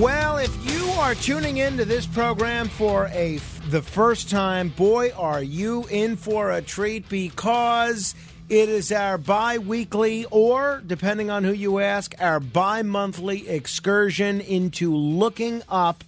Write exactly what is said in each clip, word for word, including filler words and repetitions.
Well, if you are tuning into this program for a f- the first time, boy, are you in for a treat, because it is our bi-weekly, or depending on who you ask, our bi-monthly excursion into looking up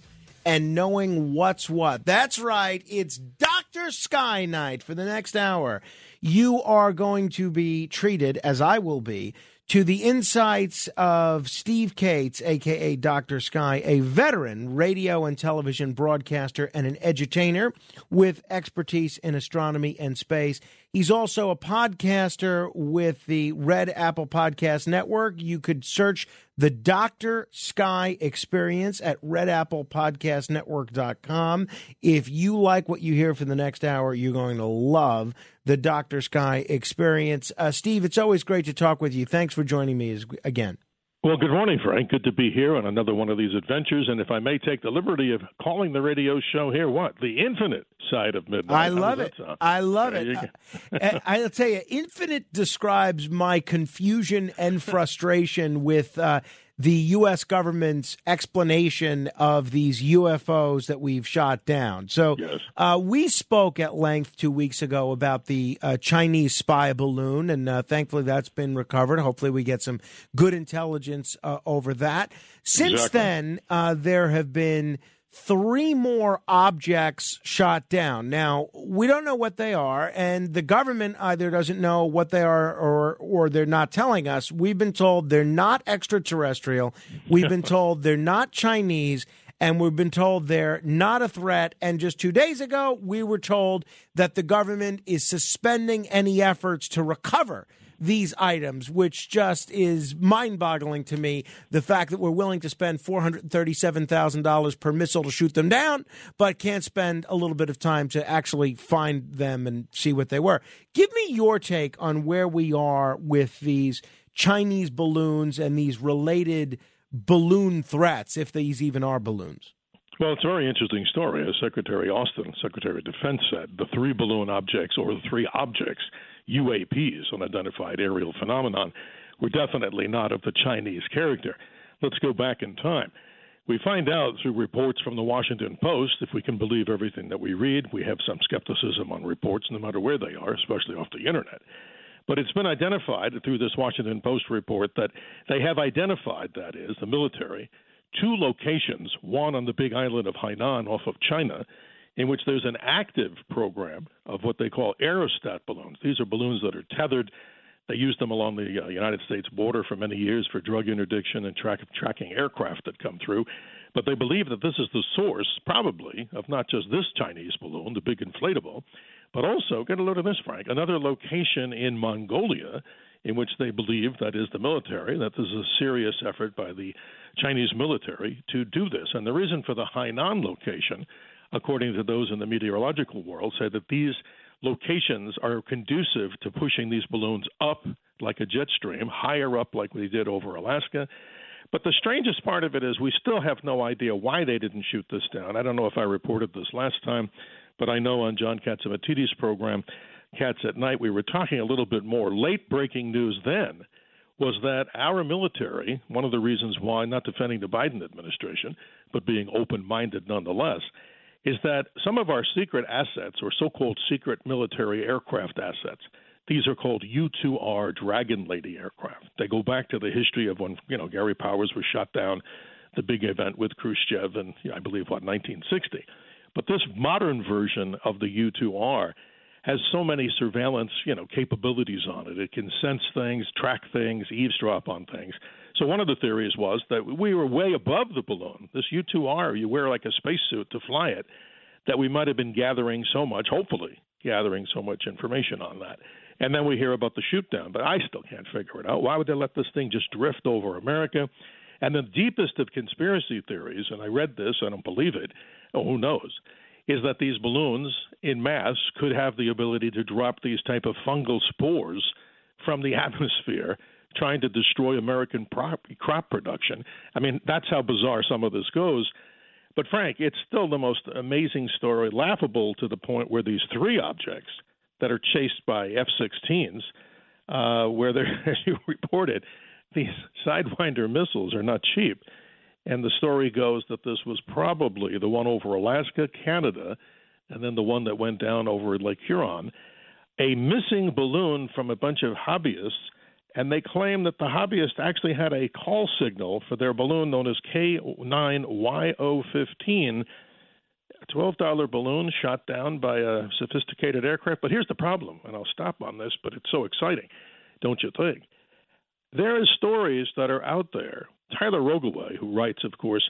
and knowing what's what. That's right. It's Doctor Sky Night for the next hour. You are going to be treated, as I will be, to the insights of Steve Kates, a k a. Doctor Sky, a veteran radio and television broadcaster and an edutainer with expertise in astronomy and space. He's also a podcaster with the Red Apple Podcast Network. You could search the Doctor Sky Experience at red apple podcast network dot com. If you like what you hear for the next hour, you're going to love the Doctor Sky Experience. Uh, Steve, it's always great to talk with you. Thanks for joining me as, again. Well, good morning, Frank. Good to be here on another one of these adventures. And if I may take the liberty of calling the radio show here, what? The Infinite Side of Midnight. I love it. I love there it. I, I'll tell you, Infinite describes my confusion and frustration with uh, the U S government's explanation of these U F Os that we've shot down. So yes. uh, we spoke at length two weeks ago about the uh, Chinese spy balloon, and uh, thankfully that's been recovered. Hopefully we get some good intelligence uh, over that. Since exactly. then, uh, there have been three more objects shot down. Now, we don't know what they are, and the government either doesn't know what they are or or they're not telling us. We've been told they're not extraterrestrial. We've been told they're not Chinese, and we've been told they're not a threat. And just two days ago, we were told that the government is suspending any efforts to recover these items, which just is mind-boggling to me, the fact that we're willing to spend four hundred thirty-seven thousand dollars per missile to shoot them down, but can't spend a little bit of time to actually find them and see what they were. Give me your take on where we are with these Chinese balloons and these related balloon threats, if these even are balloons. Well, it's a very interesting story. As Secretary Austin, Secretary of Defense, said, the three balloon objects, or the three objects, U A Ps, unidentified aerial phenomenon, were definitely not of the Chinese character. Let's go back in time. We find out through reports from the Washington Post, if we can believe everything that we read. We have some skepticism on reports, no matter where they are, especially off the Internet. But it's been identified through this Washington Post report that they have identified, that is, the military, two locations, one on the big island of Hainan off of China, in which there's an active program of what they call aerostat balloons. These are balloons that are tethered. They used them along the uh, United States border for many years for drug interdiction and track, tracking aircraft that come through. But they believe that this is the source, probably, of not just this Chinese balloon, the big inflatable, but also, get a load of this, Frank, another location in Mongolia in which they believe, that is the military, that this is a serious effort by the Chinese military to do this. And the reason for the Hainan location, according to those in the meteorological world, said that these locations are conducive to pushing these balloons up like a jet stream, higher up like we did over Alaska. But the strangest part of it is we still have no idea why they didn't shoot this down. I don't know if I reported this last time, but I know on John Katzimatidis' program, Cats at Night, we were talking a little bit more. Late-breaking news then was that our military, one of the reasons why, not defending the Biden administration, but being open-minded nonetheless, is that some of our secret assets, or so-called secret military aircraft assets, these are called U two R Dragon Lady aircraft. They go back to the history of when, you know, Gary Powers was shot down, the big event with Khrushchev in, I believe, what, nineteen sixty. But this modern version of the U two R has so many surveillance, you know, capabilities on it. It can sense things, track things, eavesdrop on things. So one of the theories was that we were way above the balloon. This U two R, you wear like a spacesuit to fly it, that we might have been gathering so much, hopefully gathering so much information on that. And then we hear about the shoot down, but I still can't figure it out. Why would they let this thing just drift over America? And the deepest of conspiracy theories, and I read this, I don't believe it, oh, who knows, is that these balloons in mass could have the ability to drop these type of fungal spores from the atmosphere, trying to destroy American prop- crop production. I mean, that's how bizarre some of this goes. But, Frank, it's still the most amazing story, laughable to the point where these three objects that are chased by F sixteens, uh, where they're, as you reported, these Sidewinder missiles are not cheap. And the story goes that this was probably the one over Alaska, Canada, and then the one that went down over Lake Huron, a missing balloon from a bunch of hobbyists. And they claim that the hobbyists actually had a call signal for their balloon known as K nine Y O fifteen, a twelve dollar balloon shot down by a sophisticated aircraft. But here's the problem, and I'll stop on this, but it's so exciting, don't you think? There is stories that are out there. Tyler Rogalway, who writes, of course,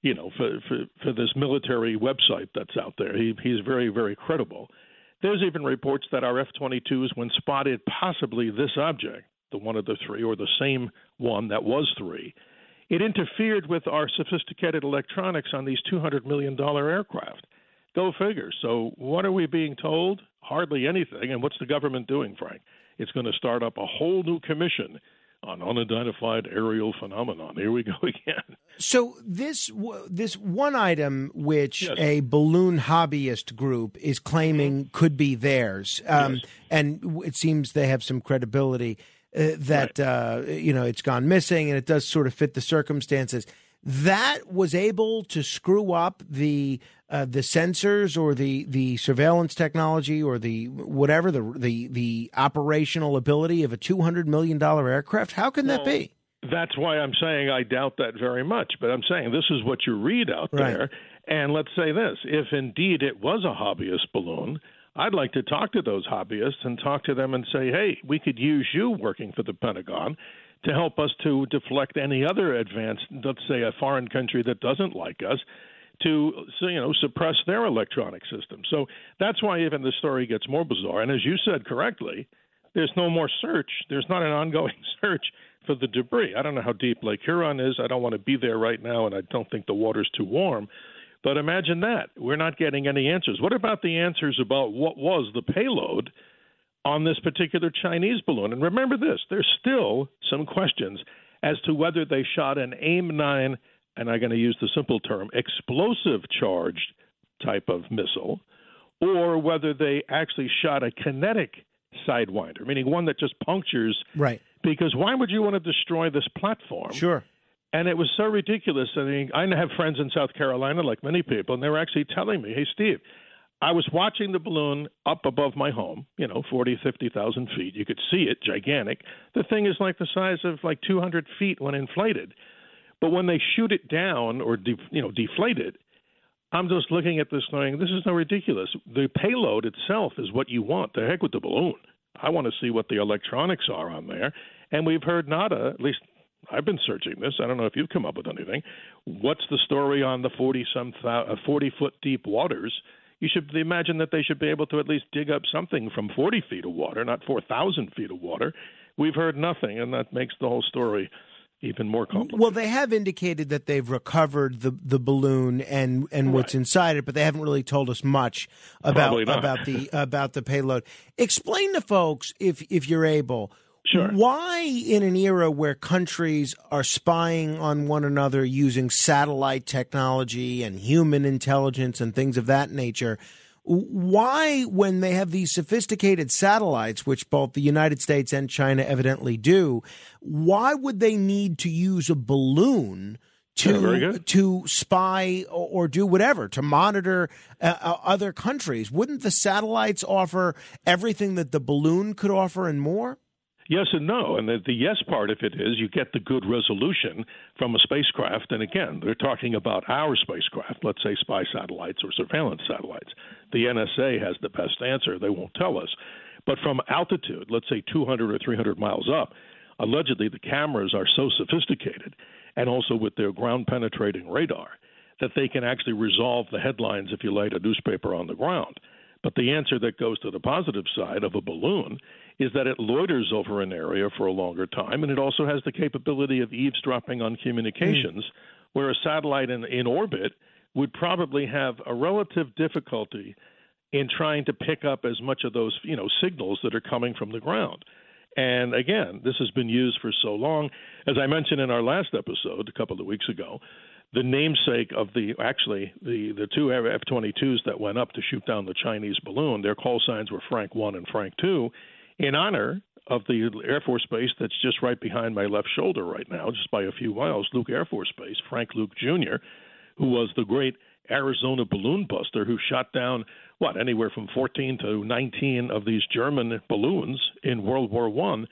you know, for, for, for this military website that's out there, he, he's very, very credible. There's even reports that our F twenty-twos, when spotted possibly this object, the one of the three, or the same one that was three, it interfered with our sophisticated electronics on these two hundred million dollars aircraft. Go figure. So what are we being told? Hardly anything. And what's the government doing, Frank? It's going to start up a whole new commission on unidentified aerial phenomenon. Here we go again. So this this one item, which yes. a balloon hobbyist group is claiming could be theirs, um, yes. and it seems they have some credibility, Uh, that, uh, you know, it's gone missing and it does sort of fit the circumstances. That was able to screw up the uh, the sensors or the, the surveillance technology or the whatever, the the, the operational ability of a two hundred million dollars aircraft. How can well, that be? That's why I'm saying I doubt that very much. But I'm saying this is what you read out there. Right. And let's say this. If indeed it was a hobbyist balloon, I'd like to talk to those hobbyists and talk to them and say, hey, we could use you working for the Pentagon to help us to deflect any other advanced, let's say a foreign country that doesn't like us, to, you know, suppress their electronic system. So that's why even the story gets more bizarre. And as you said correctly, there's no more search. There's not an ongoing search for the debris. I don't know how deep Lake Huron is. I don't want to be there right now, and I don't think the water's too warm. But imagine that. We're not getting any answers. What about the answers about what was the payload on this particular Chinese balloon? And remember this, there's still some questions as to whether they shot an AIM nine, and I'm going to use the simple term, explosive-charged type of missile, or whether they actually shot a kinetic Sidewinder, meaning one that just punctures. Right. Because why would you want to destroy this platform? Sure. And it was so ridiculous. I mean, I have friends in South Carolina, like many people, and they were actually telling me, hey, Steve, I was watching the balloon up above my home, you know, forty, fifty thousand feet. You could see it, gigantic. The thing is like the size of like two hundred feet when inflated. But when they shoot it down or, de- you know, deflate it, I'm just looking at this thing. This is so ridiculous. The payload itself is what you want. The heck with the balloon. I want to see what the electronics are on there. And we've heard nada, at least I've been searching this. I don't know if you've come up with anything. What's the story on the forty some forty foot deep waters? You should imagine that they should be able to at least dig up something from forty feet of water, not four thousand feet of water. We've heard nothing, and that makes the whole story even more complicated. Well, they have indicated that they've recovered the, the balloon and, and what's right. inside it, but they haven't really told us much about about the about the payload. Explain to folks, if if you're able. Sure. Why, in an era where countries are spying on one another using satellite technology and human intelligence and things of that nature, why, when they have these sophisticated satellites, which both the United States and China evidently do, why would they need to use a balloon to to spy or, or do whatever, to monitor uh, other countries? Wouldn't the satellites offer everything that the balloon could offer and more? Yes and no. And the, the yes part, if it is, you get the good resolution from a spacecraft. And again, they're talking about our spacecraft, let's say spy satellites or surveillance satellites. The N S A has the best answer. They won't tell us. But from altitude, let's say two hundred or three hundred miles up, allegedly the cameras are so sophisticated and also with their ground-penetrating radar that they can actually resolve the headlines if you light a newspaper on the ground. But the answer that goes to the positive side of a balloon is that it loiters over an area for a longer time, and it also has the capability of eavesdropping on communications, mm. where a satellite in, in orbit would probably have a relative difficulty in trying to pick up as much of those, you know, signals that are coming from the ground. And again, this has been used for so long. As I mentioned in our last episode a couple of weeks ago, the namesake of the actually the, the two F twenty-twos that went up to shoot down the Chinese balloon, their call signs were Frank one and Frank two, in honor of the Air Force Base that's just right behind my left shoulder right now, just by a few miles, Luke Air Force Base, Frank Luke Junior, who was the great Arizona balloon buster who shot down, what, anywhere from fourteen to nineteen of these German balloons in World War One.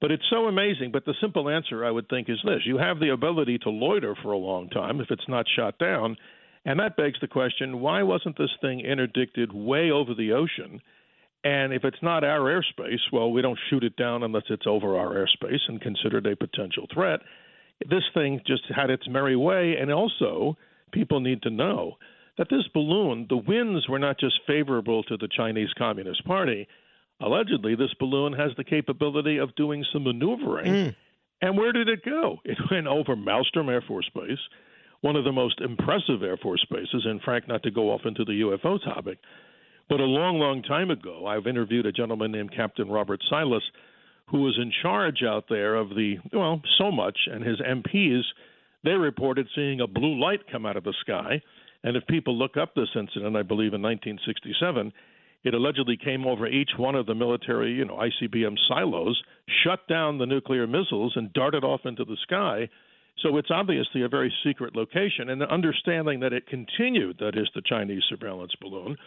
But it's so amazing. But the simple answer, I would think, is this. You have the ability to loiter for a long time if it's not shot down. And that begs the question, why wasn't this thing interdicted way over the ocean? And if it's not our airspace, well, we don't shoot it down unless it's over our airspace and considered a potential threat. This thing just had its merry way. And also, people need to know that this balloon, the winds were not just favorable to the Chinese Communist Party. Allegedly, this balloon has the capability of doing some maneuvering. Mm. And where did it go? It went over Malmstrom Air Force Base, one of the most impressive Air Force bases. And Frank, not to go off into the U F O topic, but a long, long time ago, I've interviewed a gentleman named Captain Robert Silas, who was in charge out there of the, well, so much, and his M Ps, they reported seeing a blue light come out of the sky. And if people look up this incident, I believe in nineteen sixty-seven, it allegedly came over each one of the military, you know, I C B M silos, shut down the nuclear missiles, and darted off into the sky. So it's obviously a very secret location. And understanding that it continued, that is the Chinese surveillance balloon,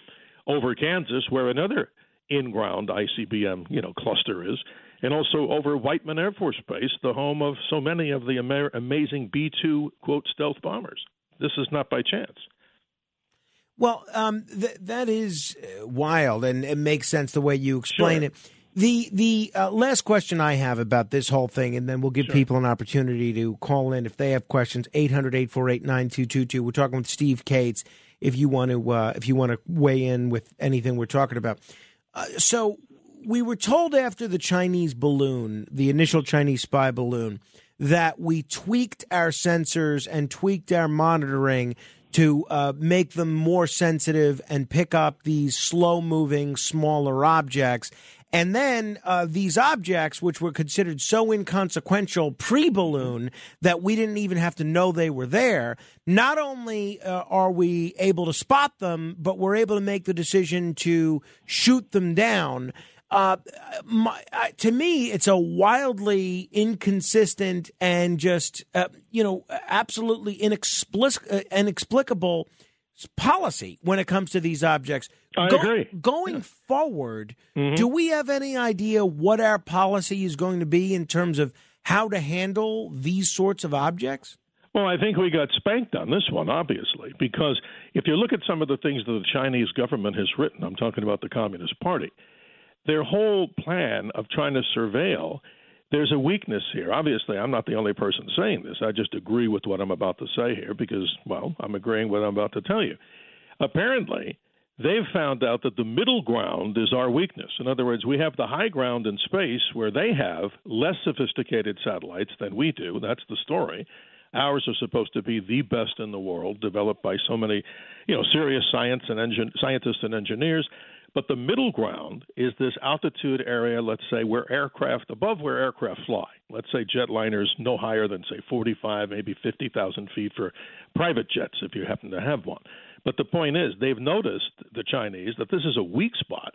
over Kansas, where another in-ground I C B M, you know, cluster is, and also over Whiteman Air Force Base, the home of so many of the amer- amazing B two, quote, stealth bombers. This is not by chance. Well, um, th- that is wild, and it makes sense the way you explain sure. it. The the uh, last question I have about this whole thing, and then we'll give sure. people an opportunity to call in if they have questions, eight hundred, eight four eight, nine two two two. We're talking with Steve Kates if you want to uh, if you want to weigh in with anything we're talking about. Uh, so we were told after the Chinese balloon, the initial Chinese spy balloon, that we tweaked our sensors and tweaked our monitoring to uh, make them more sensitive and pick up these slow-moving, smaller objects. And then uh, these objects, which were considered so inconsequential pre-balloon that we didn't even have to know they were there, not only uh, are we able to spot them, but we're able to make the decision to shoot them down. Uh, my, uh, to me, it's a wildly inconsistent and just, uh, you know, absolutely inexplic- uh, inexplicable policy when it comes to these objects. I Go- agree. Going yeah. forward, mm-hmm. do we have any idea what our policy is going to be in terms of how to handle these sorts of objects? Well, I think we got spanked on this one, obviously, because if you look at some of the things that the Chinese government has written, I'm talking about the Communist Party, their whole plan of trying to surveil, there's a weakness here. Obviously, I'm not the only person saying this. I just agree with what I'm about to say here because, well, I'm agreeing with what I'm about to tell you. Apparently, they've found out that the middle ground is our weakness. In other words, we have the high ground in space where they have less sophisticated satellites than we do. That's the story. Ours are supposed to be the best in the world, developed by so many, you know, serious science and engin- scientists and engineers. But the middle ground is this altitude area, let's say, where aircraft, above where aircraft fly. Let's say jetliners no higher than, say, forty-five, maybe fifty thousand feet for private jets if you happen to have one. But the point is, they've noticed, the Chinese, that this is a weak spot.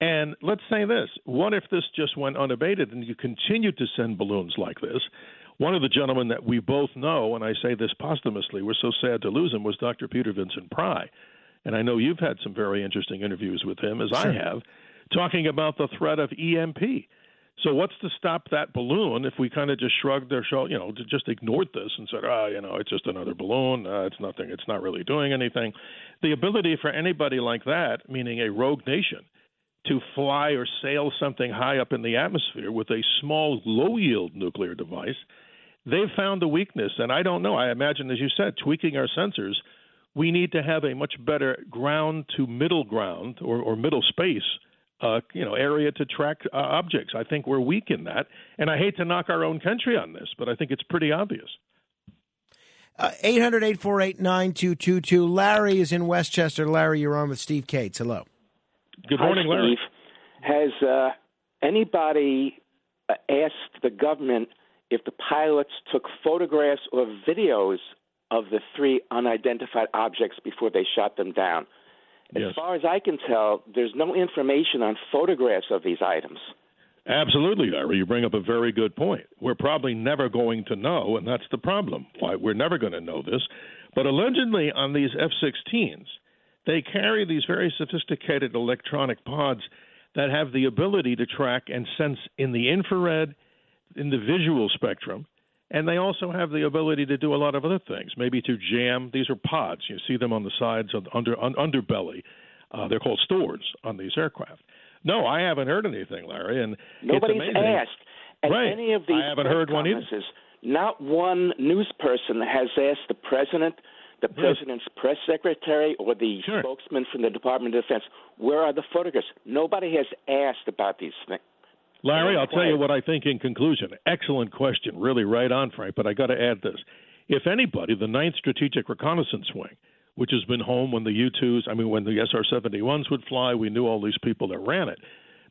And let's say this, what if this just went unabated and you continued to send balloons like this? One of the gentlemen that we both know, and I say this posthumously, we're so sad to lose him, was Doctor Peter Vincent Pry. And I know you've had some very interesting interviews with him, as sure. I have, talking about the threat of E M P. So what's to stop that balloon if we kind of just shrugged our shoulders, you know, just ignored this and said, oh, you know, it's just another balloon. Uh, it's nothing. It's not really doing anything. The ability for anybody like that, meaning a rogue nation, to fly or sail something high up in the atmosphere with a small, low-yield nuclear device, they've found a weakness. And I don't know. I imagine, as you said, tweaking our sensors we need to have a much better ground to middle ground or, or middle space, uh, you know, area to track uh, objects. I think we're weak in that. And I hate to knock our own country on this, but I think it's pretty obvious. eight hundred, eight four eight, nine two two two. Larry is in Westchester. Larry, you're on with Steve Kates. Hello. Good morning, Hi, Larry. Has uh, anybody uh, asked the government if the pilots took photographs or videos of the three unidentified objects before they shot them down? As yes. far as I can tell, there's no information on photographs of these items. Absolutely, Larry. You bring up a very good point. We're probably never going to know, and that's the problem. Why we're never going to know this. But allegedly on these F sixteens, they carry these very sophisticated electronic pods that have the ability to track and sense in the infrared, in the visual spectrum, and they also have the ability to do a lot of other things, maybe to jam. These are pods. You see them on the sides of the under, un, underbelly. Uh, they're called stores on these aircraft. No, I haven't heard anything, Larry. And nobody's it's asked. And right. any of these I haven't heard one either. Not one news person has asked the president, the president's yes. press secretary, or the sure. spokesman from the Department of Defense, where are the photographs? Nobody has asked about these things. Larry, I'll tell you what I think in conclusion. Excellent question. Really right on, Frank, but I got to add this. If anybody, the ninth Strategic Reconnaissance Wing, which has been home when the U twos, I mean, when the S R seventy-ones would fly, we knew all these people that ran it.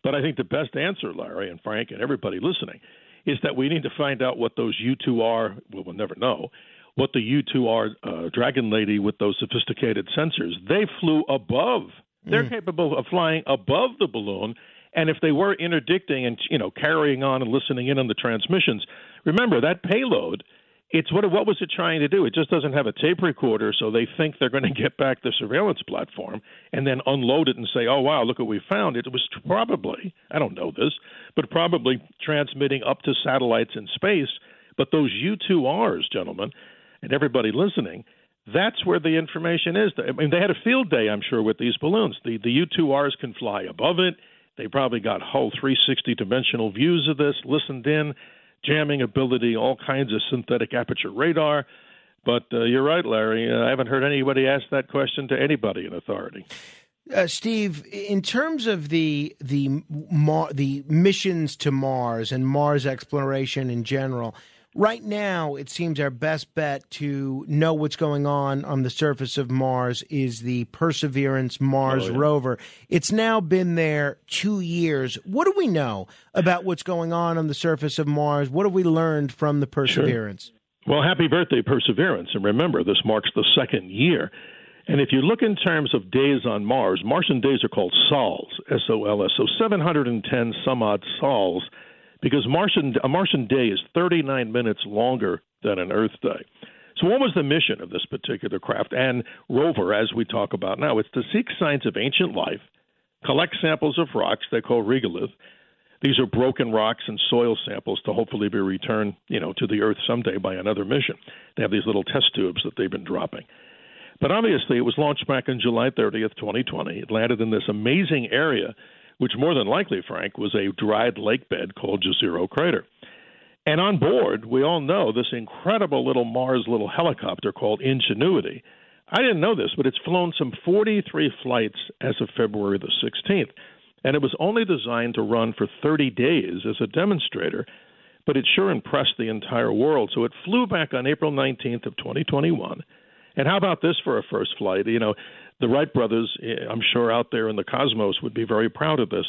But I think the best answer, Larry and Frank and everybody listening, is that we need to find out what those U two are. Well, we'll never know what the U two are, uh, Dragon Lady with those sophisticated sensors. They flew above. They're mm. capable of flying above the balloon. And if they were interdicting and, you know, carrying on and listening in on the transmissions, remember that payload, it's what what was it trying to do? It just doesn't have a tape recorder, so they think they're going to get back the surveillance platform and then unload it and say, oh, wow, look what we found. It was probably, I don't know this, but probably transmitting up to satellites in space. But those U two Rs, gentlemen, and everybody listening, that's where the information is. I mean, they had a field day, I'm sure, with these balloons. The, the U two Rs can fly above it. They probably got whole three sixty dimensional views of this, listened in, jamming ability, all kinds of synthetic aperture radar. But uh, you're right, Larry. Uh, I haven't heard anybody ask that question to anybody in authority. Uh, Steve, in terms of the the Mar- the missions to Mars and Mars exploration in general, right now it seems our best bet to know what's going on on the surface of Mars is the Perseverance Mars oh, yeah. rover. It's now been there two years. What do we know about what's going on on the surface of Mars? What have we learned from the Perseverance? Sure. Well, happy birthday, Perseverance. And remember, this marks the second year. And if you look in terms of days on Mars, Martian days are called sols, S O L S, so seven hundred ten some odd sols, because Martian, a Martian day is thirty-nine minutes longer than an Earth day. So what was the mission of this particular craft and rover, as we talk about now? It's to seek signs of ancient life, collect samples of rocks they call regolith. These are broken rocks and soil samples to hopefully be returned, you know, to the Earth someday by another mission. They have these little test tubes that they've been dropping. But obviously, it was launched back on July thirtieth, twenty twenty. It landed in this amazing area, which more than likely, Frank, was a dried lake bed called Jezero Crater. And on board, we all know this incredible little Mars little helicopter called Ingenuity. I didn't know this, but it's flown some forty-three flights as of February the sixteenth. And it was only designed to run for thirty days as a demonstrator, but it sure impressed the entire world. So it flew back on April nineteenth of twenty twenty-one. And how about this for a first flight? You know, the Wright brothers, I'm sure out there in the cosmos, would be very proud of this.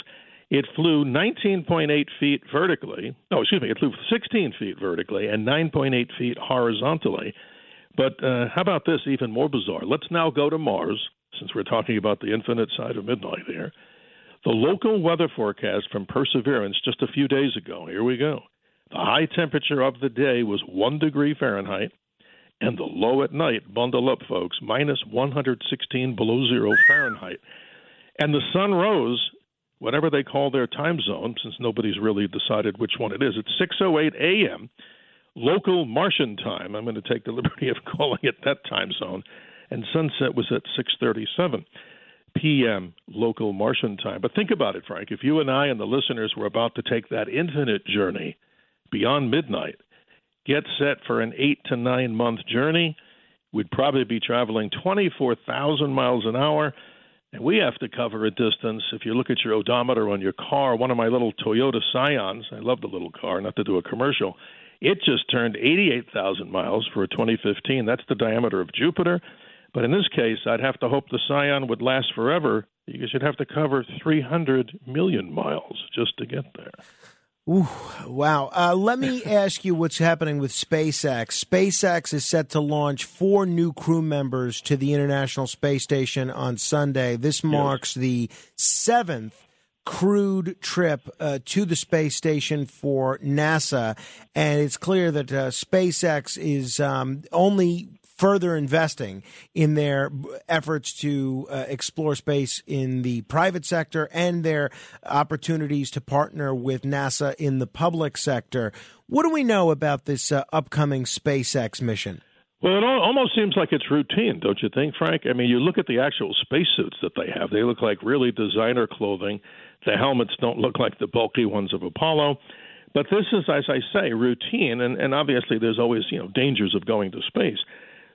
It flew nineteen point eight feet vertically. No, excuse me. It flew sixteen feet vertically and nine point eight feet horizontally. But uh, how about this? Even more bizarre. Let's now go to Mars, since we're talking about the infinite side of midnight here. The local weather forecast from Perseverance just a few days ago. Here we go. The high temperature of the day was one degree Fahrenheit. And the low at night, bundle up, folks, minus one hundred sixteen below zero Fahrenheit. And the sun rose, whatever they call their time zone, since nobody's really decided which one it is. It's six oh eight a.m. local Martian time. I'm going to take the liberty of calling it that time zone. And sunset was at six thirty-seven p.m. local Martian time. But think about it, Frank. If you and I and the listeners were about to take that infinite journey beyond midnight, get set for an eight to nine month journey. would probably be traveling twenty-four thousand miles an hour. And we have to cover a distance. If you look at your odometer on your car, one of my little Toyota Scions, I love the little car, not to do a commercial, it just turned eighty-eight thousand miles for a twenty fifteen. That's the diameter of Jupiter. But in this case, I'd have to hope the Scion would last forever. You should have to cover three hundred million miles just to get there. Ooh, wow. Uh, let me ask you what's happening with SpaceX. SpaceX is set to launch four new crew members to the International Space Station on Sunday. This marks the seventh crewed trip uh, to the space station for NASA. And it's clear that uh, SpaceX is um, only further investing in their efforts to uh, explore space in the private sector and their opportunities to partner with NASA in the public sector. What do we know about this uh, upcoming SpaceX mission? Well, it all, almost seems like it's routine, don't you think, Frank? I mean, you look at the actual spacesuits that they have. They look like really designer clothing. The helmets don't look like the bulky ones of Apollo. But this is, as I say, routine, and, and obviously there's always, you know, dangers of going to space.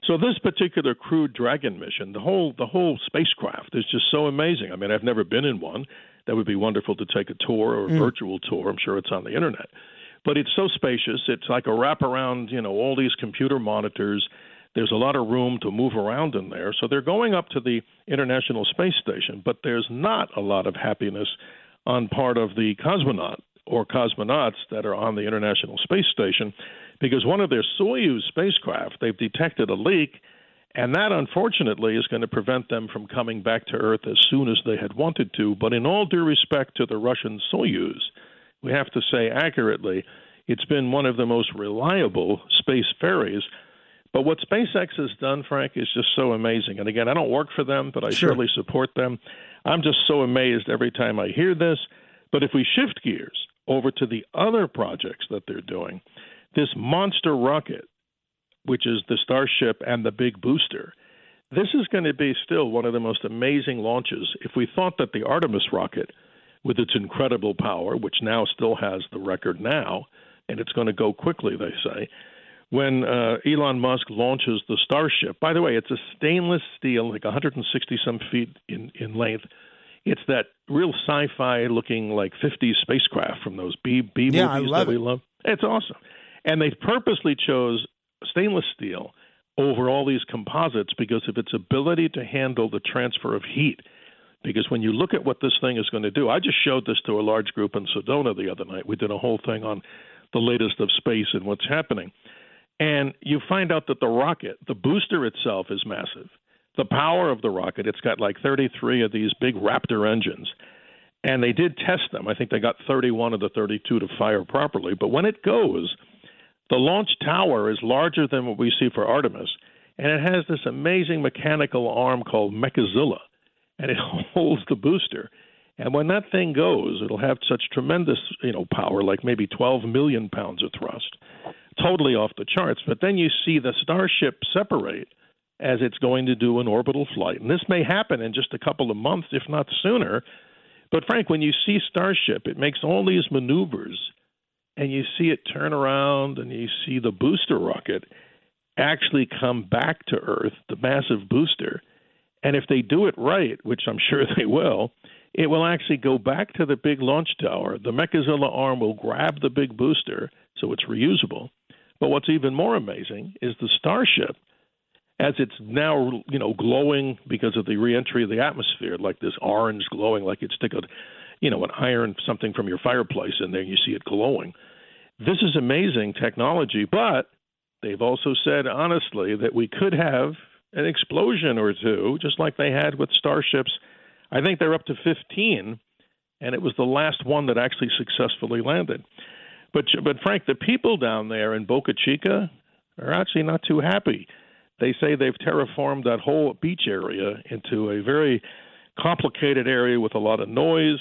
So this particular crewed Dragon mission, the whole the whole spacecraft is just so amazing. I mean, I've never been in one. That would be wonderful to take a tour or a mm. virtual tour. I'm sure it's on the internet. But it's so spacious. It's like a wraparound, you know, all these computer monitors. There's a lot of room to move around in there. So they're going up to the International Space Station, but there's not a lot of happiness on part of the cosmonaut or cosmonauts that are on the International Space Station, because one of their Soyuz spacecraft, they've detected a leak, and that, unfortunately, is going to prevent them from coming back to Earth as soon as they had wanted to. But in all due respect to the Russian Soyuz, we have to say accurately, it's been one of the most reliable space ferries. But what SpaceX has done, Frank, is just so amazing. And again, I don't work for them, but I sure. surely support them. I'm just so amazed every time I hear this. But if we shift gears over to the other projects that they're doing, this monster rocket, which is the Starship and the big booster, this is going to be still one of the most amazing launches. If we thought that the Artemis rocket, with its incredible power, which now still has the record now, and it's going to go quickly, they say, when uh, Elon Musk launches the Starship, by the way, it's a stainless steel, like one hundred sixty some feet in, in length. It's that real sci-fi looking like fifties spacecraft from those B, B yeah, movies that we it. love. It's awesome. And they purposely chose stainless steel over all these composites because of its ability to handle the transfer of heat. Because when you look at what this thing is going to do, I just showed this to a large group in Sedona the other night. We did a whole thing on the latest of space and what's happening. And you find out that the rocket, the booster itself, is massive. The power of the rocket, it's got like thirty-three of these big Raptor engines. And they did test them. I think they got thirty-one of the thirty-two to fire properly. But when it goes, the launch tower is larger than what we see for Artemis. And it has this amazing mechanical arm called Mechazilla. And it holds the booster. And when that thing goes, it'll have such tremendous, you know, power, like maybe twelve million pounds of thrust. Totally off the charts. But then you see the Starship separate as it's going to do an orbital flight. And this may happen in just a couple of months, if not sooner. But, Frank, when you see Starship, it makes all these maneuvers, and you see it turn around, and you see the booster rocket actually come back to Earth, the massive booster. And if they do it right, which I'm sure they will, it will actually go back to the big launch tower. The Mechazilla arm will grab the big booster, so it's reusable. But what's even more amazing is the Starship, as it's now, you know, glowing because of the reentry of the atmosphere, like this orange glowing, like you'd stick a, you know, an iron, something from your fireplace in there, and you see it glowing. This is amazing technology, but they've also said, honestly, that we could have an explosion or two, just like they had with Starships. I think they're up to fifteen, and it was the last one that actually successfully landed. But, but Frank, the people down there in Boca Chica are actually not too happy. They say they've terraformed that whole beach area into a very complicated area with a lot of noise.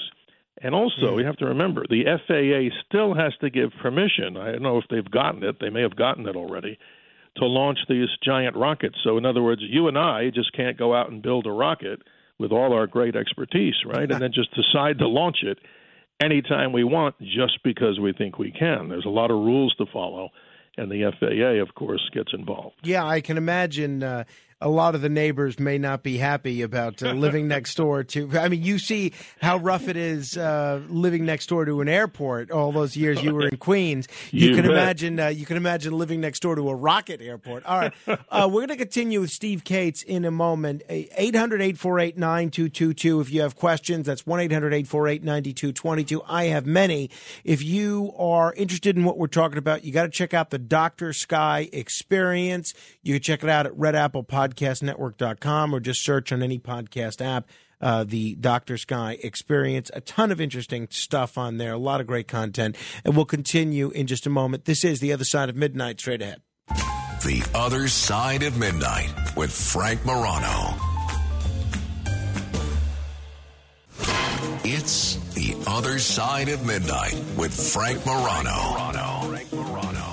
And also, you have to remember, the F A A still has to give permission. I don't know if they've gotten it. They may have gotten it already to launch these giant rockets. So, in other words, you and I just can't go out and build a rocket with all our great expertise, right? And then just decide to launch it anytime we want just because we think we can. There's a lot of rules to follow. and the F A A, of course, gets involved. Yeah, I can imagine uh, a lot of the neighbors may not be happy about uh, living next door to. I mean, you see how rough it is uh, living next door to an airport. All those years you were in Queens, you, you can bet. imagine. Uh, you can imagine living next door to a rocket airport. All right, uh, we're going to continue with Steve Kates in a moment. eight hundred, eight four eight, nine two two two. If you have questions, that's one eight hundred, eight four eight, nine two two two. I have many. If you are interested in what we're talking about, you got to check out the Doctor Sky Experience. You can check it out at red apple podcast network dot com or just search on any podcast app, uh, the Doctor Sky Experience. A ton of interesting stuff on there, a lot of great content. And we'll continue in just a moment. This is The Other Side of Midnight, straight ahead. The Other Side of Midnight with Frank Morano. It's The Other Side of Midnight with Frank Morano. Frank Morano.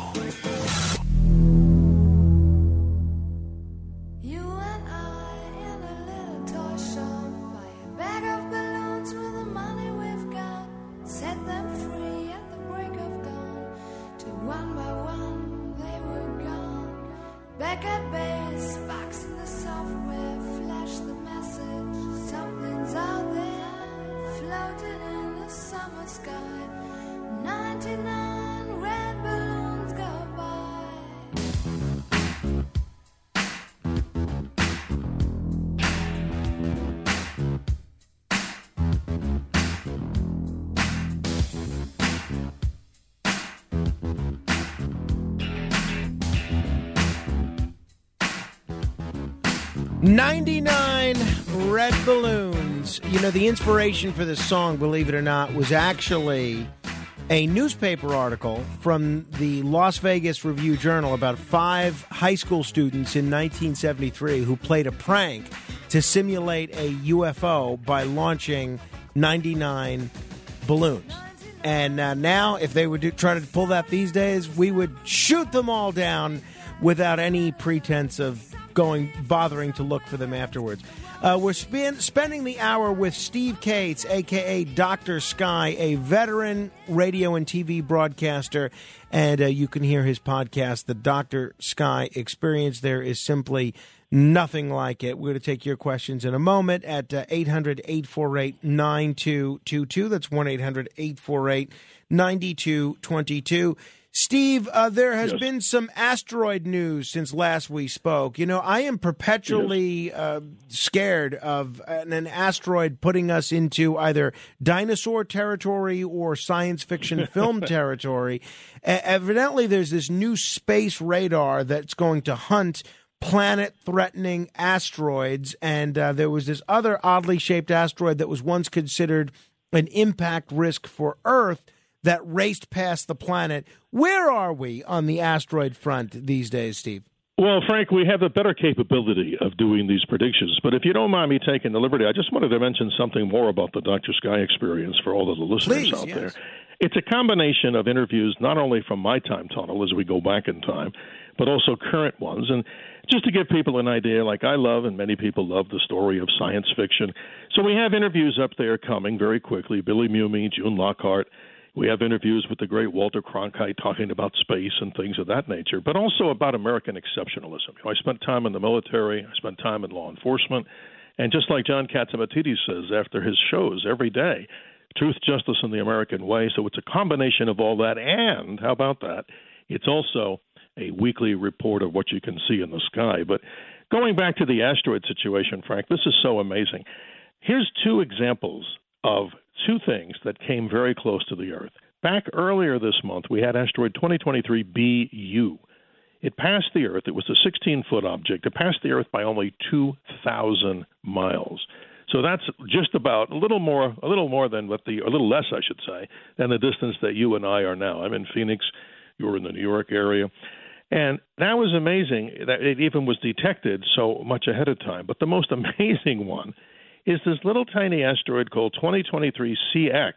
Back at base, box in the software, flash the message. Something's out there, floating in the summer sky. ninety-nine red balloons go ninety-nine red balloons. You know, the inspiration for this song, believe it or not, was actually a newspaper article from the Las Vegas Review Journal about five high school students in nineteen seventy-three who played a prank to simulate a U F O by launching ninety-nine balloons. And uh, now, if they were do- trying to pull that these days, we would shoot them all down without any pretense of going, bothering to look for them afterwards. Uh, we're spin, spending the hour with Steve Kates, a k a. Doctor Sky, a veteran radio and T V broadcaster, and uh, you can hear his podcast, The Doctor Sky Experience. There is simply nothing like it. We're going to take your questions in a moment at uh, eight hundred, eight four eight, nine two two two. That's one eight hundred, eight four eight, nine two two two. Steve, uh, there has yes. been some asteroid news since last we spoke. You know, I am perpetually yes. uh, scared of an, an asteroid putting us into either dinosaur territory or science fiction film territory. Uh, evidently, there's this new space radar that's going to hunt planet-threatening asteroids, and uh, there was this other oddly shaped asteroid that was once considered an impact risk for Earth that raced past the planet. Where are we on the asteroid front these days, Steve? Well, Frank, we have a better capability of doing these predictions. But if you don't mind me taking the liberty, I just wanted to mention something more about the Doctor Sky Experience for all of the listeners Please, out yes. there. It's a combination of interviews, not only from my time tunnel as we go back in time, but also current ones. And just to give people an idea, like I love and many people love the story of science fiction. So we have interviews up there coming very quickly. Billy Mumy, June Lockhart. We have interviews with the great Walter Cronkite talking about space and things of that nature, but also about American exceptionalism. You know, I spent time in the military. I spent time in law enforcement. And just like John Katsimatidis says after his shows every day, truth, justice, and the American way. So it's a combination of all that. And how about that? It's also a weekly report of what you can see in the sky. But going back to the asteroid situation, Frank, this is so amazing. Here's two examples of two things that came very close to the Earth. Back earlier this month, we had asteroid twenty twenty-three B U. It passed the Earth. It was a sixteen-foot object. It passed the Earth by only two thousand miles. So that's just about a little more, a little more than what the, a little less, I should say, than the distance that you and I are now. I'm in Phoenix. You're in the New York area. And that was amazing that it even was detected so much ahead of time. But the most amazing one is this little tiny asteroid called twenty twenty-three C X.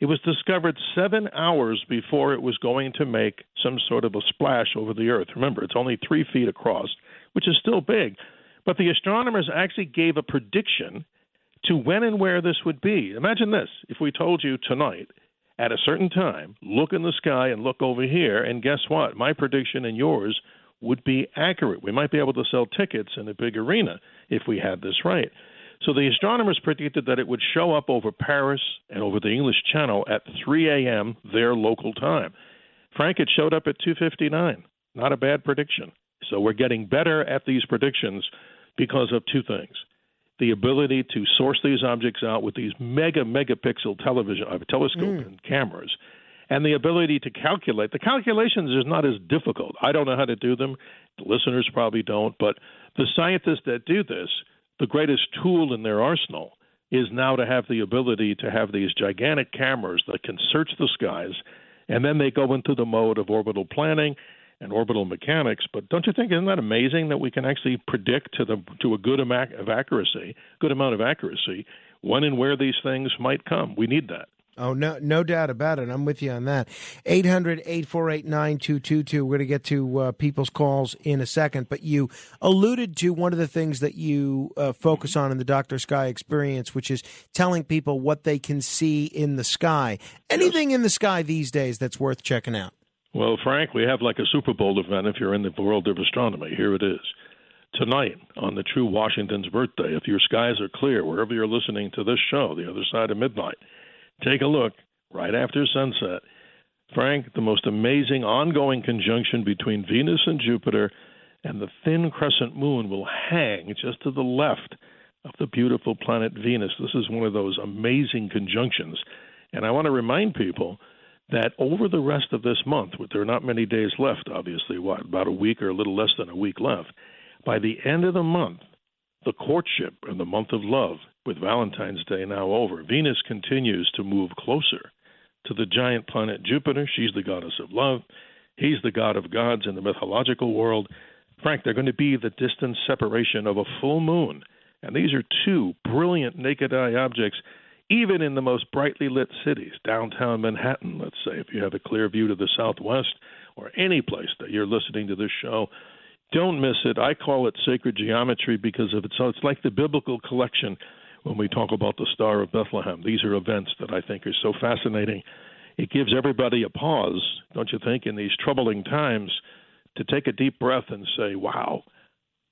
It was discovered seven hours before it was going to make some sort of a splash over the Earth. Remember, it's only three feet across, which is still big. But the astronomers actually gave a prediction to when and where this would be. Imagine this. If we told you tonight at a certain time, look in the sky and look over here, and guess what? My prediction and yours would be accurate. We might be able to sell tickets in a big arena if we had this right. So the astronomers predicted that it would show up over Paris and over the English Channel at three a.m. their local time. Frank, it showed up at two fifty-nine. Not a bad prediction. So we're getting better at these predictions because of two things. The ability to source these objects out with these mega megapixel television uh, telescope mm. and cameras, and the ability to calculate. The calculations is not as difficult. I don't know how to do them. The listeners probably don't. But the scientists that do this, the greatest tool in their arsenal is now to have the ability to have these gigantic cameras that can search the skies, and then they go into the mode of orbital planning and orbital mechanics. But don't you think, isn't that amazing that we can actually predict to the to a good amount of accuracy, good amount of accuracy, when and where these things might come? We need that. Oh, no no doubt about it. I'm with you on that. eight hundred, eight four eight, nine two two two. We're going to get to uh, people's calls in a second. But you alluded to one of the things that you uh, focus on in the Doctor Sky experience, which is telling people what they can see in the sky. Anything in the sky these days that's worth checking out? Well, Frank, we have like a Super Bowl event if you're in the world of astronomy. Here it is. Tonight, on the true Washington's birthday, if your skies are clear, wherever you're listening to this show, the other side of midnight, take a look right after sunset. Frank, the most amazing ongoing conjunction between Venus and Jupiter, and the thin crescent moon will hang just to the left of the beautiful planet Venus. This is one of those amazing conjunctions. And I want to remind people that over the rest of this month, which there are not many days left, obviously, what, about a week or a little less than a week left, by the end of the month, the courtship and the month of love, with Valentine's Day now over, Venus continues to move closer to the giant planet Jupiter. She's the goddess of love. He's the god of gods in the mythological world. Frank, they're going to be the distant separation of a full moon. And these are two brilliant naked eye objects, even in the most brightly lit cities, downtown Manhattan, let's say, if you have a clear view to the southwest or any place that you're listening to this show. Don't miss it. I call it sacred geometry because of it. So it's like the biblical collection when we talk about the Star of Bethlehem. These are events that I think are so fascinating. It gives everybody a pause, don't you think, in these troubling times to take a deep breath and say, wow,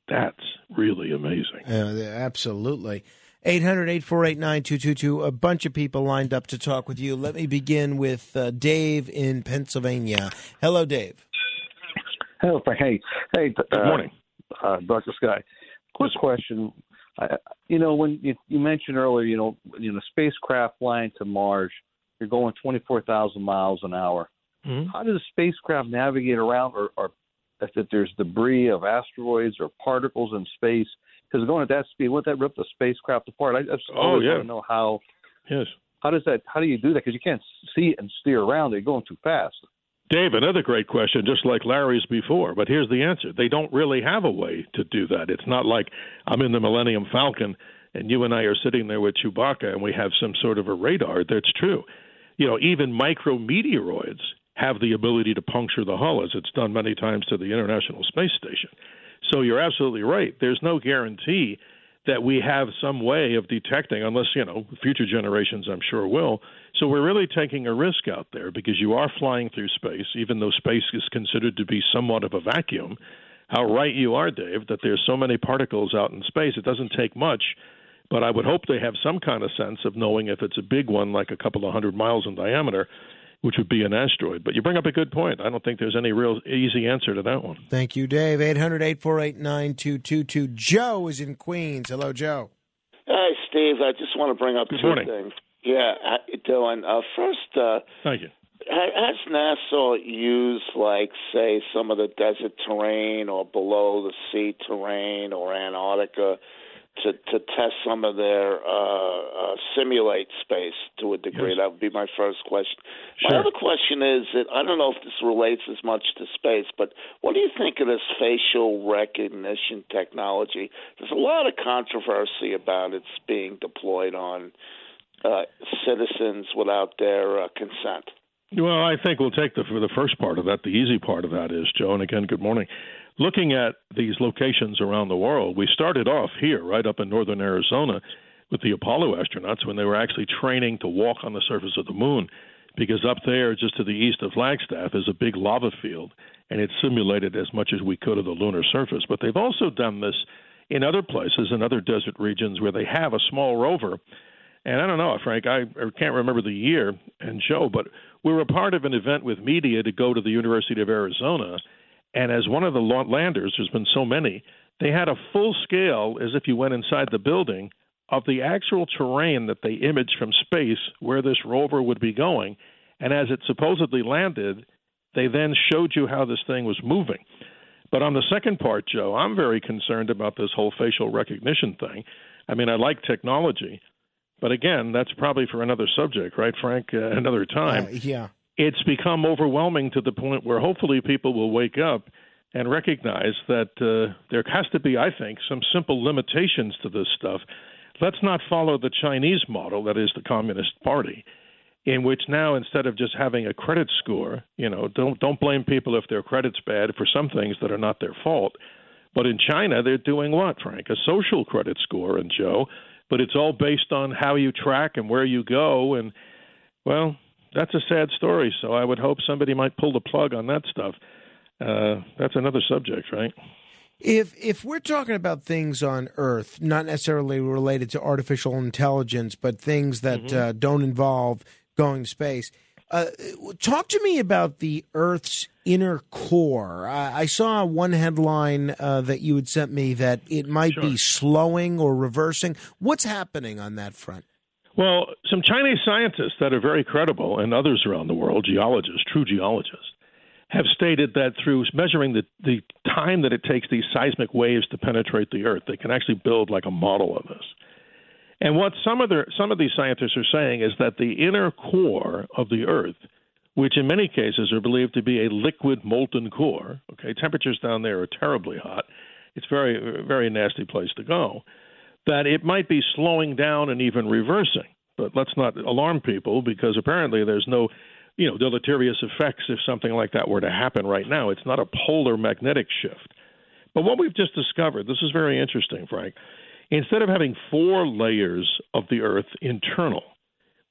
that's really amazing. Uh, absolutely. eight hundred, eight four eight, nine two two two. A bunch of people lined up to talk with you. Let me begin with uh, Dave in Pennsylvania. Hello, Dave. Hello, Frank. Hey, hey. Uh, Good morning, uh, Doctor Sky. Quick question. I, you know, when you, you mentioned earlier, you know, you know, spacecraft flying to Mars, you're going twenty-four thousand miles an hour. Mm-hmm. How does a spacecraft navigate around, or, or if there's debris of asteroids or particles in space? Because going at that speed, wouldn't that rip the spacecraft apart? I, I just oh, yeah. want to know how. Yes. How does that? How do you do that? Because you can't see and steer around. They're going too fast. Dave, another great question, just like Larry's before, but here's the answer. They don't really have a way to do that. It's not like I'm in the Millennium Falcon and you and I are sitting there with Chewbacca and we have some sort of a radar. That's true. You know, even micrometeoroids have the ability to puncture the hull, as it's done many times to the International Space Station. So you're absolutely right. There's no guarantee that we have some way of detecting, unless, you know, future generations, I'm sure, will. So we're really taking a risk out there because you are flying through space, even though space is considered to be somewhat of a vacuum. How right you are, Dave, that there's so many particles out in space. It doesn't take much, but I would hope they have some kind of sense of knowing if it's a big one, like a couple of hundred miles in diameter, which would be an asteroid. But you bring up a good point. I don't think there's any real easy answer to that one. Thank you, Dave. eight hundred, eight four eight, nine two two two. Joe is in Queens. Hello, Joe. Hi, Steve. I just want to bring up good two morning. things. Yeah, how you doing? Uh, first, uh, Thank you. Has NASA used, like, say, some of the desert terrain or below the sea terrain or Antarctica to, to test some of their uh, uh, simulate space to a degree? Yes. That would be my first question. Sure. My other question is that I don't know if this relates as much to space, but what do you think of this facial recognition technology? There's a lot of controversy about it's being deployed on uh, citizens without their uh, consent. Well, I think we'll take the, for the first part of that. The easy part of that is, Joe, and again, good morning. Looking at these locations around the world, we started off here, right up in northern Arizona, with the Apollo astronauts when they were actually training to walk on the surface of the moon because up there, just to the east of Flagstaff, is a big lava field, and it simulated as much as we could of the lunar surface. But they've also done this in other places, in other desert regions where they have a small rover. And I don't know, Frank, I can't remember the year and show, but we were a part of an event with media to go to the University of Arizona. And as one of the landers, there's been so many, they had a full scale, as if you went inside the building, of the actual terrain that they imaged from space where this rover would be going. And as it supposedly landed, they then showed you how this thing was moving. But on the second part, Joe, I'm very concerned about this whole facial recognition thing. I mean, I like technology, but again, that's probably for another subject, right, Frank? Uh, another time. Uh, yeah. It's become overwhelming to the point where hopefully people will wake up and recognize that uh, there has to be, I think, some simple limitations to this stuff. Let's not follow the Chinese model, that is the Communist Party, in which now instead of just having a credit score, you know, don't don't blame people if their credit's bad for some things that are not their fault. But in China, they're doing what, Frank? A social credit score, and Joe, but it's all based on how you track and where you go. And, well, that's a sad story. So I would hope somebody might pull the plug on that stuff. Uh, that's another subject, right? If if we're talking about things on Earth, not necessarily related to artificial intelligence, but things that mm-hmm. uh, don't involve going to space, uh, talk to me about the Earth's inner core. I, I saw one headline uh, that you had sent me that it might sure. be slowing or reversing. What's happening on that front? Well, some Chinese scientists that are very credible, and others around the world, geologists, true geologists, have stated that through measuring the, the time that it takes these seismic waves to penetrate the Earth, they can actually build like a model of this. And what some of, the, some of these scientists are saying is that the inner core of the Earth, which in many cases are believed to be a liquid molten core, okay, temperatures down there are terribly hot. It's very, very nasty place to go, that it might be slowing down and even reversing. But let's not alarm people because apparently there's no you know, deleterious effects if something like that were to happen right now. It's not a polar magnetic shift. But what we've just discovered, this is very interesting, Frank, instead of having four layers of the Earth internal,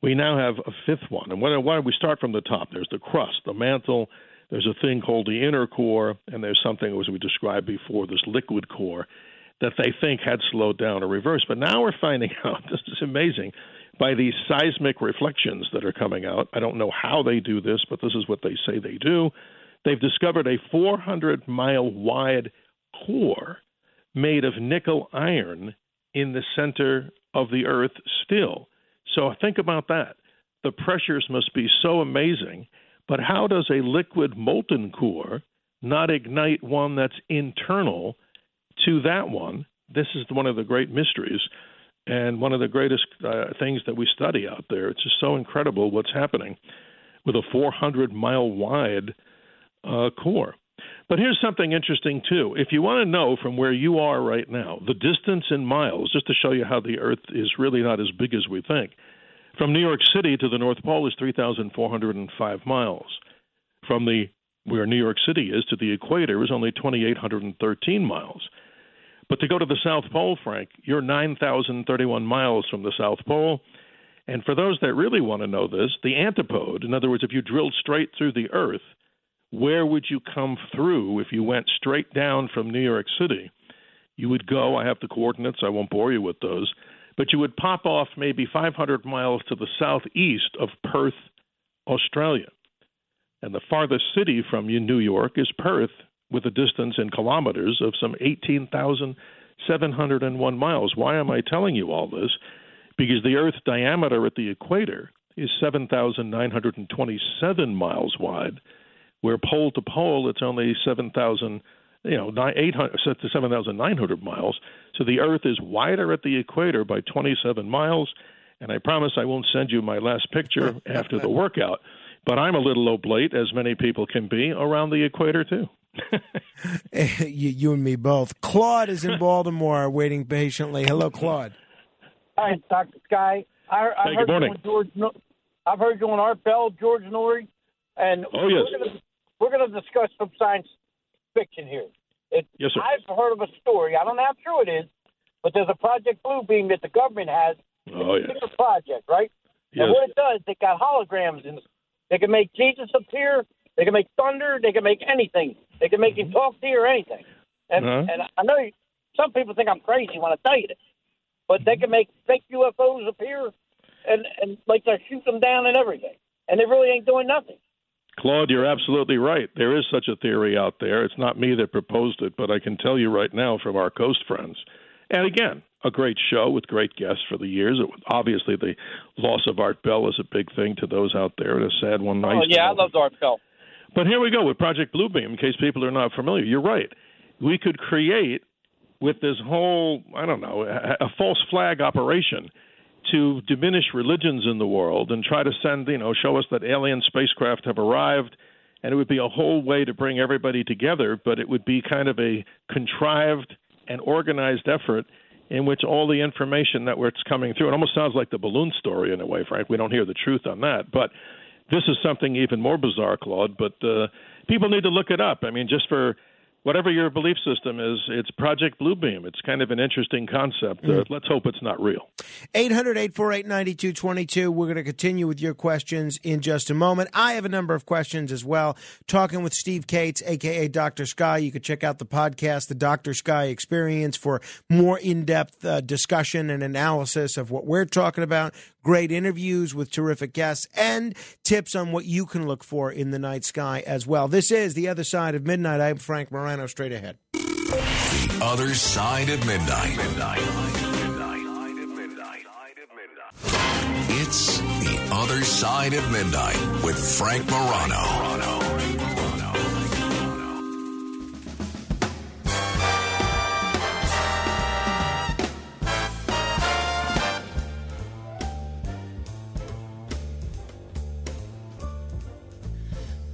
we now have a fifth one. And why don't we start from the top? There's the crust, the mantle, there's a thing called the inner core, and there's something, as we described before, this liquid core that they think had slowed down or reversed. But now we're finding out, this is amazing, by these seismic reflections that are coming out. I don't know how they do this, but this is what they say they do. They've discovered a four hundred mile wide core made of nickel iron in the center of the Earth still. So think about that. The pressures must be so amazing, but how does a liquid molten core not ignite one that's internal to that one? This is one of the great mysteries. And one of the greatest uh, things that we study out there, it's just so incredible what's happening with a four hundred mile wide uh, core. But here's something interesting, too. If you want to know from where you are right now, the distance in miles, just to show you how the Earth is really not as big as we think, from New York City to the North Pole is three thousand four hundred five miles. From the where New York City is to the equator is only two thousand eight hundred thirteen miles. But to go to the South Pole, Frank, you're nine thousand thirty-one miles from the South Pole. And for those that really want to know this, the antipode, in other words, if you drilled straight through the Earth, where would you come through if you went straight down from New York City? You would go, I have the coordinates, I won't bore you with those, but you would pop off maybe five hundred miles to the southeast of Perth, Australia. And the farthest city from New York is Perth, with a distance in kilometers of some eighteen thousand seven hundred one miles. Why am I telling you all this? Because the Earth's diameter at the equator is seven thousand nine hundred twenty-seven miles wide, where pole to pole it's only seven thousand, you know, eight hundred to seven thousand nine hundred miles. So the Earth is wider at the equator by twenty-seven miles, and I promise I won't send you my last picture after the workout. But I'm a little oblate, as many people can be, around the equator too. you, you and me both. Claude is in Baltimore waiting patiently. Hello, Claude. Hi, Doctor Sky. I, I hey, heard good morning. You on George, I've heard you on Art Bell, George Norrie, and oh, yes. we're going to discuss some science fiction here. It, yes, sir. I've heard of a story. I don't know how true it is, but there's a Project Bluebeam that the government has. It's oh, a yes. secret project, right? Yes. And what it does, they got holograms in the They can make Jesus appear. They can make thunder. They can make anything. They can make mm-hmm. you talk to you or anything. And uh-huh. and I know you, some people think I'm crazy when I tell you this, but they can make fake U F Os appear and, and like they shoot them down and everything. And they really ain't doing nothing. Claude, you're absolutely right. There is such a theory out there. It's not me that proposed it, but I can tell you right now from our coast friends. And again, a great show with great guests for the years. It was, obviously, the loss of Art Bell is a big thing to those out there, and a sad one. Nice. Oh, yeah, I loved Art Bell. But here we go with Project Bluebeam, in case people are not familiar. You're right. We could create, with this whole, I don't know, a, a false flag operation to diminish religions in the world and try to send, you know, show us that alien spacecraft have arrived, and it would be a whole way to bring everybody together, but it would be kind of a contrived and organized effort in which all the information that that's coming through, it almost sounds like the balloon story in a way, Frank. We don't hear the truth on that, but this is something even more bizarre, Claude, but uh, people need to look it up. I mean, just for whatever your belief system is, it's Project Bluebeam. It's kind of an interesting concept. Uh, mm-hmm. Let's hope it's not real. eight hundred, eight four eight, nine two two two. We're going to continue with your questions in just a moment. I have a number of questions as well. Talking with Steve Kates, a k a. Doctor Sky. You can check out the podcast, The Doctor Sky Experience, for more in-depth uh, discussion and analysis of what we're talking about. Great interviews with terrific guests and tips on what you can look for in the night sky as well. This is The Other Side of Midnight. I'm Frank Morano. Straight ahead. The Other Side of Midnight. Midnight. Midnight. Midnight. It's The Other Side of Midnight with Frank Morano.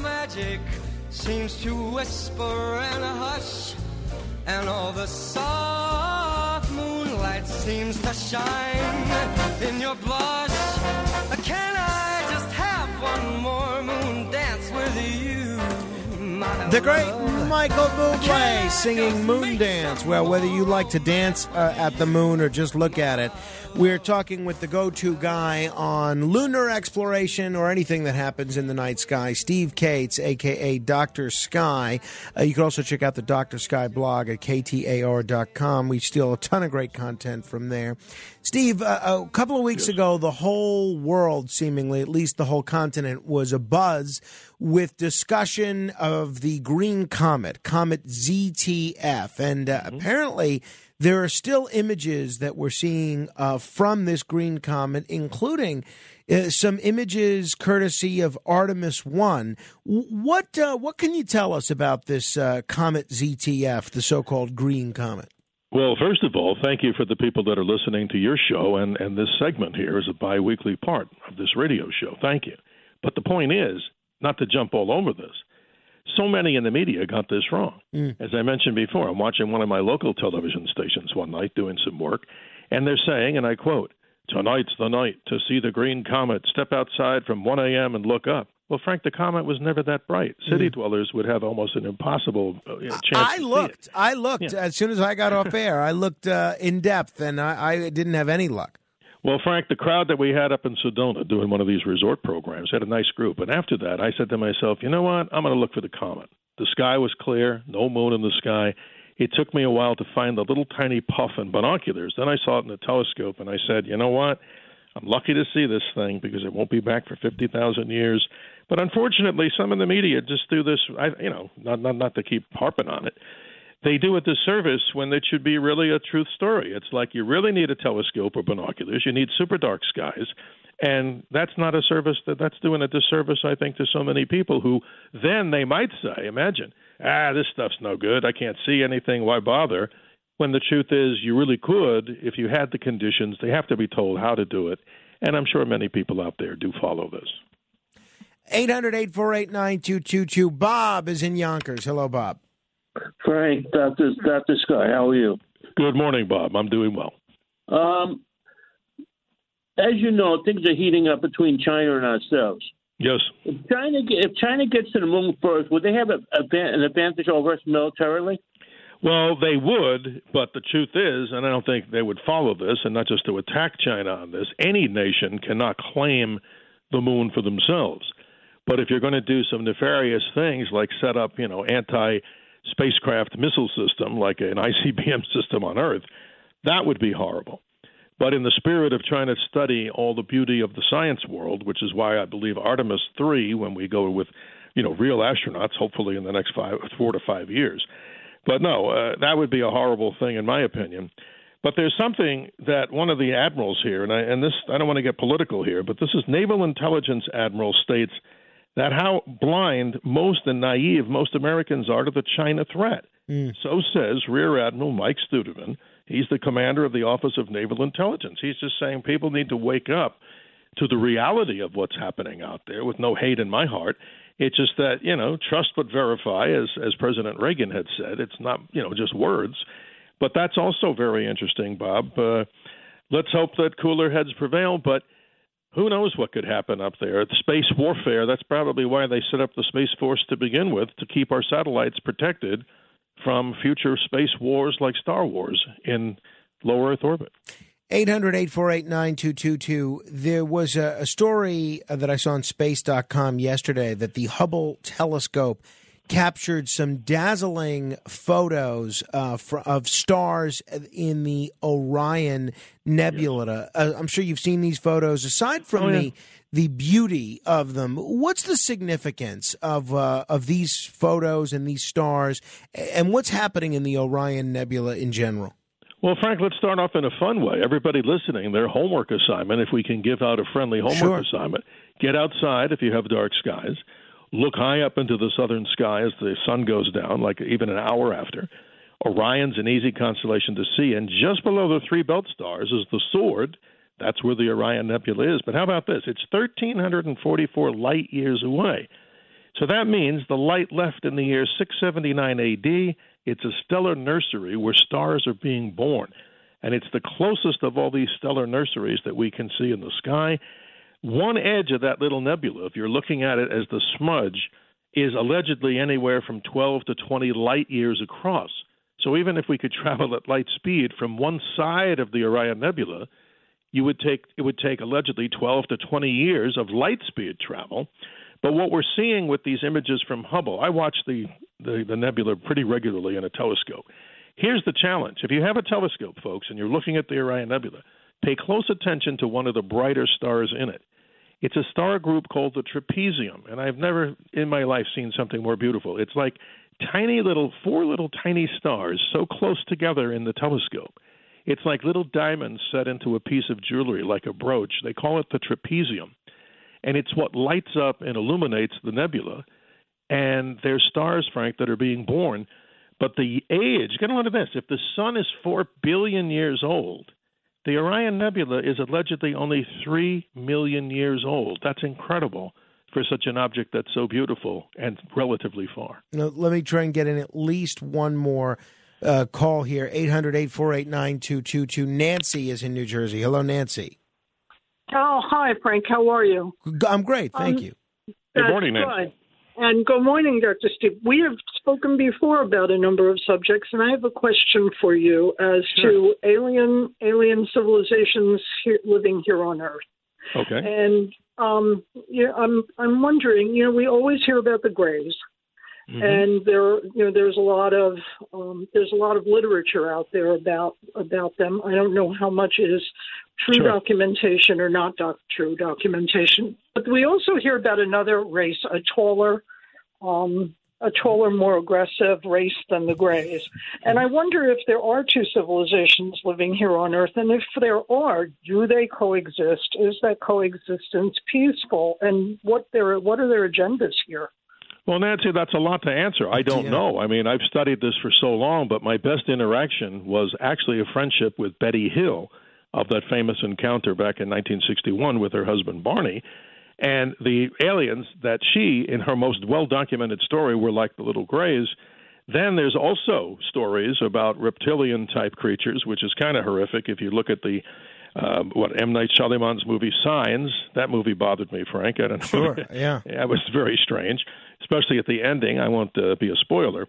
magic seems to whisper and hush, and all the soft moonlight seems to shine in your blush. Can I just have one more moon dance with you? The great Michael Bublé singing Moon Dance. Well, whether you like to dance uh, at the moon or just look at it, we're talking with the go-to guy on lunar exploration or anything that happens in the night sky, Steve Kates, a k a. Doctor Sky. Uh, you can also check out the Doctor Sky blog at k t a r dot com. We steal a ton of great content from there. Steve, uh, a couple of weeks ago, the whole world, seemingly, at least the whole continent, was abuzz with discussion of the Green Comet, Comet Z T F. And uh, mm-hmm. apparently there are still images that we're seeing uh, from this Green Comet, including uh, some images courtesy of Artemis one. What, uh, what can you tell us about this uh, Comet Z T F, the so-called Green Comet? Well, first of all, thank you for the people that are listening to your show, and, and this segment here is a biweekly part of this radio show. Thank you. But the point is, not to jump all over this, so many in the media got this wrong. Mm. As I mentioned before, I'm watching one of my local television stations one night doing some work, and they're saying, and I quote, "Tonight's the night to see the Green Comet. Step outside from one a.m. and look up." Well, Frank, the comet was never that bright. City mm. dwellers would have almost an impossible uh, chance I to looked, see it. I looked. I yeah. looked. As soon as I got off air, I looked uh, in depth, and I, I didn't have any luck. Well, Frank, the crowd that we had up in Sedona doing one of these resort programs had a nice group. And after that, I said to myself, you know what? I'm going to look for the comet. The sky was clear, no moon in the sky. It took me a while to find the little tiny puff in binoculars. Then I saw it in the telescope, and I said, you know what? I'm lucky to see this thing because it won't be back for fifty thousand years. But unfortunately, some in the media just do this, I, you know, not, not not to keep harping on it. They do a disservice when it should be really a truth story. It's like you really need a telescope or binoculars. You need super dark skies. And that's not a service that that's doing a disservice, I think, to so many people who then they might say, imagine, ah, this stuff's no good. I can't see anything. Why bother? When the truth is you really could if you had the conditions. They have to be told how to do it. And I'm sure many people out there do follow this. eight hundred, eight four eight, nine two two two. Bob is in Yonkers. Hello, Bob. Frank, Doctor Doctor Sky, how are you? Good morning, Bob. I'm doing well. Um, as you know, things are heating up between China and ourselves. Yes. If China, if China gets to the moon first, would they have a, a, an advantage over us militarily? Well, they would, but the truth is, and I don't think they would follow this, and not just to attack China on this, any nation cannot claim the moon for themselves. But if you're going to do some nefarious things like set up, you know, anti-spacecraft missile system, like an I C B M system on Earth, that would be horrible. But in the spirit of trying to study all the beauty of the science world, which is why I believe Artemis three, when we go with, you know, real astronauts, hopefully in the next five, four to five years. But no, uh, that would be a horrible thing, in my opinion. But there's something that one of the admirals here, and I, and this I don't want to get political here, but this is Naval Intelligence Admiral states that how blind most and naive most Americans are to the China threat. Mm. So says Rear Admiral Mike Studeman. He's the commander of the Office of Naval Intelligence. He's just saying people need to wake up to the reality of what's happening out there with no hate in my heart. It's just that, you know, trust but verify, as as President Reagan had said. It's not, you know, just words. But that's also very interesting, Bob. Uh, let's hope that cooler heads prevail, but who knows what could happen up there. It's space warfare, that's probably why they set up the Space Force to begin with, to keep our satellites protected from future space wars like Star Wars in low Earth orbit. eight hundred, eight four eight, nine two two two. There was a, a story that I saw on space dot com yesterday that the Hubble telescope captured some dazzling photos uh, for, of stars in the Orion Nebula. Yes. Uh, I'm sure you've seen these photos. Aside from oh, yeah. the the beauty of them, what's the significance of uh, of these photos and these stars, and what's happening in the Orion Nebula in general? Well, Frank, let's start off in a fun way. Everybody listening, their homework assignment, if we can give out a friendly homework sure. assignment, get outside if you have dark skies, look high up into the southern sky as the sun goes down, like even an hour after. Orion's an easy constellation to see, and just below the three belt stars is the Sword. That's where the Orion Nebula is. But how about this? It's one thousand three hundred forty-four light years away. So that means the light left in the year six seventy-nine A D, it's a stellar nursery where stars are being born. And it's the closest of all these stellar nurseries that we can see in the sky. One edge of that little nebula, if you're looking at it as the smudge, is allegedly anywhere from twelve to twenty light years across. So even if we could travel at light speed from one side of the Orion Nebula, you would take it would take allegedly twelve to twenty years of light speed travel. But what we're seeing with these images from Hubble, I watch the, the, the nebula pretty regularly in a telescope. Here's the challenge. If you have a telescope, folks, and you're looking at the Orion Nebula, pay close attention to one of the brighter stars in it. It's a star group called the trapezium, and I've never in my life seen something more beautiful. It's like tiny little, four little tiny stars so close together in the telescope. It's like little diamonds set into a piece of jewelry, like a brooch. They call it the trapezium. And it's what lights up and illuminates the nebula. And there's stars, Frank, that are being born. But the age, get a load of this, if the sun is four billion years old, the Orion Nebula is allegedly only three million years old. That's incredible for such an object that's so beautiful and relatively far. Now, let me try and get in at least one more uh, call here. eight hundred, eight four eight, nine two two two. Nancy is in New Jersey. Hello, Nancy. Oh, hi, Frank. How are you? I'm great. Thank um, you. Good morning, Nancy. And good morning, Doctor Steve. We have spoken before about a number of subjects, and I have a question for you as sure. to alien alien civilizations here, living here on Earth. Okay. And um, yeah, I'm I'm wondering. You know, we always hear about the Greys, mm-hmm. and there you know there's a lot of um, there's a lot of literature out there about about them. I don't know how much is true sure. documentation or not doc- true documentation. But we also hear about another race, a taller, um, a taller, more aggressive race than the Greys. And I wonder if there are two civilizations living here on Earth. And if there are, do they coexist? Is that coexistence peaceful? And what their what are their agendas here? Well, Nancy, that's a lot to answer. I don't yeah. know. I mean, I've studied this for so long, but my best interaction was actually a friendship with Betty Hill, of that famous encounter back in nineteen sixty-one with her husband Barney. And the aliens that she, in her most well-documented story, were like the little grays. Then there's also stories about reptilian-type creatures, which is kind of horrific. If you look at the um, what M. Night Shyamalan's movie Signs, that movie bothered me, Frank. I don't know. Sure, yeah. It was very strange, especially at the ending. I won't uh, be a spoiler.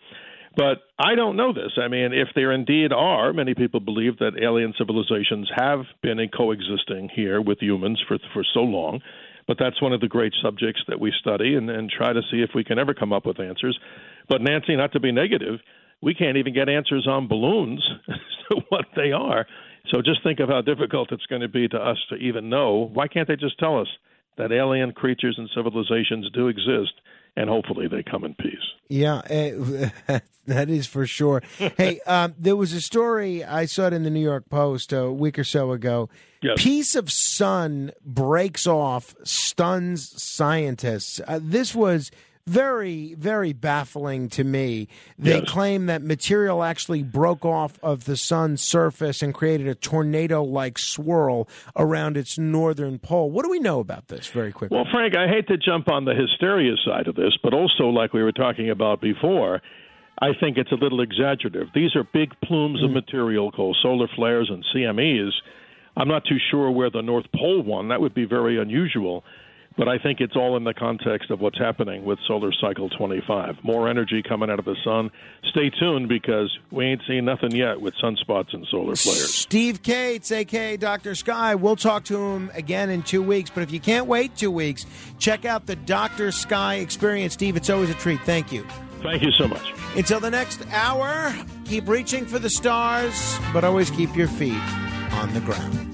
But I don't know this. I mean, if there indeed are, many people believe that alien civilizations have been coexisting here with humans for for so long. But that's one of the great subjects that we study and, and try to see if we can ever come up with answers. But, Nancy, not to be negative, we can't even get answers on balloons as to what they are. So just think of how difficult it's going to be to us to even know. Why can't they just tell us that alien creatures and civilizations do exist, and hopefully they come in peace? Yeah, uh, that is for sure. Hey, um, there was a story, I saw it in the New York Post a week or so ago. Yes. Piece of sun breaks off, stuns scientists. Uh, this was very, very baffling to me. They yes. claim that material actually broke off of the sun's surface and created a tornado-like swirl around its northern pole. What do we know about this very quickly? Well, Frank, I hate to jump on the hysteria side of this, but also, like we were talking about before, I think it's a little exaggerative. These are big plumes mm. of material called solar flares and C M Es. I'm not too sure where the North Pole one. That would be very unusual. But I think it's all in the context of what's happening with solar cycle twenty-five. More energy coming out of the sun. Stay tuned, because we ain't seen nothing yet with sunspots and solar flares. Steve Kates, a k a. Doctor Sky. We'll talk to him again in two weeks. But if you can't wait two weeks, check out the Doctor Sky Experience. Steve, it's always a treat. Thank you. Thank you so much. Until the next hour, keep reaching for the stars, but always keep your feet on the ground.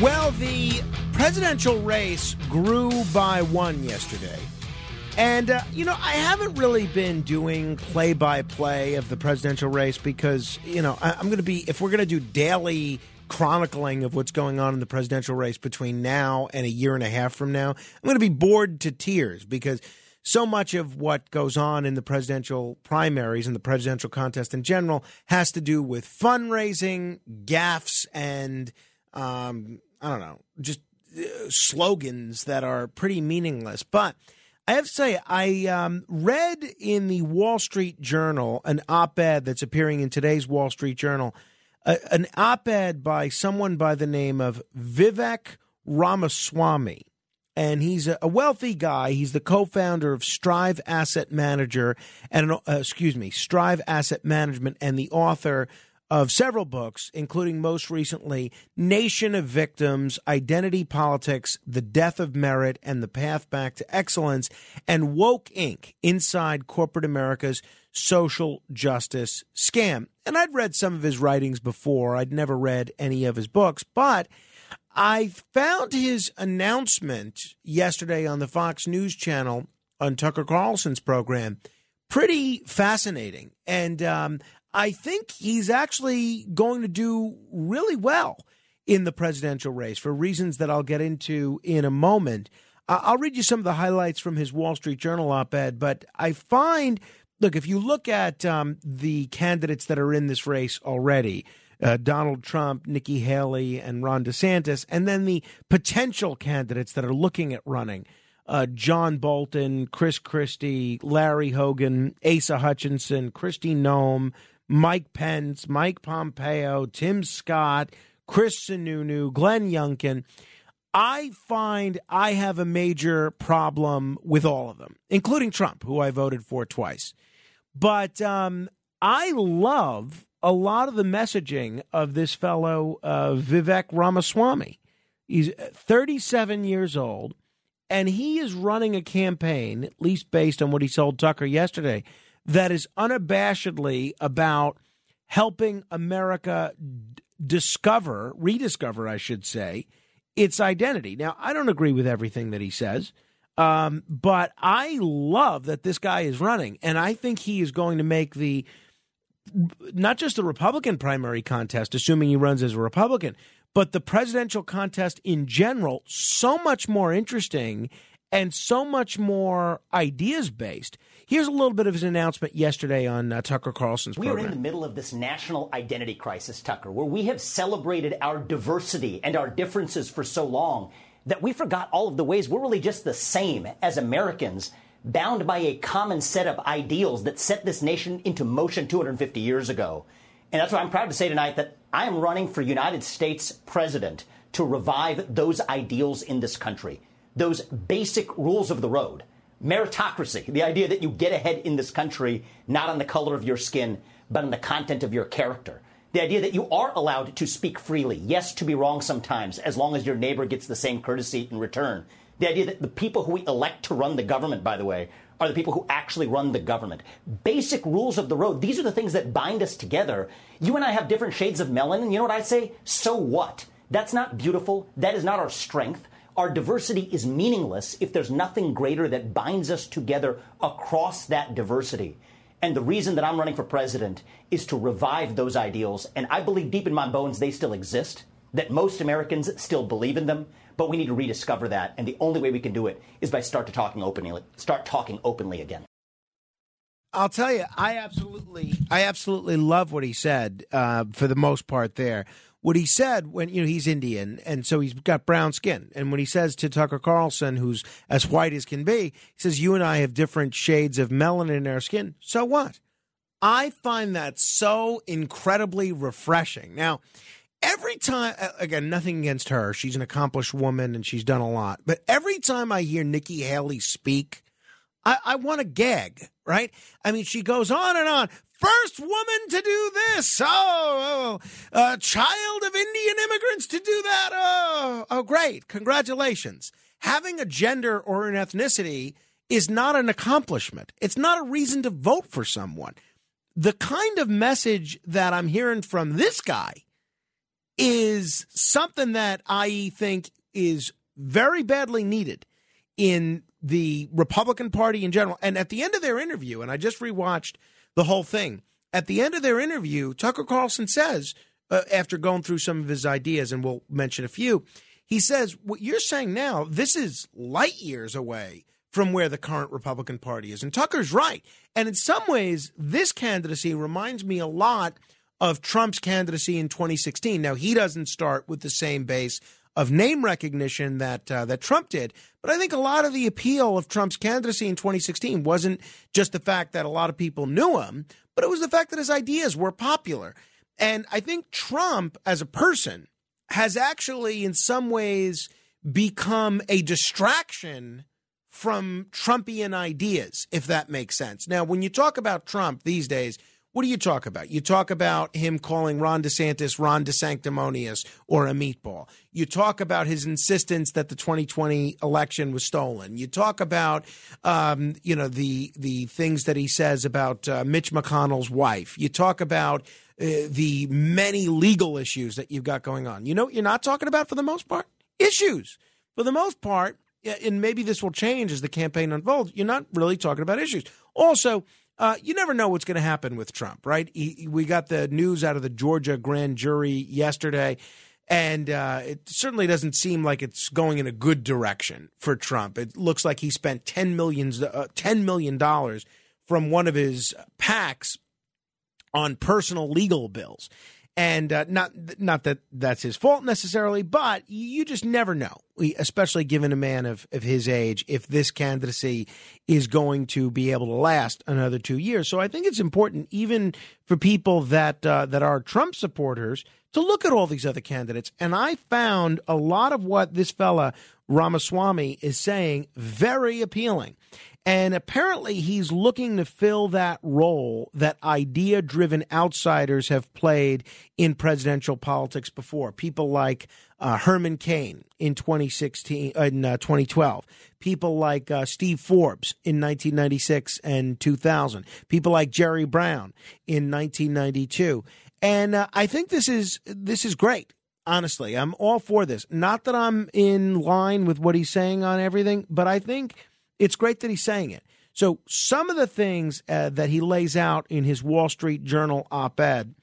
Well, the presidential race grew by one yesterday. And, uh, you know, I haven't really been doing play-by-play of the presidential race because, you know, I- I'm going to be, if we're going to do daily chronicling of what's going on in the presidential race between now and a year and a half from now, I'm going to be bored to tears, because so much of what goes on in the presidential primaries and the presidential contest in general has to do with fundraising, gaffes, and um I don't know, just uh, slogans that are pretty meaningless. But I have to say, I um, read in the Wall Street Journal an op-ed that's appearing in today's Wall Street Journal, uh, an op-ed by someone by the name of Vivek Ramaswamy. And he's a wealthy guy. He's the co-founder of Strive Asset Manager and uh, excuse me, Strive Asset Management, and the author of several books, including most recently, Nation of Victims, Identity Politics, The Death of Merit, and The Path Back to Excellence, and Woke Incorporated, Inside Corporate America's Social Justice Scam. And I'd read some of his writings before. I'd never read any of his books, but I found his announcement yesterday on the Fox News Channel on Tucker Carlson's program pretty fascinating. And um I think he's actually going to do really well in the presidential race for reasons that I'll get into in a moment. Uh, I'll read you some of the highlights from his Wall Street Journal op-ed, but I find, look, if you look at um, the candidates that are in this race already, uh, Donald Trump, Nikki Haley, and Ron DeSantis, and then the potential candidates that are looking at running, Uh, John Bolton, Chris Christie, Larry Hogan, Asa Hutchinson, Kristi Noem, Mike Pence, Mike Pompeo, Tim Scott, Chris Sununu, Glenn Youngkin. I find I have a major problem with all of them, including Trump, who I voted for twice. But um, I love a lot of the messaging of this fellow, uh, Vivek Ramaswamy. He's thirty-seven years old. And he is running a campaign, at least based on what he told Tucker yesterday, that is unabashedly about helping America d- discover, rediscover, I should say, its identity. Now, I don't agree with everything that he says, um, but I love that this guy is running. And I think he is going to make the, not just the Republican primary contest, assuming he runs as a Republican, but the presidential contest in general, so much more interesting and so much more ideas-based. Here's a little bit of his announcement yesterday on uh, Tucker Carlson's program. We are in the middle of this national identity crisis, Tucker, where we have celebrated our diversity and our differences for so long that we forgot all of the ways we're really just the same as Americans, bound by a common set of ideals that set this nation into motion two hundred fifty years ago. And that's why I'm proud to say tonight that I am running for United States president to revive those ideals in this country, those basic rules of the road, meritocracy, the idea that you get ahead in this country, not on the color of your skin, but on the content of your character, the idea that you are allowed to speak freely, yes, to be wrong sometimes, as long as your neighbor gets the same courtesy in return, the idea that the people who we elect to run the government, by the way, are the people who actually run the government. Basic rules of the road. These are the things that bind us together. You and I have different shades of melanin. You know what I say? So what? That's not beautiful. That is not our strength. Our diversity is meaningless if there's nothing greater that binds us together across that diversity. And the reason that I'm running for president is to revive those ideals. And I believe deep in my bones they still exist, that most Americans still believe in them. But we need to rediscover that, and the only way we can do it is by start to talking openly. Start talking openly again. I'll tell you, I absolutely, I absolutely love what he said. Uh, for the most part, there, what he said when you know he's Indian, and so he's got brown skin. And when he says to Tucker Carlson, who's as white as can be, he says, "You and I have different shades of melanin in our skin. So what?" I find that so incredibly refreshing. Now, every time, again, nothing against her. She's an accomplished woman and she's done a lot. But every time I hear Nikki Haley speak, I, I want to gag, right? I mean, she goes on and on. First woman to do this. Oh, oh. Uh, child of Indian immigrants to do that. Oh, oh, great. Congratulations. Having a gender or an ethnicity is not an accomplishment. It's not a reason to vote for someone. The kind of message that I'm hearing from this guy is something that I think is very badly needed in the Republican Party in general. And at the end of their interview, and I just rewatched the whole thing, at the end of their interview, Tucker Carlson says, uh, after going through some of his ideas, and we'll mention a few, he says, what you're saying now, this is light years away from where the current Republican Party is. And Tucker's right. And in some ways, this candidacy reminds me a lot of Trump's candidacy in twenty sixteen. Now, he doesn't start with the same base of name recognition that uh, that Trump did. But I think a lot of the appeal of Trump's candidacy in twenty sixteen wasn't just the fact that a lot of people knew him, but it was the fact that his ideas were popular. And I think Trump as a person has actually in some ways become a distraction from Trumpian ideas, if that makes sense. Now, when you talk about Trump these days, what do you talk about? You talk about him calling Ron DeSantis Ron DeSanctimonious or a meatball. You talk about his insistence that the twenty twenty election was stolen. You talk about, um, you know, the the things that he says about uh, Mitch McConnell's wife. You talk about uh, the many legal issues that you've got going on. You know what you're not talking about for the most part? Issues. For the most part, and maybe this will change as the campaign unfolds, you're not really talking about issues. Also, Uh, you never know what's going to happen with Trump, right? He, we got the news out of the Georgia grand jury yesterday, and uh, it certainly doesn't seem like it's going in a good direction for Trump. It looks like he spent ten million dollars from one of his PACs on personal legal bills. And uh, not not that that's his fault necessarily, but you just never know, especially given a man of, of his age, if this candidacy is going to be able to last another two years. So I think it's important, even for people that uh, that are Trump supporters, to look at all these other candidates. And I found a lot of what this fella Ramaswamy is saying very appealing. And apparently he's looking to fill that role that idea-driven outsiders have played in presidential politics before. People like uh, Herman Cain in twenty sixteen, uh, in uh, twenty twelve. People like uh, Steve Forbes in nineteen ninety-six and two thousand. People like Jerry Brown in nineteen ninety-two. And uh, I think this is this is great. Honestly, I'm all for this. Not that I'm in line with what he's saying on everything, but I think it's great that he's saying it. So some of the things uh, that he lays out in his Wall Street Journal op-ed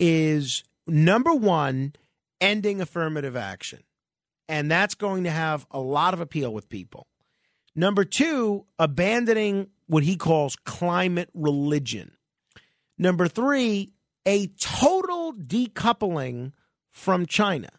is, number one, ending affirmative action. And that's going to have a lot of appeal with people. Number two, abandoning what he calls climate religion. Number three, a total decoupling from China.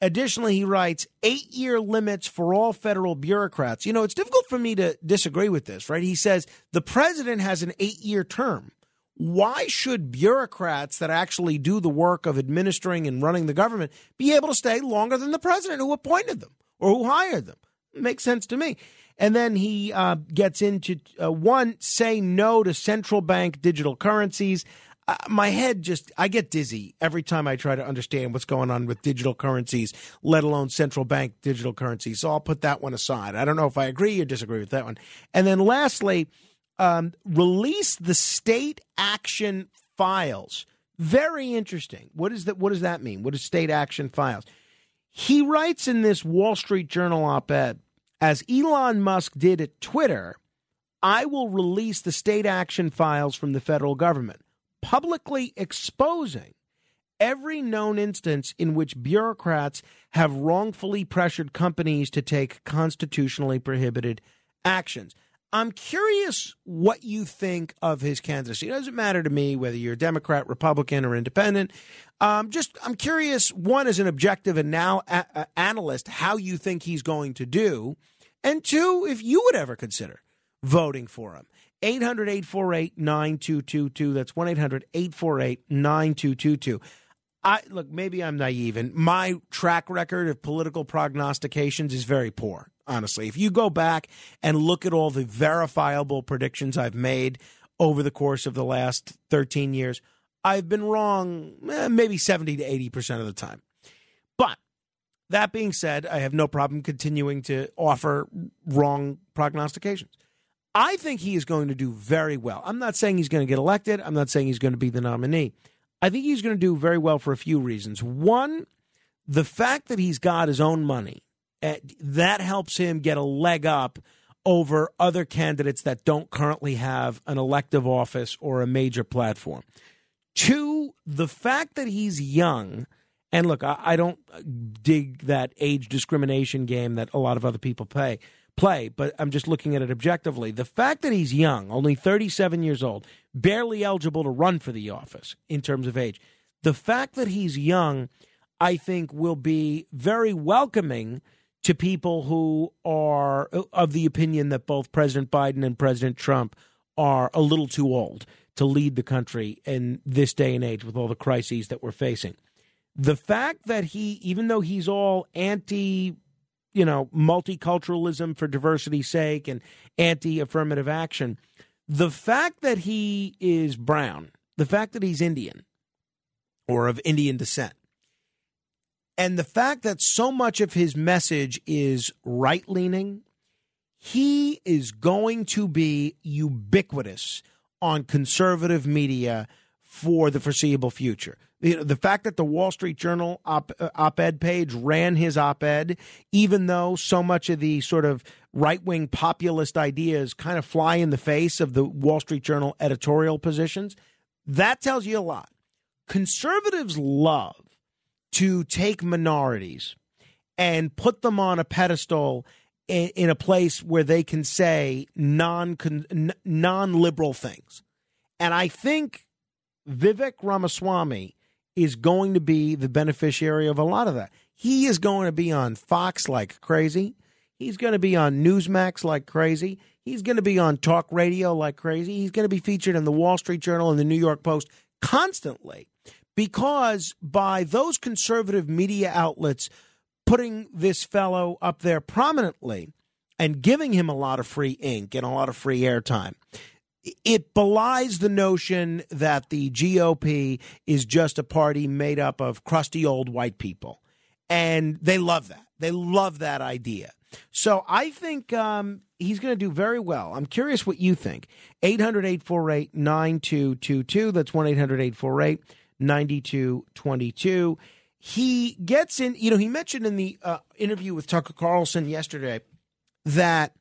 Additionally, he writes, eight-year limits for all federal bureaucrats. You know, it's difficult for me to disagree with this, right? He says the president has an eight-year term. Why should bureaucrats that actually do the work of administering and running the government be able to stay longer than the president who appointed them or who hired them? It makes sense to me. And then he uh, gets into, uh, one, say no to central bank digital currencies. Uh, my head just, I get dizzy every time I try to understand what's going on with digital currencies, let alone central bank digital currencies. So I'll put that one aside. I don't know if I agree or disagree with that one. And then lastly, um, release the state action files. Very interesting. What is that? What does that mean? What is state action files? He writes in this Wall Street Journal op-ed, as Elon Musk did at Twitter, I will release the state action files from the federal government, publicly exposing every known instance in which bureaucrats have wrongfully pressured companies to take constitutionally prohibited actions. I'm curious what you think of his candidacy. It doesn't matter to me whether you're a Democrat, Republican, or independent. Um, just I'm curious, one, as an objective and now a- a- analyst, how you think he's going to do, and two, if you would ever consider voting for him. eight hundred, eight four eight, nine two two two. That's one eight hundred, eight four eight, nine two two two. I, look, maybe I'm naive, and my track record of political prognostications is very poor, honestly. If you go back and look at all the verifiable predictions I've made over the course of the last thirteen years, I've been wrong eh, maybe seventy to eighty percent of the time. But that being said, I have no problem continuing to offer wrong prognostications. I think he is going to do very well. I'm not saying he's going to get elected. I'm not saying he's going to be the nominee. I think he's going to do very well for a few reasons. One, the fact that he's got his own money, that helps him get a leg up over other candidates that don't currently have an elective office or a major platform. Two, the fact that he's young, and look, I don't dig that age discrimination game that a lot of other people play. play, but I'm just looking at it objectively. The fact that he's young, only thirty-seven years old, barely eligible to run for the office in terms of age. The fact that he's young, I think, will be very welcoming to people who are of the opinion that both President Biden and President Trump are a little too old to lead the country in this day and age with all the crises that we're facing. The fact that he, even though he's all anti- you know, multiculturalism for diversity's sake and anti-affirmative action, the fact that he is brown, the fact that he's Indian or of Indian descent, and the fact that so much of his message is right-leaning, he is going to be ubiquitous on conservative media for the foreseeable future. The fact that the Wall Street Journal op- op-ed page ran his op-ed, even though so much of the sort of right-wing populist ideas kind of fly in the face of the Wall Street Journal editorial positions, that tells you a lot. Conservatives love to take minorities and put them on a pedestal in, in a place where they can say non non-liberal things. And I think Vivek Ramaswamy is going to be the beneficiary of a lot of that. He is going to be on Fox like crazy. He's going to be on Newsmax like crazy. He's going to be on talk radio like crazy. He's going to be featured in the Wall Street Journal and the New York Post constantly because by those conservative media outlets putting this fellow up there prominently and giving him a lot of free ink and a lot of free airtime, it belies the notion that the G O P is just a party made up of crusty old white people. And they love that. They love that idea. So I think um, he's going to do very well. I'm curious what you think. eight hundred, eight four eight, nine two two two. That's one eight hundred, eight four eight, nine two two two. He gets in, you know, he mentioned in the uh, interview with Tucker Carlson yesterday that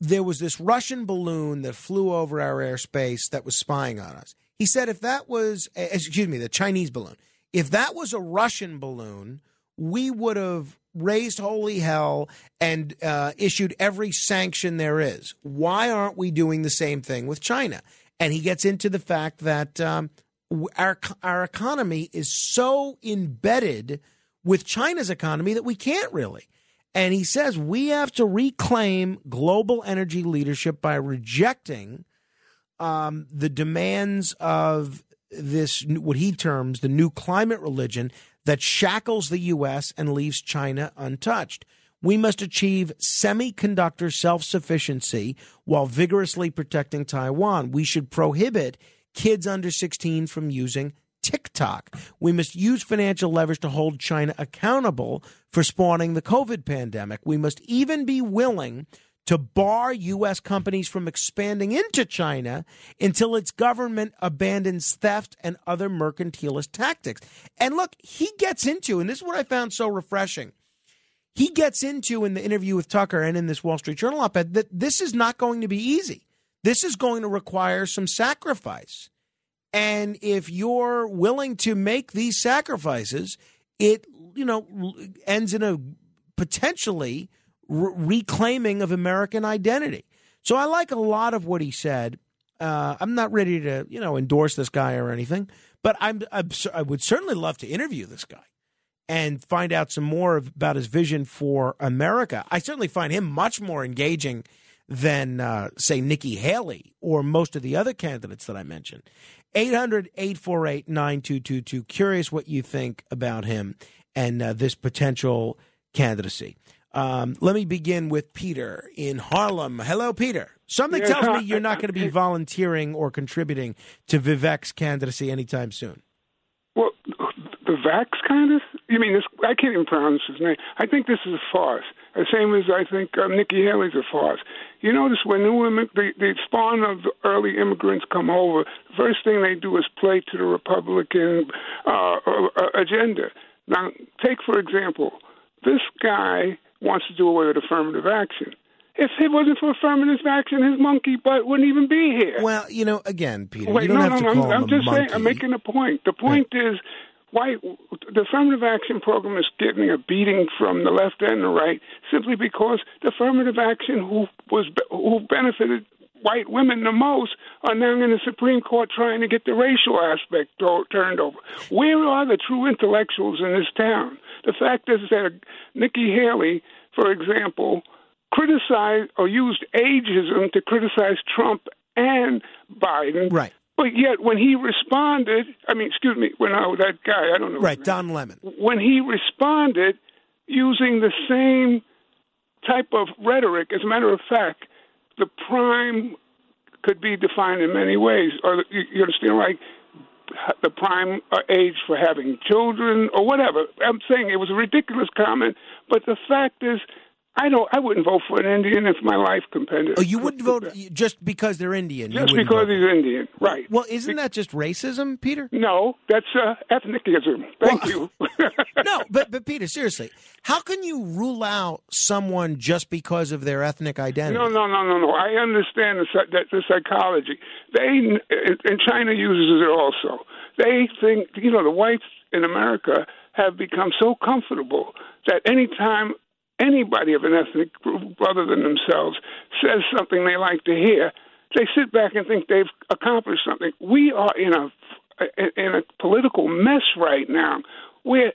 there was this Russian balloon that flew over our airspace that was spying on us. He said if that was, excuse me, the Chinese balloon, if that was a Russian balloon, we would have raised holy hell and uh, issued every sanction there is. Why aren't we doing the same thing with China? And he gets into the fact that um, our our economy is so embedded with China's economy that we can't really. And he says we have to reclaim global energy leadership by rejecting um, the demands of this, what he terms the new climate religion that shackles the U S and leaves China untouched. We must achieve semiconductor self-sufficiency while vigorously protecting Taiwan. We should prohibit kids under sixteen from using TikTok. We must use financial leverage to hold China accountable for spawning the COVID pandemic. We must even be willing to bar U S companies from expanding into China until its government abandons theft and other mercantilist tactics. And look, he gets into, and this is what I found so refreshing, he gets into in the interview with Tucker and in this Wall Street Journal op-ed that this is not going to be easy. This is going to require some sacrifice. And if you're willing to make these sacrifices, it, you know, ends in a potentially re- reclaiming of American identity. So I like a lot of what he said. Uh, I'm not ready to, you know, endorse this guy or anything, but I'm, I'm I would certainly love to interview this guy and find out some more about his vision for America. I certainly find him much more engaging than, uh, say, Nikki Haley or most of the other candidates that I mentioned. eight hundred, eight four eight, nine two two two. Curious what you think about him and uh, this potential candidacy. Um, let me begin with Peter in Harlem. Hello, Peter. Something You're tells not- me you're not going to be volunteering or contributing to Vivek's candidacy anytime soon. Well, Vivek's candidacy? You mean this? I can't even pronounce his name. I think this is a farce. The same as I think um, Nikki Haley's a farce. You notice when new immigrants, the, the spawn of the early immigrants come over, the first thing they do is play to the Republican uh, agenda. Now, take, for example, this guy wants to do away with affirmative action. If it wasn't for affirmative action, his monkey butt wouldn't even be here. Well, you know, again, Peter, Wait, you don't no, have no, to call I'm, him I'm just a monkey. Saying, I'm making a point. The point yeah. is... Why the affirmative action program is getting a beating from the left and the right simply because the affirmative action who was who benefited white women the most are now in the Supreme Court trying to get the racial aspect turned over. Where are the true intellectuals in this town? The fact is that Nikki Haley, for example, criticized or used ageism to criticize Trump and Biden. Right. But yet, when he responded, I mean, excuse me, when I, that guy, I don't know. Right, Don Lemon. When he responded using the same type of rhetoric, as a matter of fact, the prime could be defined in many ways. Or you understand, like the prime age for having children or whatever. I'm saying it was a ridiculous comment, but the fact is, I don't. I wouldn't vote for an Indian if my life depended. Oh, you wouldn't vote just because they're Indian. Just because he's Indian, right? Well, isn't that just racism, Peter? No, that's uh, ethnicism. Thank well, you. no, but but Peter, seriously, how can you rule out someone just because of their ethnic identity? No, no, no, no, no. I understand the, the, the psychology. They and China uses it also. They think you know the whites in America have become so comfortable that any time anybody of an ethnic group other than themselves says something they like to hear, they sit back and think they've accomplished something. We are in a in a political mess right now where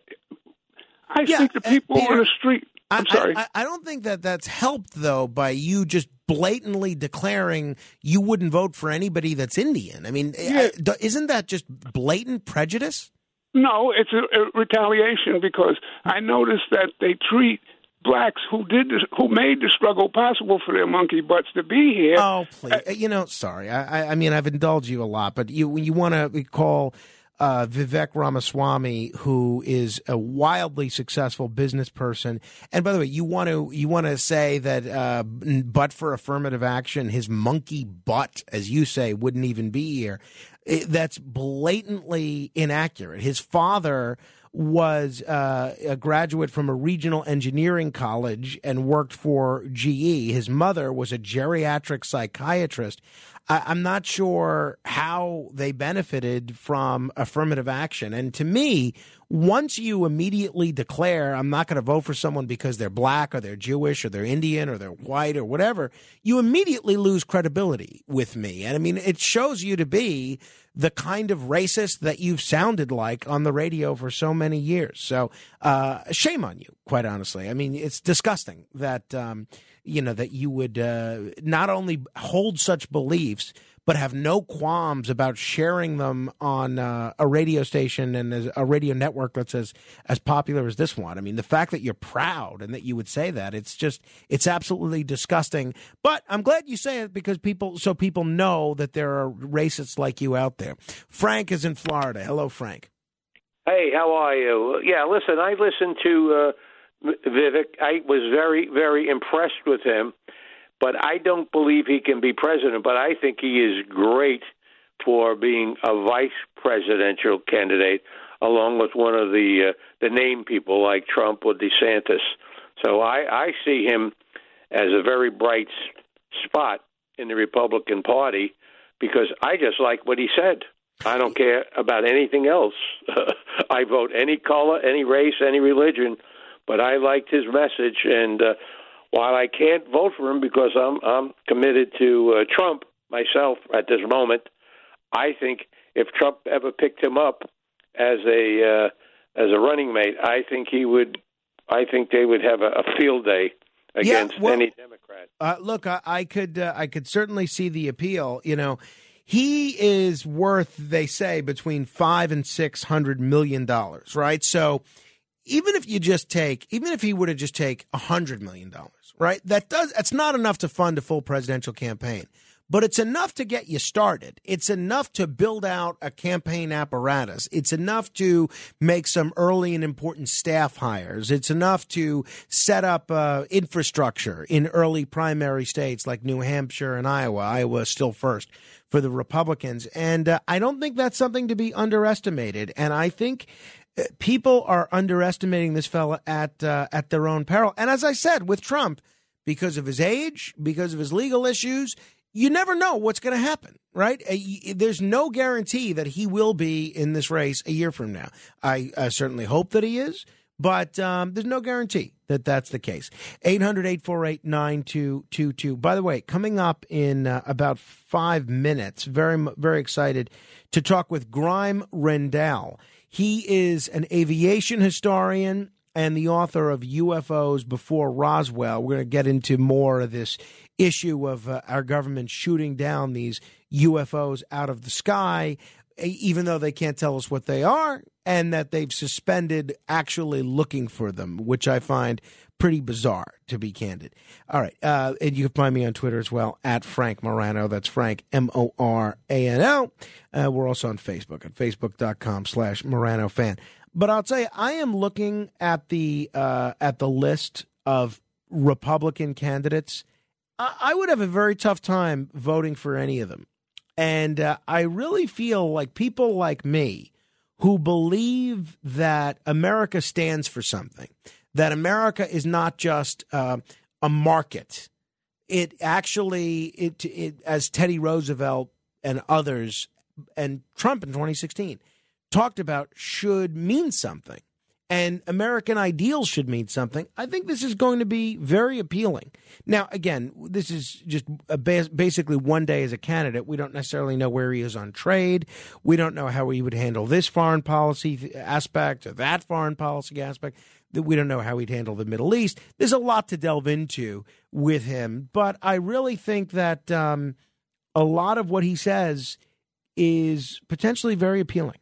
I yeah, think the people uh, Peter, on the street I'm sorry. I, I don't think that that's helped, though, by you just blatantly declaring you wouldn't vote for anybody that's Indian. I mean, yeah. isn't that just blatant prejudice? No, it's a, a retaliation, because I noticed that they treat blacks who did this, who made the struggle possible for their monkey butts to be here. Oh, please. Uh, you know, sorry. I, I mean, I've indulged you a lot, but you you want to call Uh, Vivek Ramaswamy, who is a wildly successful business person, and by the way, you want to you want to say that, uh, but for affirmative action, his monkey butt, as you say, wouldn't even be here. It, that's blatantly inaccurate. His father was uh, a graduate from a regional engineering college and worked for G E. His mother was a geriatric psychiatrist. I- I'm not sure how they benefited from affirmative action. And to me, once you immediately declare, I'm not going to vote for someone because they're black or they're Jewish or they're Indian or they're white or whatever, you immediately lose credibility with me. And I mean, it shows you to be the kind of racist that you've sounded like on the radio for so many years. So uh, shame on you, quite honestly. I mean, it's disgusting that, um, you know, that you would uh, not only hold such beliefs, but have no qualms about sharing them on uh, a radio station and as a radio network that's as, as popular as this one. I mean, the fact that you're proud and that you would say that, it's just, it's absolutely disgusting. But I'm glad you say it, because people, so people know that there are racists like you out there. Frank is in Florida. Hello, Frank. Hey, how are you? Yeah, listen, I listened to uh, Vivek. I was very, very impressed with him. But I don't believe he can be president, but I think he is great for being a vice presidential candidate, along with one of the uh, the named people like Trump or DeSantis. So I, I see him as a very bright spot in the Republican Party, because I just like what he said. I don't care about anything else. I vote any color, any race, any religion, but I liked his message. And uh, while I can't vote for him because I'm I'm committed to uh, Trump myself at this moment, I think if Trump ever picked him up as a uh, as a running mate, I think he would. I think they would have a, a field day against yeah, well, any Democrat. Uh, look, I, I could uh, I could certainly see the appeal. You know, he is worth, they say, between five and six hundred million dollars, right? So even if you just take, even if he were to just take a hundred million dollars. Right. That does. That's not enough to fund a full presidential campaign, but it's enough to get you started. It's enough to build out a campaign apparatus. It's enough to make some early and important staff hires. It's enough to set up uh, infrastructure in early primary states like New Hampshire and Iowa. Iowa is still first for the Republicans. And uh, I don't think that's something to be underestimated. And I think people are underestimating this fella at uh, at their own peril. And as I said, with Trump, because of his age, because of his legal issues, you never know what's going to happen, right? There's no guarantee that he will be in this race a year from now. I, I certainly hope that he is, but um, there's no guarantee that that's the case. eight hundred, eight four eight, nine two two two. By the way, coming up in uh, about five minutes, very, very excited to talk with Graeme Rendall. He is an aviation historian and the author of U F Os Before Roswell. We're going to get into more of this issue of uh, our government shooting down these U F Os out of the sky, even though they can't tell us what they are, and that they've suspended actually looking for them, which I find pretty bizarre, to be candid. All right. Uh, and you can find me on Twitter as well, at Frank Morano. That's Frank, M O R A N O. Uh, we're also on Facebook at facebook.com slash Morano fan. But I'll tell you, I am looking at the uh, at the list of Republican candidates. I, I would have a very tough time voting for any of them. And uh, I really feel like people like me who believe that America stands for something, that America is not just uh, a market. It actually, it, it, as Teddy Roosevelt and others and Trump in twenty sixteen talked about, should mean something. And American ideals should mean something. I think this is going to be very appealing. Now, again, this is just a bas- basically one day as a candidate. We don't necessarily know where he is on trade. We don't know how he would handle this foreign policy aspect or that foreign policy aspect. that we don't know how he'd handle the Middle East. There's a lot to delve into with him, but I really think that um, a lot of what he says is potentially very appealing.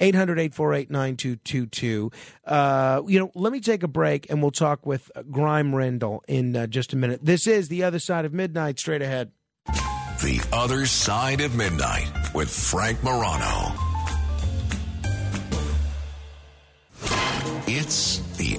eight hundred, eight four eight, nine two two two. Uh, you know, let me take a break, and we'll talk with Graeme Rendall in uh, just a minute. This is The Other Side of Midnight, straight ahead. The Other Side of Midnight with Frank Morano. It's The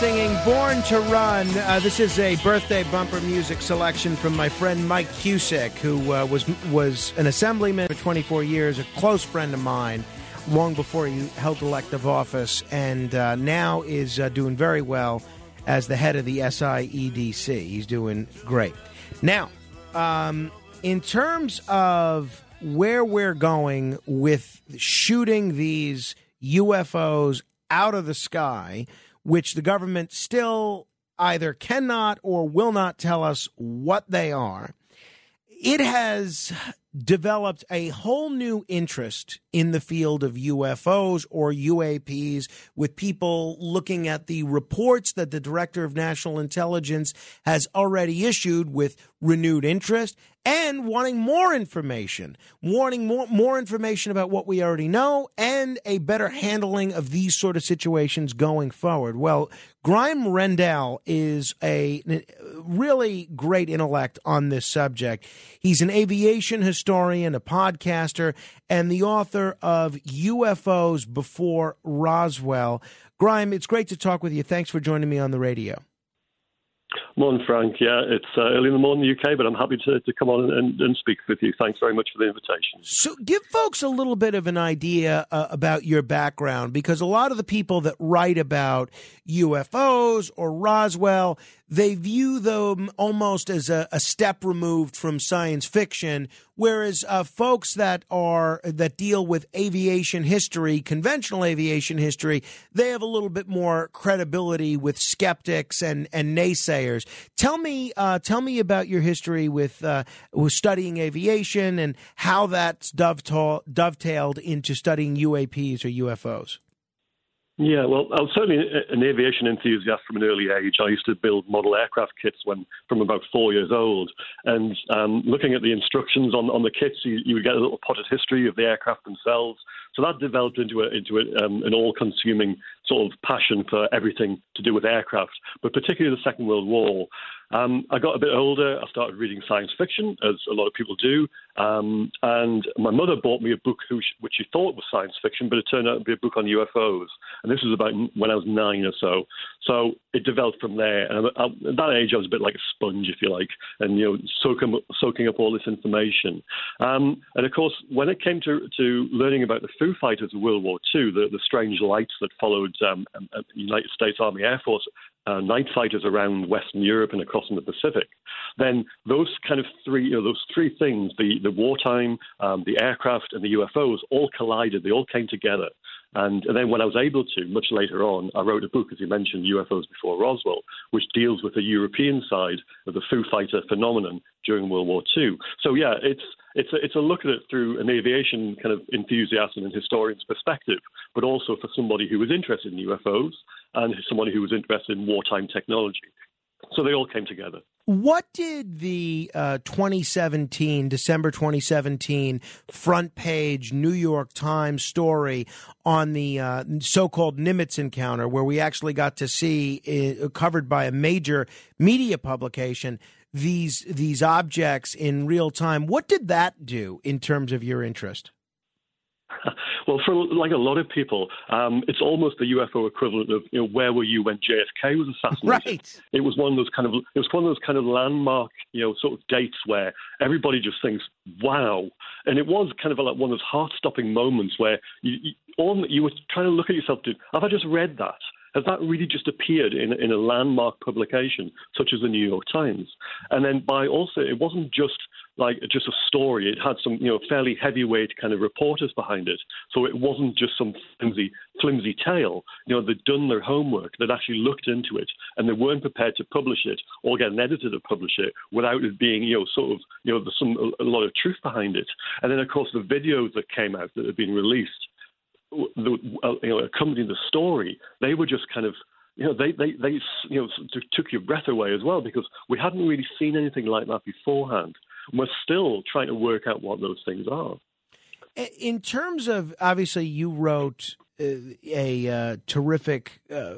Singing Born to Run. Uh, this is a birthday bumper music selection from my friend Mike Cusick, who uh, was was an assemblyman for twenty-four years, a close friend of mine, long before he held elective office, and uh, now is uh, doing very well as the head of the S I E D C. He's doing great. Now, um, in terms of where we're going with shooting these U F Os out of the sky, which the government still either cannot or will not tell us what they are, it has developed a whole new interest in the field of U F Os or U A Ps, with people looking at the reports that the Director of National Intelligence has already issued with renewed interest and wanting more information, wanting more, more information about what we already know and a better handling of these sort of situations going forward. Well, Graeme Rendall is a really great intellect on this subject. He's an aviation historian, a podcaster, and the author of U F Os Before Roswell. Graeme, it's great to talk with you. Thanks for joining me on the radio. Morning, Frank. Yeah, it's uh, early in the morning in the U K, but I'm happy to, to come on and, and speak with you. Thanks very much for the invitation. So give folks a little bit of an idea uh, about your background, because a lot of the people that write about U F Os or Roswell, they view them almost as a, a step removed from science fiction, whereas uh, folks that are that deal with aviation history, conventional aviation history, they have a little bit more credibility with skeptics and, and naysayers. Tell me, uh, tell me about your history with, uh, with studying aviation and how that's dovetail, dovetailed into studying U A Ps or U F Os. Yeah, well, I was certainly an aviation enthusiast from an early age. I used to build model aircraft kits when from about four years old. And um, looking at the instructions on, on the kits, you, you would get a little potted history of the aircraft themselves. So that developed into a, into a, um, an all-consuming sort of passion for everything to do with aircraft, but particularly the Second World War. Um, I got a bit older. I started reading science fiction, as a lot of people do. Um, and my mother bought me a book who she, which she thought was science fiction, but it turned out to be a book on U F Os. And this was about when I was nine or so. So it developed from there. And I, I, at that age, I was a bit like a sponge, if you like, and you know, soaking, soaking up all this information. Um, and of course, when it came to, to learning about the Foo Fighters of World War Two, the, the strange lights that followed um, United States Army Air Force Uh, night fighters around Western Europe and across in the Pacific, then those kind of three, you know, those three things, the, the wartime, um, the aircraft and the U F Os all collided. They all came together. And, and then when I was able to, much later on, I wrote a book, as you mentioned, U F Os Before Roswell, which deals with the European side of the Foo Fighter phenomenon during World War Two. So, yeah, it's It's a, it's a look at it through an aviation kind of enthusiasm and historian's perspective, but also for somebody who was interested in U F Os and somebody who was interested in wartime technology. So they all came together. What did the uh, twenty seventeen, December twenty seventeen, front page New York Times story on the uh, so-called Nimitz encounter, where we actually got to see, uh, covered by a major media publication, these these objects in real time. What did that do in terms of your interest? Well, for like a lot of people, um, it's almost the U F O equivalent of, you know, where were you when J F K was assassinated? Right. It was one of those kind of it was one of those kind of landmark, you know, sort of dates where everybody just thinks, wow. And it was kind of like one of those heart-stopping moments where you, you, all, you were trying to look at yourself, dude, have I just read that? Has that really just appeared in, in a landmark publication such as the New York Times? And then by also, it wasn't just like just a story. It had some, you know, fairly heavyweight kind of reporters behind it. So it wasn't just some flimsy, flimsy tale. You know, they'd done their homework. They'd actually looked into it, and they weren't prepared to publish it or get an editor to publish it without it being, you know, sort of, you know, some a lot of truth behind it. And then, of course, the videos that came out that had been released, the, you know, accompanying the story, they were just kind of, you know, they, they, they, you know, took your breath away as well, because we hadn't really seen anything like that beforehand. We're still trying to work out what those things are. In terms of, obviously, you wrote a, a terrific uh,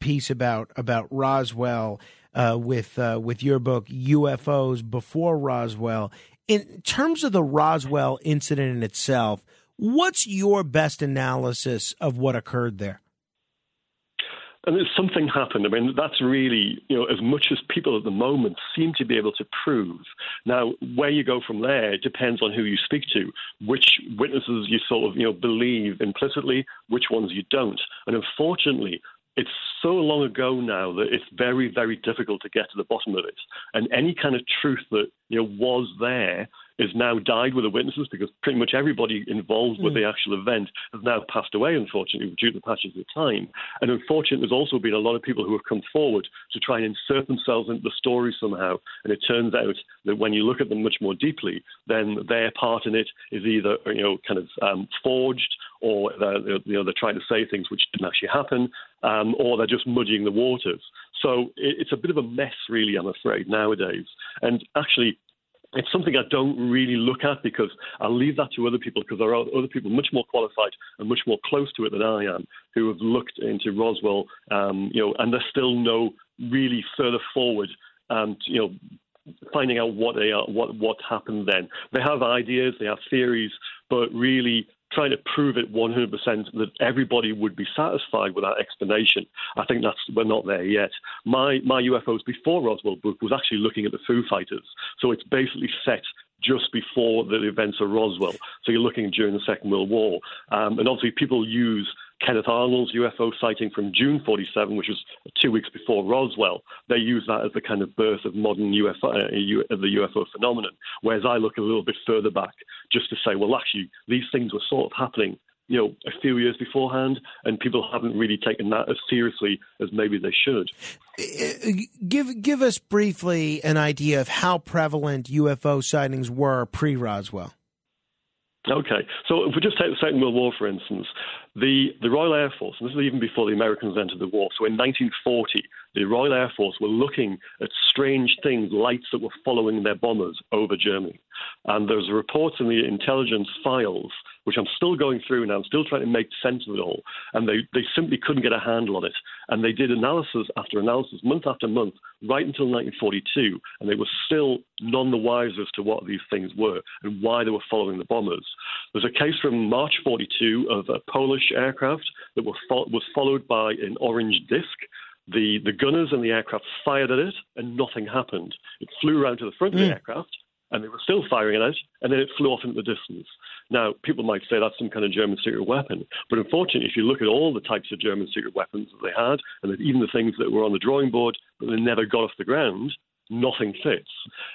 piece about about Roswell uh, with uh, with your book U F Os Before Roswell. In terms of the Roswell incident in itself, what's your best analysis of what occurred there? And something happened. I mean, that's really, you know, as much as people at the moment seem to be able to prove. Now, where you go from there depends on who you speak to, which witnesses you sort of, you know, believe implicitly, which ones you don't. And unfortunately, it's so long ago now that it's very, very difficult to get to the bottom of it. And any kind of truth that, you know, was there is now died with the witnesses, because pretty much everybody involved with mm. the actual event has now passed away, unfortunately, due to the passage of time. And unfortunately, there's also been a lot of people who have come forward to try and insert themselves into the story somehow. And it turns out that when you look at them much more deeply, then their part in it is either, you know, kind of um, forged, or they're, you know, they're trying to say things which didn't actually happen, um, or they're just muddying the waters. So it's a bit of a mess, really, I'm afraid, nowadays. And actually, it's something I don't really look at, because I'll leave that to other people, because there are other people much more qualified and much more close to it than I am who have looked into Roswell, um, you know, and there's still no really further forward, um, you know, finding out what they are, what what happened then. They have ideas, they have theories, but really trying to prove it one hundred percent that everybody would be satisfied with that explanation, I think that's we're not there yet. My my U F Os Before Roswell book was actually looking at the Foo Fighters, so it's basically set just before the events of Roswell. So you're looking during the Second World War, um, and obviously people use Kenneth Arnold's U F O sighting from June forty-seven, which was two weeks before Roswell. They use that as the kind of birth of modern U F O, uh, the U F O phenomenon, whereas I look a little bit further back just to say, well, actually, these things were sort of happening, you know, a few years beforehand, and people haven't really taken that as seriously as maybe they should. Give, give us briefly an idea of how prevalent U F O sightings were pre-Roswell. Okay, so if we just take the Second World War, for instance, the, the Royal Air Force, and this is even before the Americans entered the war, so in nineteen forty, the Royal Air Force were looking at strange things, lights that were following their bombers over Germany. And there's reports in the intelligence files, which I'm still going through and I'm still trying to make sense of it all. And they, they simply couldn't get a handle on it. And they did analysis after analysis, month after month, right until nineteen forty-two. And they were still none the wiser as to what these things were and why they were following the bombers. There's a case from March forty-two of a Polish aircraft that were fo- was followed by an orange disc. The, the gunners and the aircraft fired at it and nothing happened. It flew around to the front mm. of the aircraft, and they were still firing it out, and then it flew off into the distance. Now, people might say that's some kind of German secret weapon, but unfortunately, if you look at all the types of German secret weapons that they had, and even the things that were on the drawing board but they never got off the ground, nothing fits.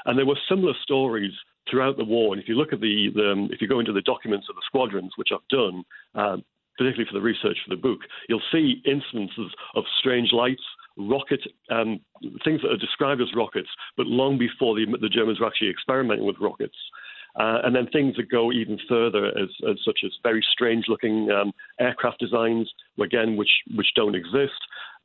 And there were similar stories throughout the war, and if you look at the, the if you go into the documents of the squadrons, which I've done, um, particularly for the research for the book, you'll see instances of strange lights, rocket, um, things that are described as rockets, but long before the, the Germans were actually experimenting with rockets. Uh, and then things that go even further, as, as such as very strange-looking um, aircraft designs, again, which which don't exist,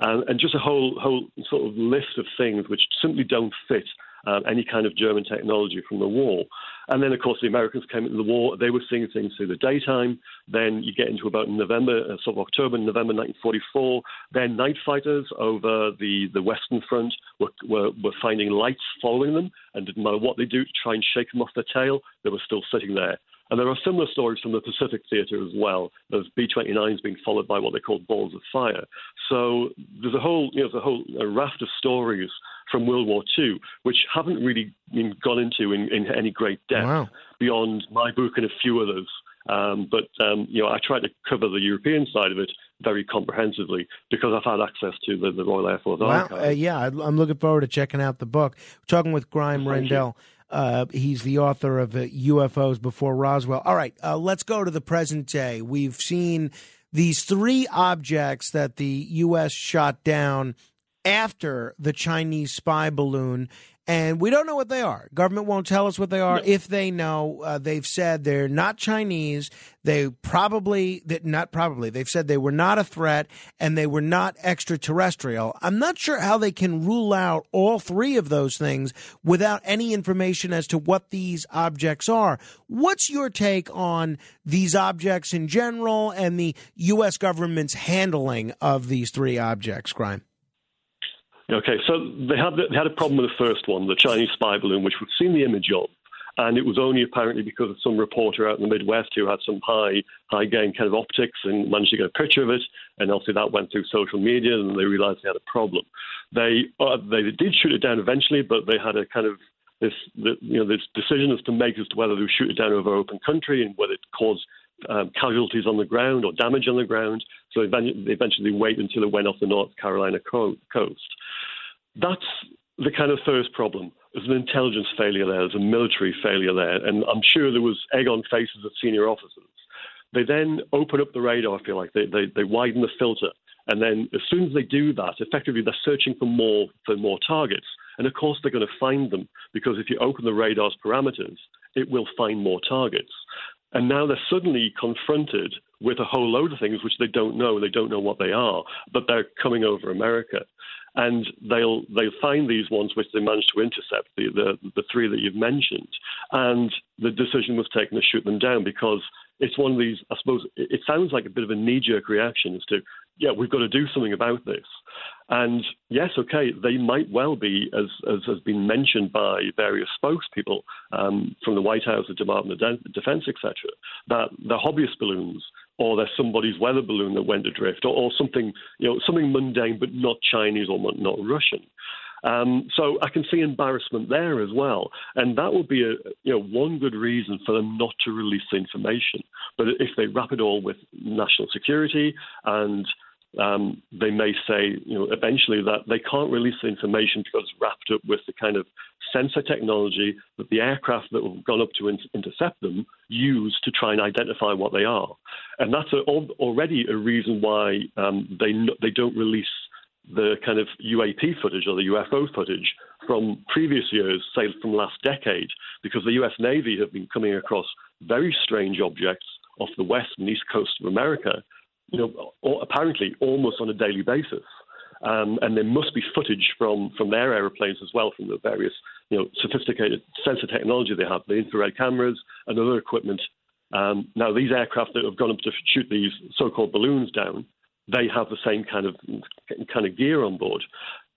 uh, and just a whole whole sort of list of things which simply don't fit um, any kind of German technology from the war. And then, of course, the Americans came into the war. They were seeing things through the daytime. Then you get into about November, sort of October, November nineteen forty-four. Then night fighters over the, the Western Front were, were were finding lights following them. And didn't matter what they do to try and shake them off their tail, they were still sitting there. And there are similar stories from the Pacific Theater as well. Those B twenty-nines being followed by what they called balls of fire. So there's a whole, you know, there's a whole raft of stories from World War Two, which haven't really been gone into in, in any great depth. Wow. Beyond my book and a few others. Um, but um, you know, I tried to cover the European side of it very comprehensively because I've had access to the, the Royal Air Force Archive. Wow. Uh, yeah, I'm looking forward to checking out the book. We're talking with Graeme Thank Rendall. You. Uh, he's the author of uh, U F Os Before Roswell. All right, uh, let's go to the present day. We've seen these three objects that the U S shot down after the Chinese spy balloon, and we don't know what they are. Government won't tell us what they are. No. If they know, uh, they've said they're not Chinese. They probably, not probably, they've said they were not a threat and they were not extraterrestrial. I'm not sure how they can rule out all three of those things without any information as to what these objects are. What's your take on these objects in general and the U S government's handling of these three objects, Graeme? Okay, so they had, they had a problem with the first one, the Chinese spy balloon, which we've seen the image of, and it was only apparently because of some reporter out in the Midwest who had some high, high-gain kind of optics and managed to get a picture of it, and obviously that went through social media, and they realized they had a problem. They uh, they did shoot it down eventually, but they had a kind of this the, you know this decision as to make as to whether they would shoot it down over open country and whether it caused Um, casualties on the ground or damage on the ground, so they eventually wait until it went off the North Carolina co- coast. That's the kind of first problem. There's an intelligence failure there, there's a military failure there, and I'm sure there was egg on faces of senior officers. They then open up the radar, I feel like, they, they, they widen the filter, and then as soon as they do that, effectively they're searching for more for more targets, and of course they're going to find them, because if you open the radar's parameters, it will find more targets. And now they're suddenly confronted with a whole load of things which they don't know. They don't know what they are, but they're coming over America. And they'll they'll find these ones which they managed to intercept, the, the, the three that you've mentioned. And the decision was taken to shoot them down because it's one of these, I suppose, it sounds like a bit of a knee-jerk reaction as to, yeah, we've got to do something about this. And yes, okay, they might well be, as as has been mentioned by various spokespeople um, from the White House, the Department of Defense, et cetera, that they're hobbyist balloons or they're somebody's weather balloon that went adrift or, or something, you know, something mundane but not Chinese or not Russian. Um, so I can see embarrassment there as well, and that would be a, you know, one good reason for them not to release the information. But if they wrap it all with national security, and um, they may say, you know, eventually that they can't release the information because it's wrapped up with the kind of sensor technology that the aircraft that have gone up to in- intercept them use to try and identify what they are, and that's a, already a reason why um, they they don't release the kind of U A P footage or the U F O footage from previous years, say from last decade, because the U S Navy have been coming across very strange objects off the west and east coast of America, you know, or apparently almost on a daily basis. Um, and there must be footage from, from their aeroplanes as well, from the various, you know, sophisticated sensor technology they have, the infrared cameras and other equipment. Um, now, these aircraft that have gone up to shoot these so-called balloons down, they have the same kind of kind of gear on board,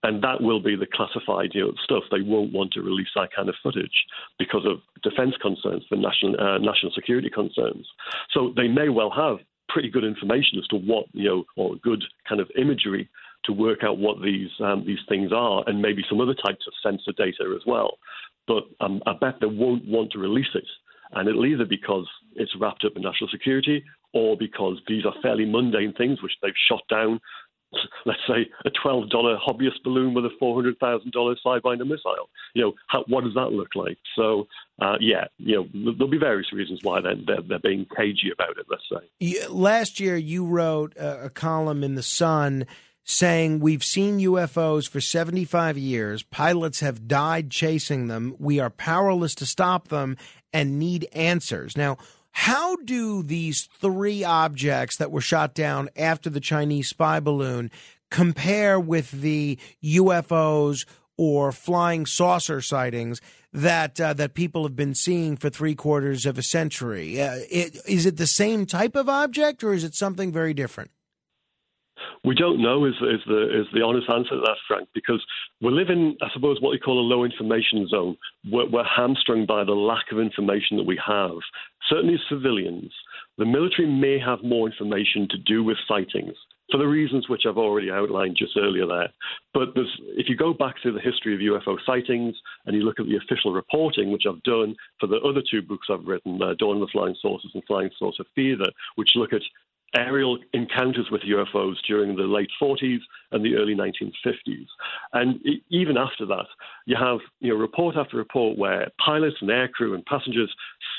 and that will be the classified, you know, stuff. They won't want to release that kind of footage because of defense concerns, for national uh, national security concerns. So they may well have pretty good information as to what, you know, or good kind of imagery to work out what these um, these things are, and maybe some other types of sensor data as well. But um, I bet they won't want to release it, and it'll either because it's wrapped up in national security, or because these are fairly mundane things which they've shot down, let's say, a twelve dollar hobbyist balloon with a four hundred thousand dollars five-binder missile. You know, how, what does that look like? So, uh, yeah, you know, there'll be various reasons why they're, they're, they're being cagey about it, let's say. Last year you wrote a column in The Sun saying, we've seen U F Os for seventy-five years, pilots have died chasing them, we are powerless to stop them and need answers. Now, how do these three objects that were shot down after the Chinese spy balloon compare with the U F Os or flying saucer sightings that uh, that people have been seeing for three quarters of a century. Uh, it, is it the same type of object, or is it something very different? We don't know is, is the is the honest answer to that, Frank, because we live in, I suppose, what we call a low information zone. We're, we're hamstrung by the lack of information that we have. Certainly as civilians, the military may have more information to do with sightings, for the reasons which I've already outlined just earlier there. But if you go back to the history of U F O sightings and you look at the official reporting, which I've done for the other two books I've written, uh, Dawn of the Flying Saucers and Flying Saucer Fever, which look at aerial encounters with U F Os during the late forties and the early nineteen fifties. And even after that, you have you know, report after report where pilots and aircrew and passengers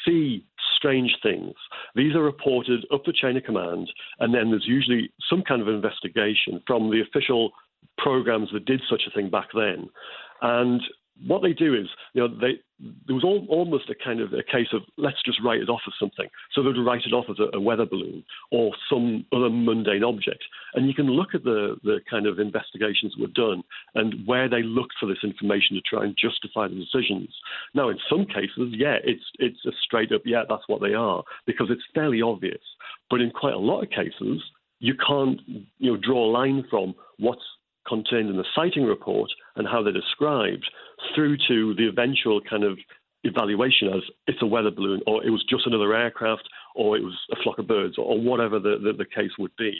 see strange things. These are reported up the chain of command, and then there's usually some kind of investigation from the official programs that did such a thing back then. And what they do is, you know, they, there was all, almost a kind of a case of let's just write it off as something. So they'd write it off as a, a weather balloon or some other mundane object. And you can look at the, the kind of investigations that were done and where they looked for this information to try and justify the decisions. Now, in some cases, yeah, it's, it's a straight up, yeah, that's what they are, because it's fairly obvious. But in quite a lot of cases, you can't, you know, draw a line from what's contained in the sighting report and how they're described through to the eventual kind of evaluation as it's a weather balloon, or it was just another aircraft, or it was a flock of birds, or whatever the, the, the case would be.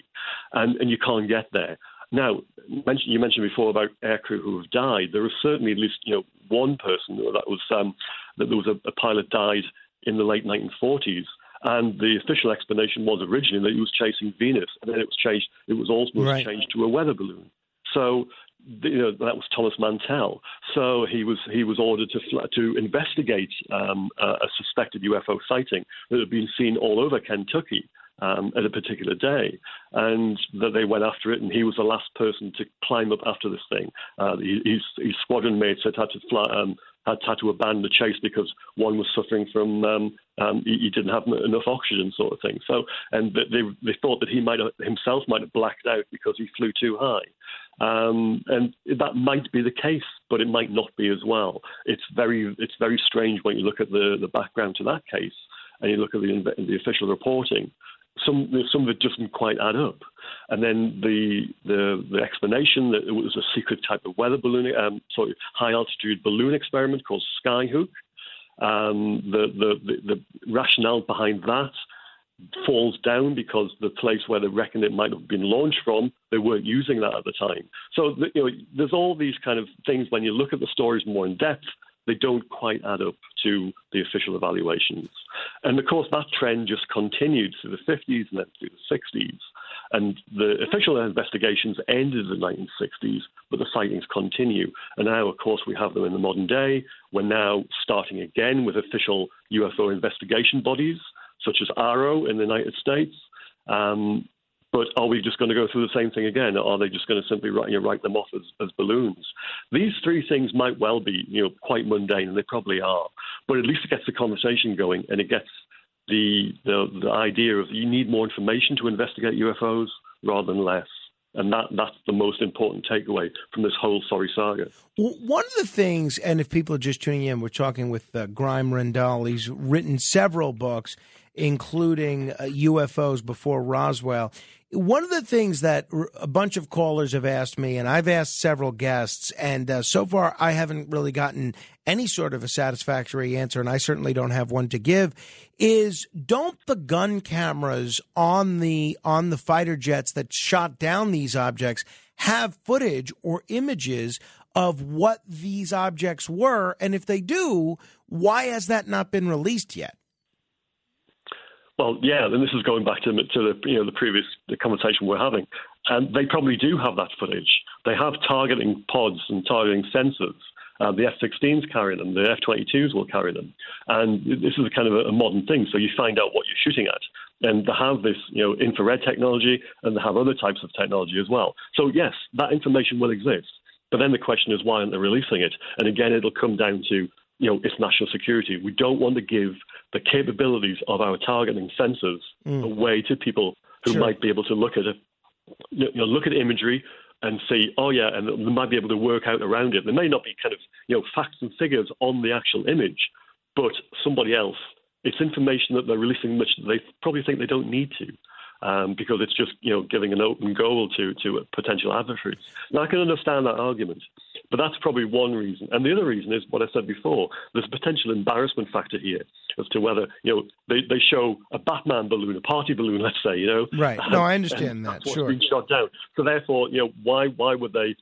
And, and you can't get there. Now, you mentioned before about aircrew who have died. There was certainly at least you know one person that was um, that there was a, a pilot died in the late nineteen forties. And the official explanation was originally that he was chasing Venus, and then it was changed. It was also right. changed to a weather balloon. So, you know, that was Thomas Mantell. So he was he was ordered to fly, to investigate um, a, a suspected U F O sighting that had been seen all over Kentucky um, at a particular day, and that they went after it. And he was the last person to climb up after this thing. Uh, his, his squadron mates had had to fly, um, had had to abandon the chase because one was suffering from um, um, he, he didn't have enough oxygen, sort of thing. So, and they they thought that he might have, himself might have blacked out because he flew too high. Um, and that might be the case, but it might not be as well. It's very, it's very strange when you look at the, the background to that case and you look at the, the official reporting. Some some of it doesn't quite add up. And then the the, the explanation that it was a secret type of weather balloon, um, sorry, high altitude balloon experiment called Skyhook. Um, the, the the the rationale behind that falls down because the place where they reckoned it might have been launched from, they weren't using that at the time. So, you know, there's all these kind of things when you look at the stories more in depth, they don't quite add up to the official evaluations. And, of course, that trend just continued through the fifties and then through the sixties. And the official investigations ended in the nineteen sixties, but the sightings continue. And now, of course, we have them in the modern day. We're now starting again with official U F O investigation bodies, such as A R O in the United States. Um, but are we just going to go through the same thing again? Or are they just going to simply write, you know, write them off as, as balloons? These three things might well be you know, quite mundane, and they probably are. But at least it gets the conversation going, and it gets the, the, the idea of you need more information to investigate U F Os rather than less. And that, that's the most important takeaway from this whole sorry saga. One of the things, and if people are just tuning in, we're talking with uh, Graeme Rendall. He's written several books, including uh, U F Os Before Roswell. One of the things that r- a bunch of callers have asked me, and I've asked several guests, and uh, so far I haven't really gotten any sort of a satisfactory answer, and I certainly don't have one to give, is don't the gun cameras on the on the fighter jets that shot down these objects have footage or images of what these objects were? And if they do, why has that not been released yet? Well, yeah, and this is going back to, to the you know the previous the conversation we're having. And they probably do have that footage. They have targeting pods and targeting sensors. Uh, the F sixteens carry them. The F twenty-twos will carry them. And this is a kind of a, a modern thing. So you find out what you're shooting at. And they have this you know infrared technology, and they have other types of technology as well. So yes, that information will exist. But then the question is, why aren't they releasing it? And again, it'll come down to you know, it's national security. We don't want to give the capabilities of our targeting sensors mm. away to people who sure. might be able to look at a, you know, look at imagery and say, oh, yeah, and they might be able to work out around it. There may not be kind of, you know, facts and figures on the actual image, but somebody else, it's information that they're releasing which they probably think they don't need to, um, because it's just, you know, giving an open goal to, to potential adversaries. Now, I can understand that argument, but that's probably one reason. And the other reason is what I said before. There's a potential embarrassment factor here as to whether, you know, they, they show a Batman balloon, a party balloon, let's say, you know. Right. No, I understand that. Sure. Being shot down. So therefore, you know, why why would they,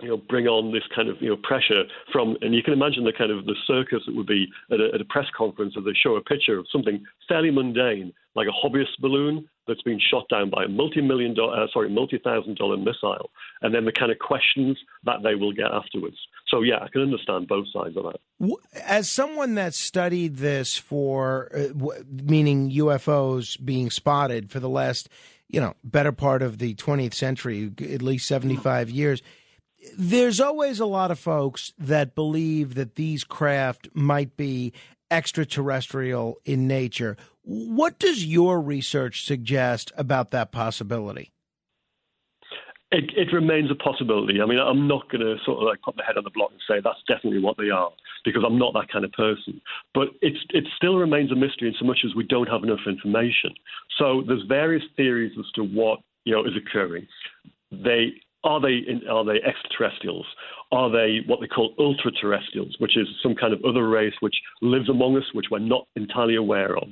you know, bring on this kind of, you know, pressure from, and you can imagine the kind of the circus it would be at a, at a press conference as they show a picture of something fairly mundane, like a hobbyist balloon that's been shot down by a multi-million dollar, uh, sorry, multi-thousand dollar missile, and then the kind of questions that they will get afterwards. So, yeah, I can understand both sides of that. As someone that studied this for, uh, w- meaning U F Os being spotted for the last, you know, better part of the twentieth century, at least seventy-five years, there's always a lot of folks that believe that these craft might be extraterrestrial in nature. What does your research suggest about that possibility? It, it remains a possibility. I mean, I'm not going to sort of like put my head on the block and say that's definitely what they are, because I'm not that kind of person. But it's, it still remains a mystery in so much as we don't have enough information. So there's various theories as to what, you know, is occurring. They Are they in, are they extraterrestrials? Are they what they call ultra-terrestrials, which is some kind of other race which lives among us, which we're not entirely aware of?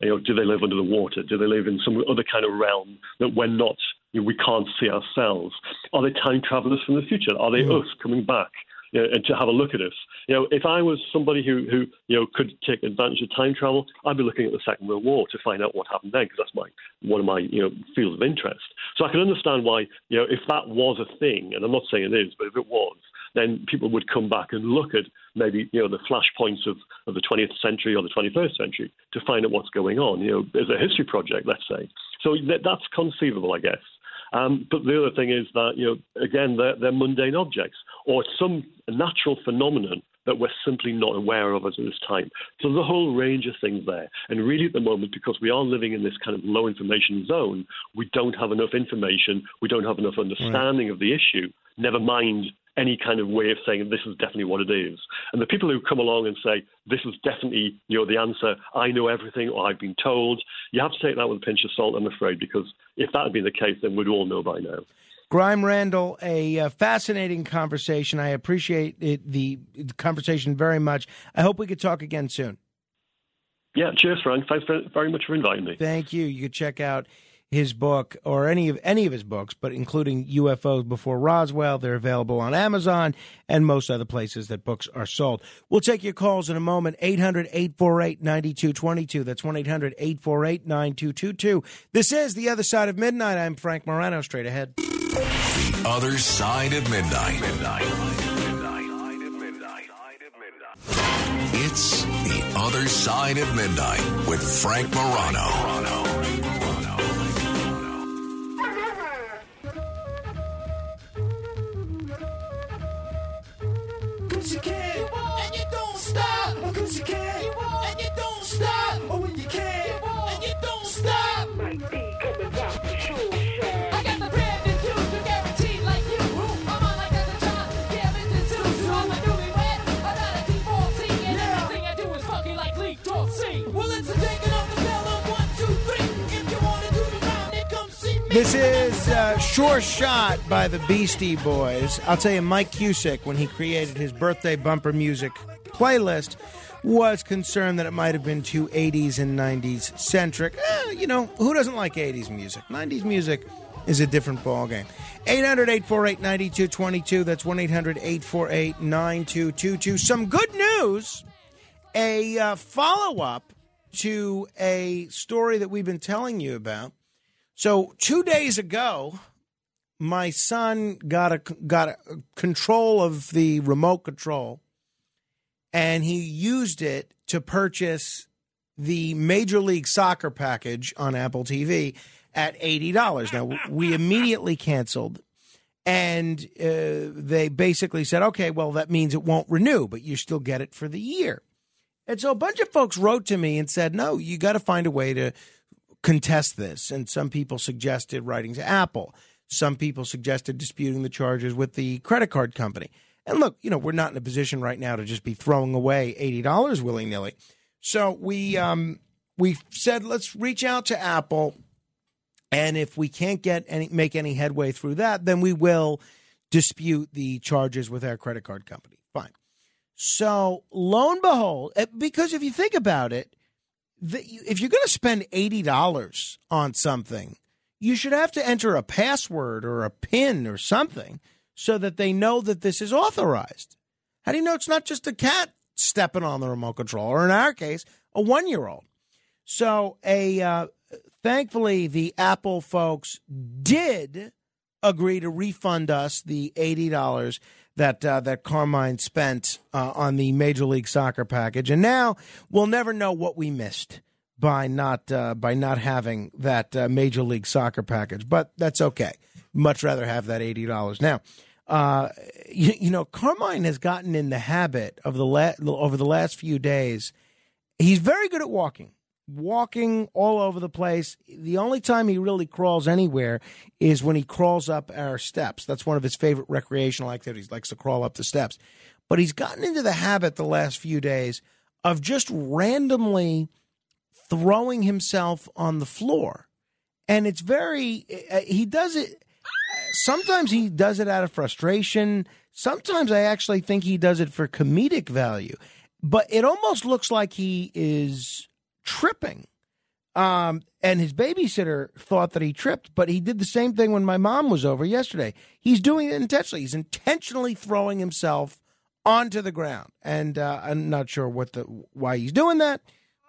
You know, do they live under the water? Do they live in some other kind of realm that we're not, you know, we can't see ourselves? Are they time travelers from the future? Are they mm. us coming back, you know, and to have a look at us? You know, if I was somebody who, who you know could take advantage of time travel, I'd be looking at the Second World War to find out what happened then, because that's my one of my you know fields of interest. So I can understand why, you know, if that was a thing, and I'm not saying it is, but if it was, then people would come back and look at maybe, you know, the flashpoints of, of the twentieth century or the twenty-first century to find out what's going on, you know, as a history project, let's say. So that, that's conceivable, I guess. Um, but the other thing is that, you know, again, they're, they're mundane objects, or it's some natural phenomenon that we're simply not aware of at this time. So there's a whole range of things there. And really at the moment, because we are living in this kind of low information zone, we don't have enough information, we don't have enough understanding right. of the issue, never mind any kind of way of saying this is definitely what it is. And the people who come along and say, this is definitely, you know, the answer, I know everything, or I've been told, you have to take that with a pinch of salt, I'm afraid, because if that had been the case, then we'd all know by now. Graeme Rendall, a uh, fascinating conversation. I appreciate it, the, the conversation very much. I hope we could talk again soon. Yeah, cheers, Frank. Thanks very much for inviting me. Thank you. You can check out his book, or any of any of his books, but including U F Os Before Roswell. They're available on Amazon and most other places that books are sold. We'll take your calls in a moment. eight hundred, eight four eight, nine two two two. That's one eight hundred, eight four eight, nine two two two. This is The Other Side of Midnight. I'm Frank Morano. Straight ahead. The Other Side of Midnight. Midnight. Midnight. Midnight. It's The Other Side of Midnight with Frank Morano. You can, and you don't stop. Cause you can, and you don't stop. Oh, when you can, and you don't stop. Might be coming out the shoe shine. I got the brand new juice, you guaranteed like you. I'm on like as a child, yeah, it's the suit. So I'm a newlywed, I'm not a D fourteen, and everything I do is fucking like Lee Dorsey. Well, it's a taking off the bell on one, two, three. If you wanna do the round, then come see me. This is uh, Sure Shot by the Beastie Boys. I'll tell you, Mike Cusick, when he created his birthday bumper music playlist, was concerned that it might have been too eighties and nineties centric. Eh, you know, who doesn't like eighties music? nineties music is a different ballgame. eight hundred, eight four eight, nine two two two. That's one eight hundred, eight four eight, nine two two two. Some good news, a uh, follow-up to a story that we've been telling you about. So two days ago, my son got a got a control of the remote control, and he used it to purchase the Major League Soccer package on Apple T V at eighty dollars. Now, we immediately canceled, and uh, they basically said, okay, well, that means it won't renew, but you still get it for the year. And so a bunch of folks wrote to me and said, no, you got to find a way to contest this. And some people suggested writing to Apple. Some people suggested disputing the charges with the credit card company. And look, you know, we're not in a position right now to just be throwing away eighty dollars willy-nilly. So we um, we said, let's reach out to Apple. And if we can't get any make any headway through that, then we will dispute the charges with our credit card company. Fine. So lo and behold, because if you think about it, the, if you're going to spend eighty dollars on something, you should have to enter a password or a PIN or something so that they know that this is authorized. How do you know it's not just a cat stepping on the remote control, or in our case, a one-year-old? So a uh, thankfully, the Apple folks did agree to refund us the eighty dollars that uh, that Carmine spent uh, on the Major League Soccer package. And now we'll never know what we missed by not uh, by not having that uh, Major League Soccer package. But that's okay. Much rather have that eighty dollars. Now, uh, you, you know, Carmine has gotten in the habit of the la- over the last few days. He's very good at walking. Walking all over the place. The only time he really crawls anywhere is when he crawls up our steps. That's one of his favorite recreational activities, likes to crawl up the steps. But he's gotten into the habit the last few days of just randomly throwing himself on the floor. And it's very, he does it, sometimes he does it out of frustration. Sometimes I actually think he does it for comedic value. But it almost looks like he is tripping. Um, and his babysitter thought that he tripped, but he did the same thing when my mom was over yesterday. He's doing it intentionally. He's intentionally throwing himself onto the ground. And uh, I'm not sure what the why he's doing that,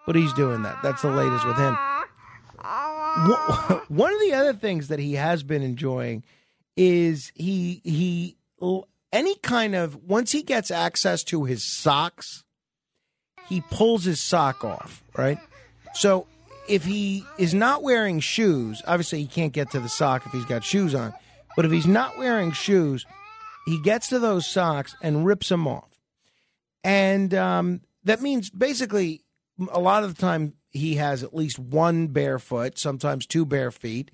but he's doing that. That's the latest with him. One of the other things that he has been enjoying is he he any kind of, once he gets access to his socks, he pulls his sock off, right? So if he is not wearing shoes, obviously he can't get to the sock if he's got shoes on, but if he's not wearing shoes, he gets to those socks and rips them off. And um, that means basically a lot of the time he has at least one bare foot, sometimes two bare feet,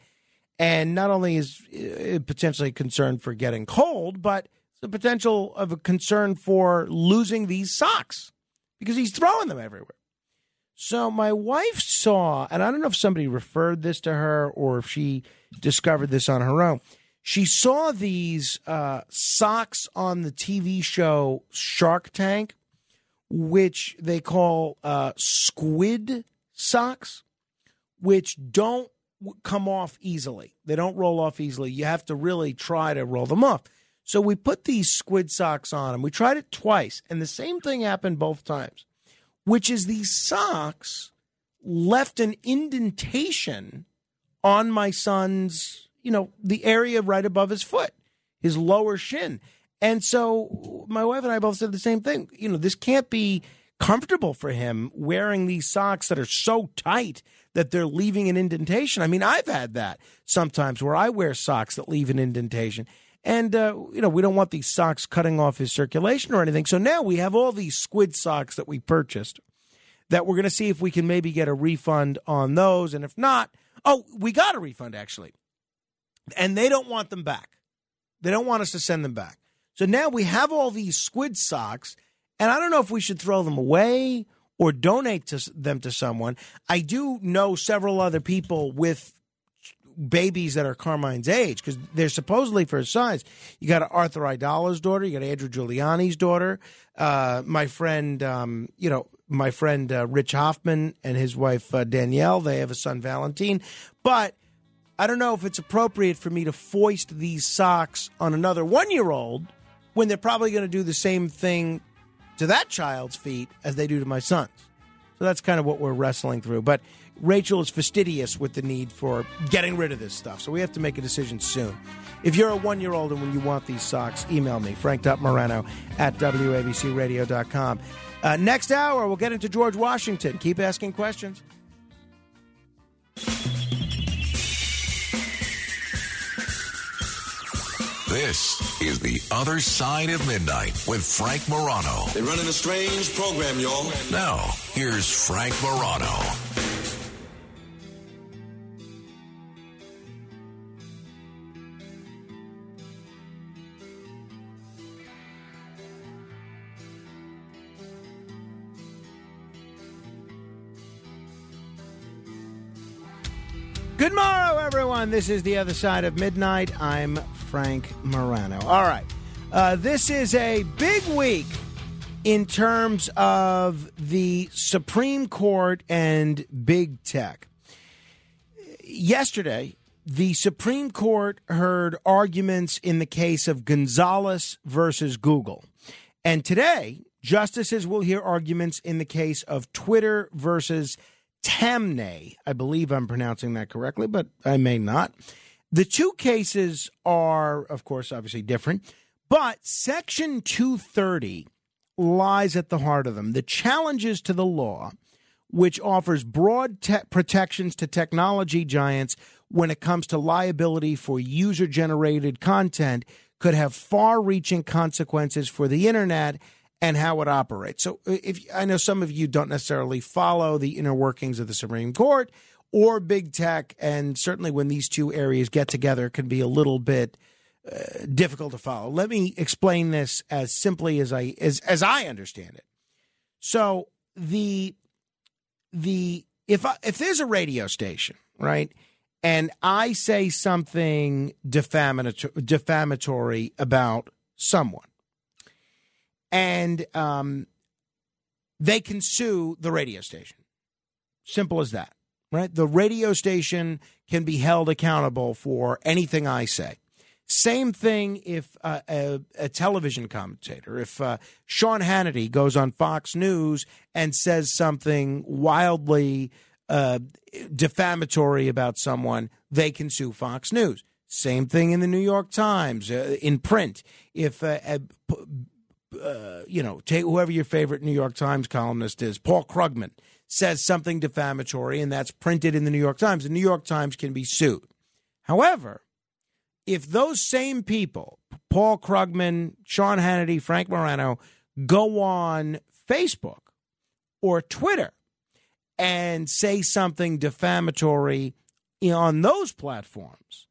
and not only is it potentially a concern for getting cold, but the potential of a concern for losing these socks, because he's throwing them everywhere. So my wife saw, and I don't know if somebody referred this to her or if she discovered this on her own. She saw these uh, socks on the T V show Shark Tank, which they call uh, squid socks, which don't come off easily. They don't roll off easily. You have to really try to roll them off. So we put these squid socks on him. We tried it twice, and the same thing happened both times, which is these socks left an indentation on my son's, you know, the area right above his foot, his lower shin. And so my wife and I both said the same thing. You know, this can't be comfortable for him wearing these socks that are so tight that they're leaving an indentation. I mean, I've had that sometimes where I wear socks that leave an indentation. And, uh, you know, we don't want these socks cutting off his circulation or anything. So now we have all these squid socks that we purchased that we're going to see if we can maybe get a refund on those. And if not, oh, we got a refund, actually. And they don't want them back. They don't want us to send them back. So now we have all these squid socks, and I don't know if we should throw them away or donate to them to someone. I do know several other people with babies that are Carmine's age, because they're supposedly for his size. You got Arthur Idala's daughter, you got Andrew Giuliani's daughter, uh, my friend, um, you know, my friend uh, Rich Hoffman and his wife uh, Danielle. They have a son, Valentine. But I don't know if it's appropriate for me to foist these socks on another one-year-old when they're probably going to do the same thing to that child's feet as they do to my son's. So that's kind of what we're wrestling through. But Rachel is fastidious with the need for getting rid of this stuff. So we have to make a decision soon. If you're a one-year-old and when you want these socks, email me, frank dot moreno at w a b c radio dot com. Uh, next hour, we'll get into George Washington. Keep asking questions. This is The Other Side of Midnight with Frank Morano. They're running a strange program, y'all. Now, here's Frank Morano. Good morrow, everyone. This is The Other Side of Midnight. I'm Frank Morano. All right. Uh, this is a big week in terms of the Supreme Court and big tech. Yesterday, the Supreme Court heard arguments in the case of Gonzales versus Google. And today, justices will hear arguments in the case of Twitter versus Tamney. I believe I'm pronouncing that correctly, but I may not. The two cases are, of course, obviously different, but Section two thirty lies at the heart of them. The challenges to the law, which offers broad te- protections to technology giants when it comes to liability for user-generated content, could have far-reaching consequences for the internet and how it operates. So if I know some of you don't necessarily follow the inner workings of the Supreme Court or big tech, and certainly when these two areas get together, it can be a little bit uh, difficult to follow. Let me explain this as simply as I as, as I understand it. So the the if I, if there's a radio station, right, and I say something defamatory, defamatory about someone, and um, they can sue the radio station. Simple as that, right? The radio station can be held accountable for anything I say. Same thing if uh, a, a television commentator, if uh, Sean Hannity goes on Fox News and says something wildly Uh, defamatory about someone, they can sue Fox News. Same thing in the New York Times, uh, in print. If, uh, uh, uh, you know, take whoever your favorite New York Times columnist is, Paul Krugman, says something defamatory and that's printed in the New York Times, the New York Times can be sued. However, if those same people, Paul Krugman, Sean Hannity, Frank Morano, go on Facebook or Twitter and say something defamatory on those platforms,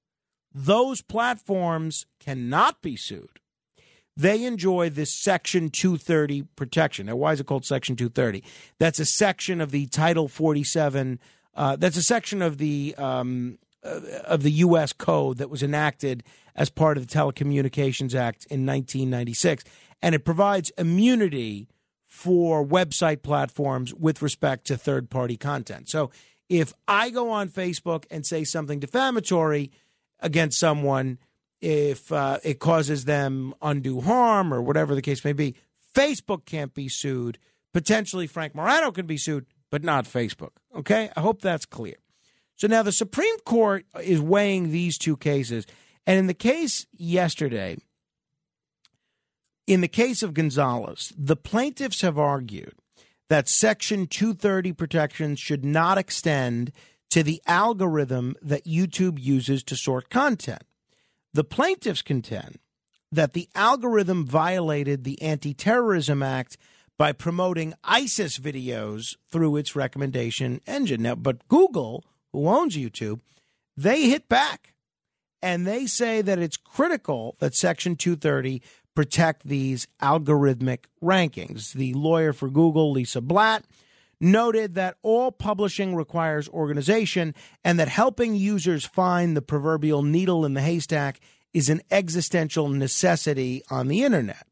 those platforms cannot be sued. They enjoy this Section two thirty protection. Now, why is it called Section two thirty? That's a section of the Title forty-seven. Uh, that's a section of the um, of the U S Code that was enacted as part of the Telecommunications Act in nineteen ninety-six, and it provides immunity for website platforms with respect to third-party content. So if I go on Facebook and say something defamatory against someone, if uh, it causes them undue harm or whatever the case may be, Facebook can't be sued. Potentially Frank Morano can be sued, but not Facebook. Okay? I hope that's clear. So now the Supreme Court is weighing these two cases. And in the case yesterday, in the case of Gonzales, the plaintiffs have argued that Section two thirty protections should not extend to the algorithm that YouTube uses to sort content. The plaintiffs contend that the algorithm violated the Anti-Terrorism Act by promoting ISIS videos through its recommendation engine. Now, but Google, who owns YouTube, they hit back, and they say that it's critical that Section two thirty protect these algorithmic rankings. The lawyer for Google, Lisa Blatt, noted that all publishing requires organization and that helping users find the proverbial needle in the haystack is an existential necessity on the internet.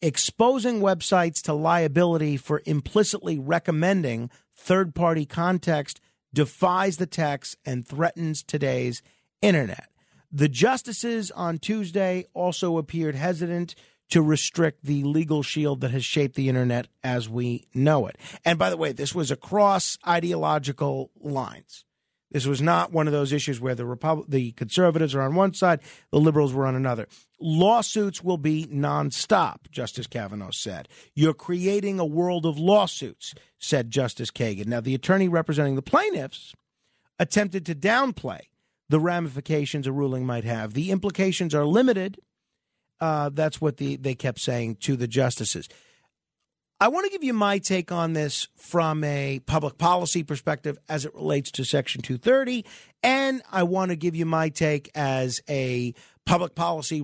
Exposing websites to liability for implicitly recommending third-party context defies the text and threatens today's internet. The justices on Tuesday also appeared hesitant to restrict the legal shield that has shaped the internet as we know it. And by the way, this was across ideological lines. This was not one of those issues where the Repub- the conservatives are on one side, the liberals were on another. Lawsuits will be nonstop, Justice Kavanaugh said. You're creating a world of lawsuits, said Justice Kagan. Now, the attorney representing the plaintiffs attempted to downplay the ramifications a ruling might have. The implications are limited. Uh, that's what the, they kept saying to the justices. I want to give you my take on this from a public policy perspective as it relates to Section two thirty, and I want to give you my take as a public policy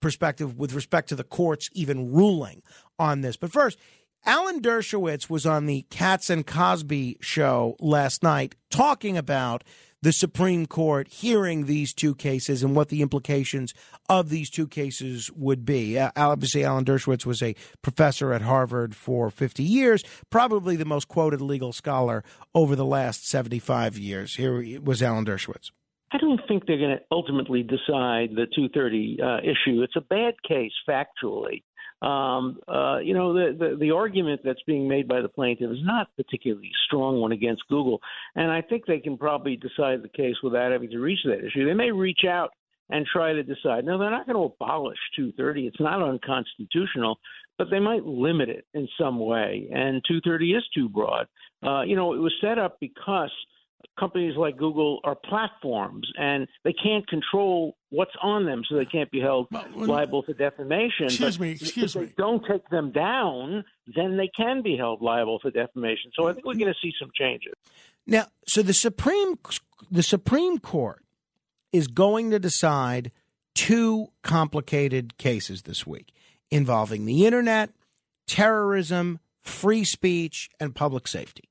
perspective with respect to the courts even ruling on this. But first, Alan Dershowitz was on the Katz and Cosby show last night talking about the Supreme Court hearing these two cases and what the implications of these two cases would be. Uh, obviously, Alan Dershowitz was a professor at Harvard for fifty years, probably the most quoted legal scholar over the last seventy-five years. Here was Alan Dershowitz. I don't think they're going to ultimately decide the two thirty uh, issue. It's a bad case factually. Um, uh, you know, the, the, the argument that's being made by the plaintiff is not a particularly strong one against Google. And I think they can probably decide the case without having to reach that issue. They may reach out and try to decide. No, they're not going to abolish two thirty. It's not unconstitutional, but they might limit it in some way. And two thirty is too broad. Uh, you know, it was set up because companies like Google are platforms, and they can't control what's on them, so they can't be held well, well, liable for defamation. Excuse but me, excuse if me. If they don't take them down, then they can be held liable for defamation. So I think we're going to see some changes. Now, so the Supreme, the Supreme Court is going to decide two complicated cases this week involving the internet, terrorism, free speech, and public safety.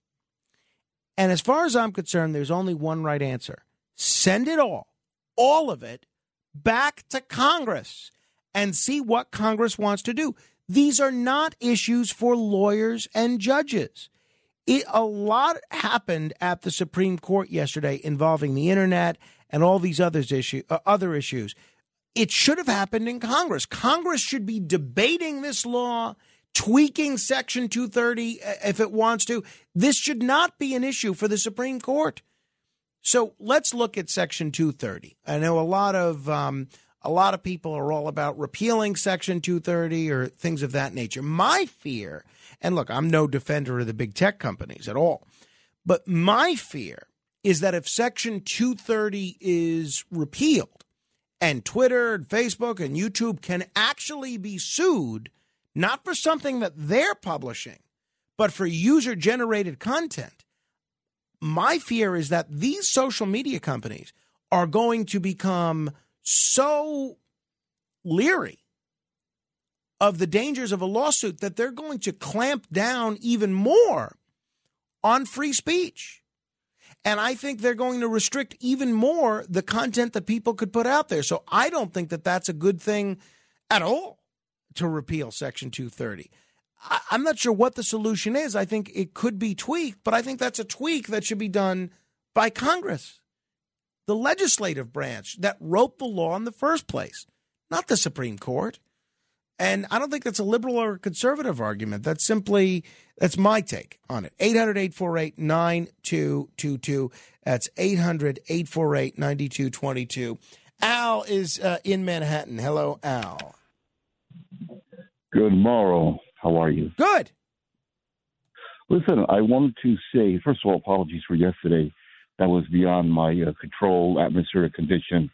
And as far as I'm concerned, there's only one right answer. Send it all, all of it, back to Congress and see what Congress wants to do. These are not issues for lawyers and judges. It, a lot happened at the Supreme Court yesterday involving the internet and all these others issue, uh, other issues. It should have happened in Congress. Congress should be debating this law, tweaking Section two thirty if it wants to. This should not be an issue for the Supreme Court. So let's look at Section two thirty. I know a lot of um, a lot of people are all about repealing Section two thirty or things of that nature. My fear, and look, I'm no defender of the big tech companies at all, but my fear is that if Section two thirty is repealed and Twitter and Facebook and YouTube can actually be sued not for something that they're publishing, but for user-generated content, my fear is that these social media companies are going to become so leery of the dangers of a lawsuit that they're going to clamp down even more on free speech. And I think they're going to restrict even more the content that people could put out there. So I don't think that that's a good thing at all, to repeal Section two thirty. I, I'm not sure what the solution is. I think it could be tweaked, but I think that's a tweak that should be done by Congress, the legislative branch that wrote the law in the first place, not the Supreme Court. And I don't think that's a liberal or a conservative argument. That's simply, that's my take on it. eight hundred, eight four eight, nine two two two. That's eight hundred, eight four eight, nine two two two. Al is uh, in Manhattan. Hello, Al. Good morrow. How are you? Good. Listen, I wanted to say, first of all, apologies for yesterday. That was beyond my uh, control, atmospheric condition,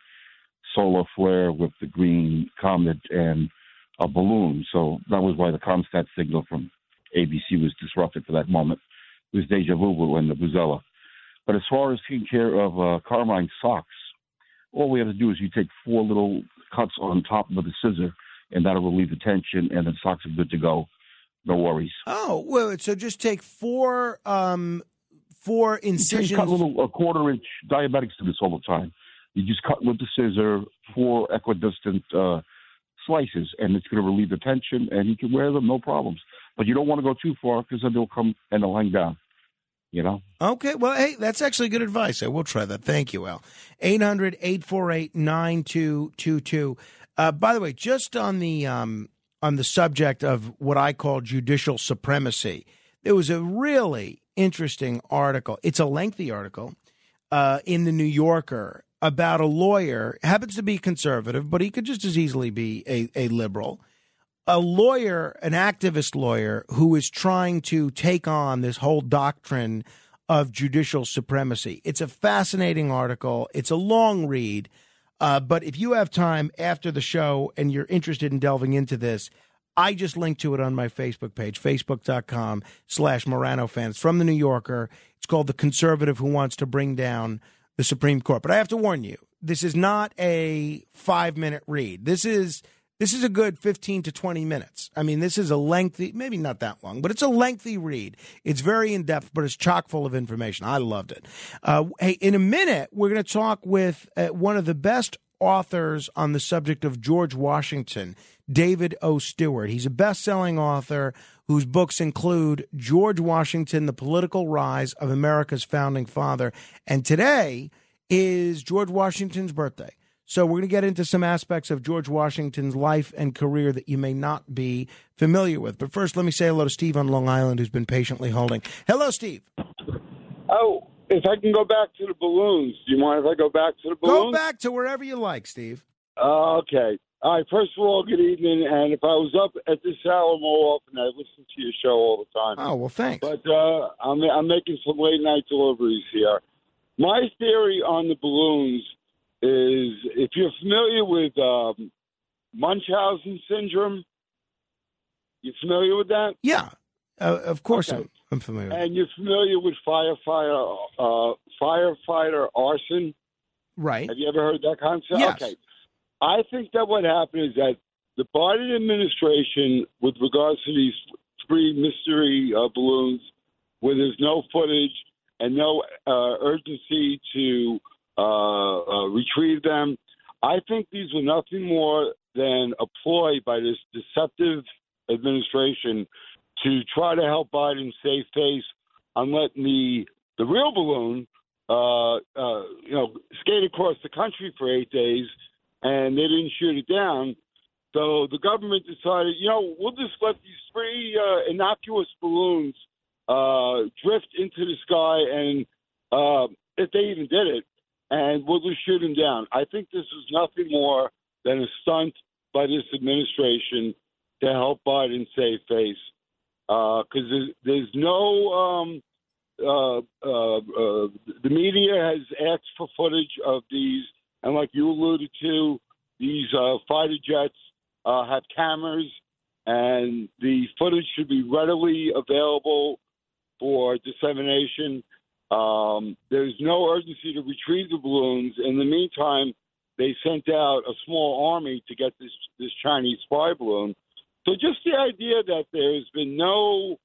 solar flare with the green comet and a balloon. So that was why the Comstat signal from A B C was disrupted for that moment. It was deja vu and the Buzella. But as far as taking care of uh, Carmine socks, all we have to do is you take four little cuts on top with a scissor, and that'll relieve the tension, and the socks are good to go. No worries. Oh, well, so just take four um, four incisions. You cut little a quarter-inch diabetics do this all the time. You just cut with the scissor four equidistant uh, slices, and it's going to relieve the tension, and you can wear them, no problems. But you don't want to go too far because then they'll come and they'll hang down. You know? Okay. Well, hey, that's actually good advice. I will try that. Thank you, Al. eight hundred, eight four eight, nine two two two. Uh, by the way, just on the um, on the subject of what I call judicial supremacy, there was a really interesting article. It's a lengthy article uh, in the New Yorker about a lawyer, happens to be conservative, but he could just as easily be a, a liberal, a lawyer, an activist lawyer who is trying to take on this whole doctrine of judicial supremacy. It's a fascinating article. It's a long read. Uh, but if you have time after the show and you're interested in delving into this, I just linked to it on my Facebook page, facebook.com slash MoranoFans from the New Yorker. It's called The Conservative Who Wants to Bring Down the Supreme Court. But I have to warn you, this is not a five minute read. This is This is a good fifteen to twenty minutes. I mean, this is a lengthy, maybe not that long, but it's a lengthy read. It's very in-depth, but it's chock full of information. I loved it. Uh, hey, in a minute, we're going to talk with uh, one of the best authors on the subject of George Washington, David O. Stewart. He's a best-selling author whose books include George Washington, The Political Rise of America's Founding Father. And today is George Washington's birthday. So we're going to get into some aspects of George Washington's life and career that you may not be familiar with. But first, let me say hello to Steve on Long Island, who's been patiently holding. Hello, Steve. Oh, if I can go back to the balloons. Do you mind if I go back to the balloons? Go back to wherever you like, Steve. Uh, okay. All right, first of all, good evening, and if I was up at this hour more often, I listen to your show all the time. Oh, well, thanks. But uh, I'm, I'm making some late-night deliveries here. My theory on the balloons is, if you're familiar with um, Munchausen syndrome, you familiar with that? Yeah, uh, of course okay. I'm, I'm familiar. And you're familiar with firefighter, uh, firefighter arson? Right. Have you ever heard that concept? Yes. Okay. I think that what happened is that the Biden administration, with regards to these three mystery uh, balloons, where there's no footage and no uh, urgency to uh, uh, retrieve them, I think these were nothing more than a ploy by this deceptive administration to try to help Biden save face on letting the, the real balloon uh, uh, you know, skate across the country for eight days. And they didn't shoot it down. So the government decided, you know, we'll just let these three uh, innocuous balloons uh, drift into the sky, and uh, if they even did it, and we'll just shoot them down. I think this is nothing more than a stunt by this administration to help Biden save face, because uh, there's no um, uh, uh, uh, the media has asked for footage of these. And like you alluded to, these uh, fighter jets uh, have cameras, and the footage should be readily available for dissemination. Um, there's no urgency to retrieve the balloons. In the meantime, they sent out a small army to get this, this Chinese spy balloon. So just the idea that there's been no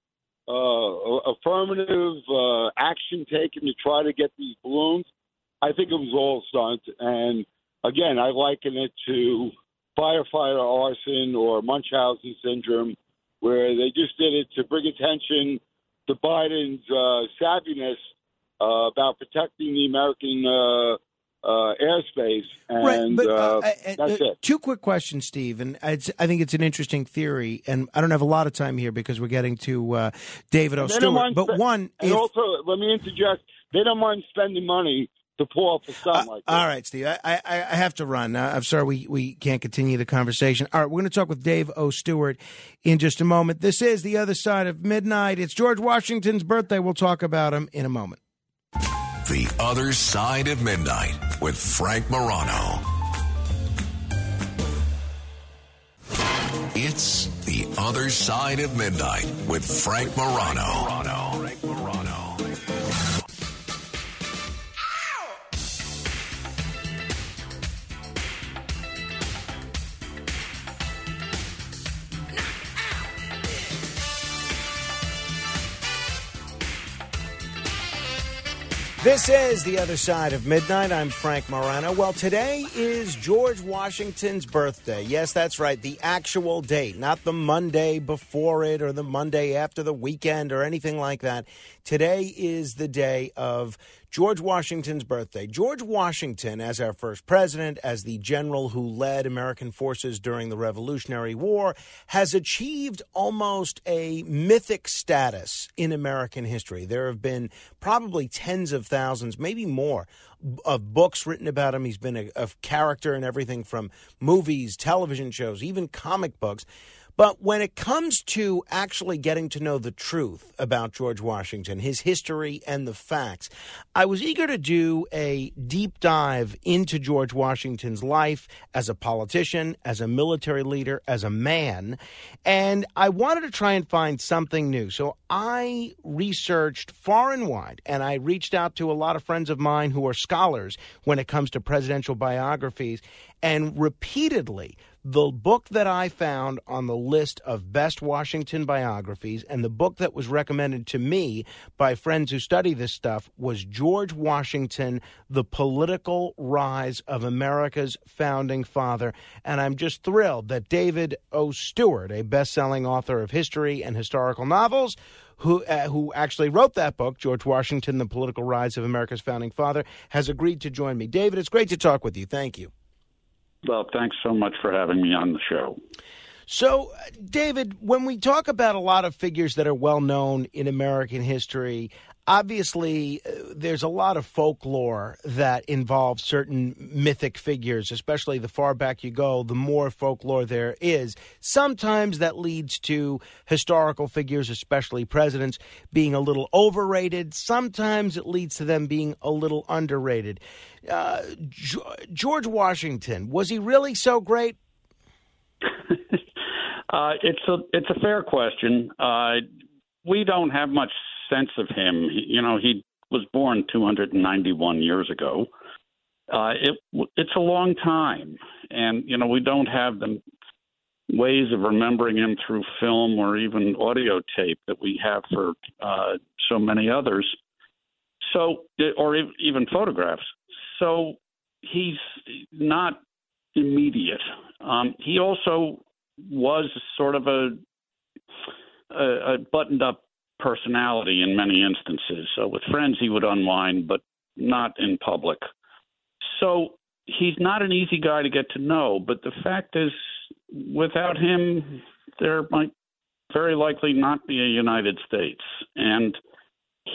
uh, affirmative uh, action taken to try to get these balloons, I think it was all stunt, and again, I liken it to firefighter arson or Munchausen syndrome, where they just did it to bring attention to Biden's uh, savviness uh, about protecting the American uh, uh, airspace, and right, but, uh, uh, that's uh, it. Two quick questions, Steve, and it's, I think it's an interesting theory, and I don't have a lot of time here because we're getting to uh, David O. Stewart, but one... And if, also, let me interject, they don't mind spending money to pull off a stunt uh, like that. All right, Steve. I, I, I have to run. Uh, I'm sorry we, we can't continue the conversation. All right, we're going to talk with Dave O. Stewart in just a moment. This is The Other Side of Midnight. It's George Washington's birthday. We'll talk about him in a moment. The Other Side of Midnight with Frank Morano. It's The Other Side of Midnight with Frank Morano. Frank Morano. This is The Other Side of Midnight. I'm Frank Morano. Well, today is George Washington's birthday. Yes, that's right, the actual date, not the Monday before it or the Monday after the weekend or anything like that. Today is the day of George Washington's birthday. George Washington, as our first president, as the general who led American forces during the Revolutionary War, has achieved almost a mythic status in American history. There have been probably tens of thousands, maybe more, of books written about him. He's been a, a character in everything from movies, television shows, even comic books. But when it comes to actually getting to know the truth about George Washington, his history and the facts, I was eager to do a deep dive into George Washington's life as a politician, as a military leader, as a man, and I wanted to try and find something new. So I researched far and wide, and I reached out to a lot of friends of mine who are scholars when it comes to presidential biographies, and repeatedly The book that I found on the list of best Washington biographies, and the book that was recommended to me by friends who study this stuff, was George Washington, The Political Rise of America's Founding Father. And I'm just thrilled that David O. Stewart, a best-selling author of history and historical novels, who uh, who actually wrote that book, George Washington, The Political Rise of America's Founding Father, has agreed to join me. David, it's great to talk with you. Thank you. Well, thanks so much for having me on the show. So, David, when we talk about a lot of figures that are well known in American history, obviously there's a lot of folklore that involves certain mythic figures, especially the far back you go, the more folklore there is. Sometimes that leads to historical figures, especially presidents, being a little overrated. Sometimes it leads to them being a little underrated. Uh, George Washington, was he really so great? Uh, it's a it's a fair question. Uh, we don't have much sense of him. He, you know, he was born two hundred ninety-one years ago. Uh, it it's a long time, and you know we don't have the ways of remembering him through film or even audio tape that we have for uh, so many others. So, or even photographs. So he's not immediate. Um, he also was sort of a, a, a buttoned-up personality in many instances. So with friends, he would unwind, but not in public. So he's not an easy guy to get to know, but the fact is, without him, there might very likely not be a United States. And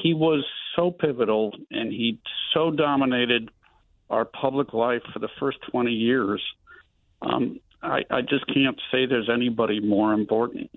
he was so pivotal, and he so dominated our public life for the first twenty years. Um, I, I just can't say there's anybody more important.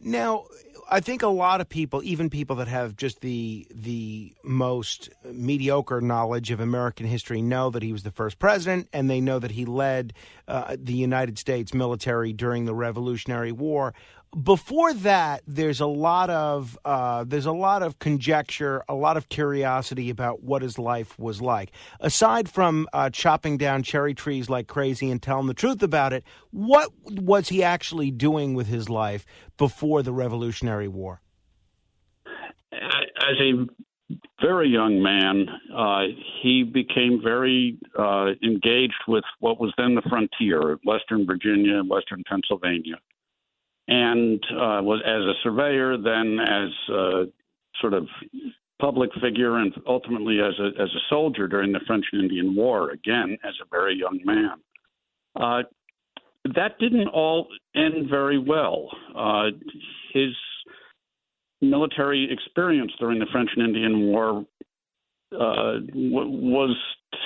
Now, I think a lot of people, even people that have just the the most mediocre knowledge of American history, know that he was the first president, and they know that he led uh, the United States military during the Revolutionary War. Before that, there's a lot of uh, there's a lot of conjecture, a lot of curiosity about what his life was like. Aside from uh, chopping down cherry trees like crazy and telling the truth about it, what was he actually doing with his life before the Revolutionary War? As a very young man, uh, he became very uh, engaged with what was then the frontier, Western Virginia, Western Pennsylvania. And uh, was as a surveyor, then as a sort of public figure, and ultimately as a as a soldier during the French and Indian War, again, as a very young man. Uh, that didn't all end very well. Uh, his military experience during the French and Indian War uh, w- was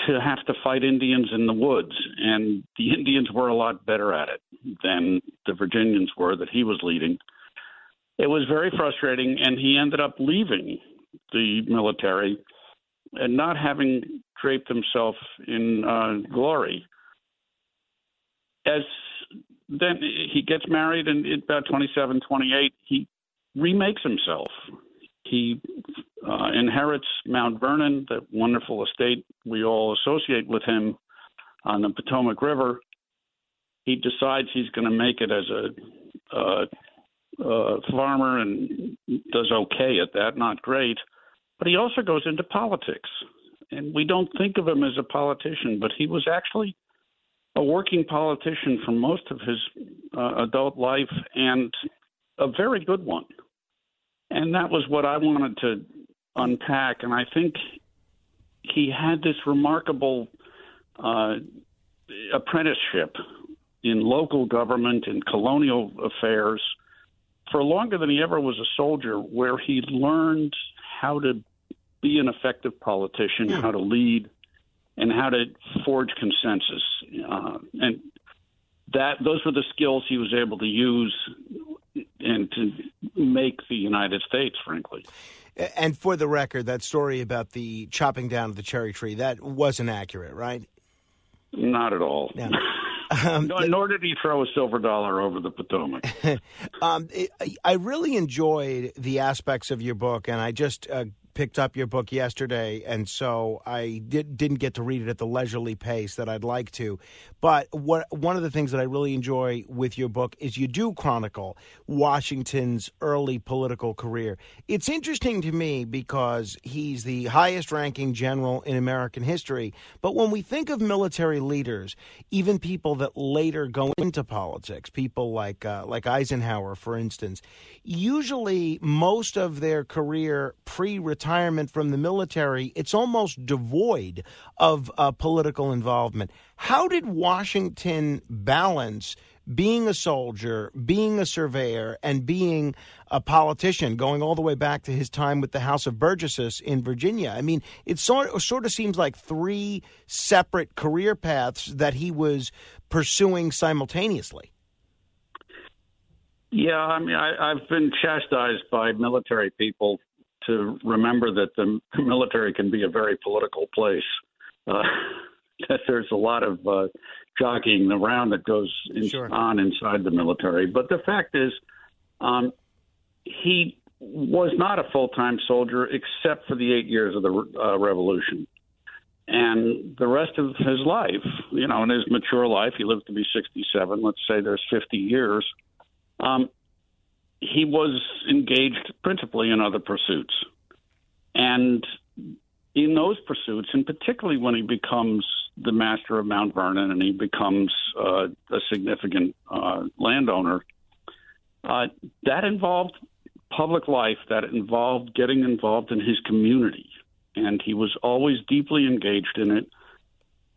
to have to fight Indians in the woods, and the Indians were a lot better at it than the Virginians were that he was leading. It was very frustrating, and he ended up leaving the military and not having draped himself in uh, glory. As then he gets married, and at about twenty-seven, twenty-eight, he remakes himself. He uh, inherits Mount Vernon, that wonderful estate we all associate with him on the Potomac River. He decides he's going to make it as a uh, uh, farmer and does okay at that, not great. But he also goes into politics. And we don't think of him as a politician, but he was actually a working politician for most of his uh, adult life, and a very good one. And that was what I wanted to unpack. And I think he had this remarkable uh, apprenticeship in local government and colonial affairs for longer than he ever was a soldier, where he learned how to be an effective politician, how to lead, and how to forge consensus. Uh, and that those were the skills he was able to use and to make the United States, frankly. And for the record, that story about the chopping down of the cherry tree, that wasn't accurate, right? Not at all. No. Um, nor, the, nor did he throw a silver dollar over the Potomac. um, it, I really enjoyed the aspects of your book, and I just uh, picked up your book yesterday, and so I did, didn't get to read it at the leisurely pace that I'd like to. But what one of the things that I really enjoy with your book is you do chronicle Washington's early political career. It's interesting to me because he's the highest-ranking general in American history. But when we think of military leaders, even people that later go into politics, people like uh, like Eisenhower, for instance, usually most of their career pre-retirement from the military, it's almost devoid of uh, political involvement. How did Washington balance being a soldier, being a surveyor, and being a politician, going all the way back to his time with the House of Burgesses in Virginia? I mean, it sort of, sort of seems like three separate career paths that he was pursuing simultaneously. Yeah, I mean, I, I've been chastised by military people to remember that the military can be a very political place, uh, that there's a lot of uh, jockeying around that goes in, sure. on inside the military. But the fact is, um, he was not a full-time soldier except for the eight years of the uh, Revolution. And the rest of his life, you know, in his mature life, he lived to be sixty-seven. Let's say there's fifty years. Um, he was engaged principally in other pursuits. And in those pursuits, and particularly when he becomes the master of Mount Vernon and he becomes uh, a significant uh, landowner, uh, that involved public life, that involved getting involved in his community. And he was always deeply engaged in it.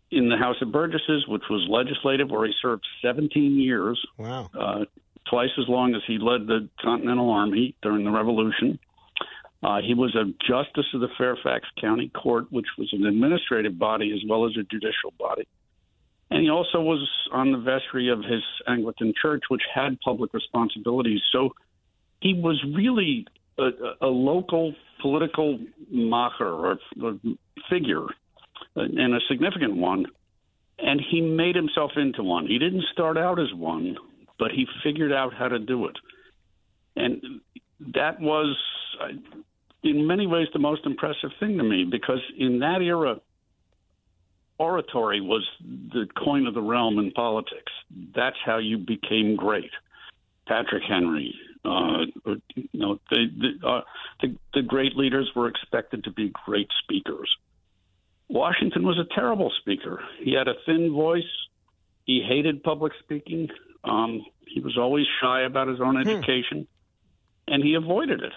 In the House of Burgesses, which was legislative, where he served seventeen years. Wow. Uh, twice as long as he led the Continental Army during the Revolution. Uh, he was a justice of the Fairfax County Court, which was an administrative body as well as a judicial body. And he also was on the vestry of his Anglican church, which had public responsibilities. So he was really a, a local political macher or figure, and a significant one. And he made himself into one. He didn't start out as one, but he figured out how to do it. And that was, in many ways, the most impressive thing to me, because in that era, oratory was the coin of the realm in politics. That's how you became great. Patrick Henry, uh, you know, they, the, uh, the, the great leaders were expected to be great speakers. Washington was a terrible speaker. He had a thin voice. He hated public speaking. Um, he was always shy about his own education, hmm. and he avoided it.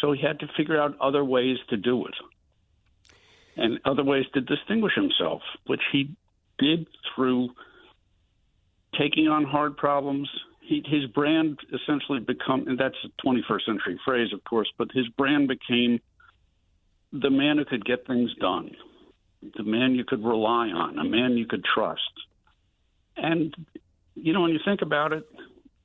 So he had to figure out other ways to do it and other ways to distinguish himself, which he did through taking on hard problems. He, his brand essentially become, and that's a twenty-first century phrase, of course, but his brand became the man who could get things done, the man you could rely on, a man you could trust. And you know, when you think about it,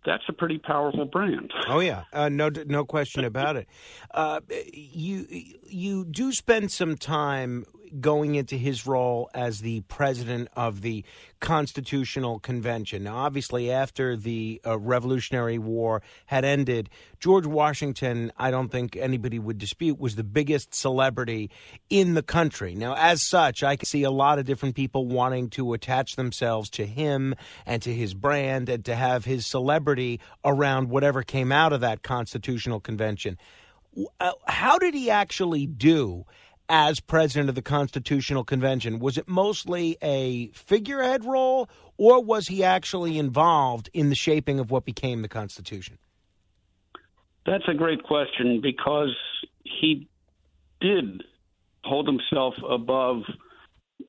that's a pretty powerful brand. Oh, yeah. Uh, no no question about it. Uh, you you do spend some time going into his role as the president of the Constitutional Convention. Now, obviously, after the uh, Revolutionary War had ended, George Washington, I don't think anybody would dispute, was the biggest celebrity in the country. Now, as such, I can see a lot of different people wanting to attach themselves to him and to his brand and to have his celebrity around whatever came out of that Constitutional Convention. Uh, how did he actually do as president of the Constitutional Convention? Was it mostly a figurehead role, or was he actually involved in the shaping of what became the Constitution? That's a great question, because he did hold himself above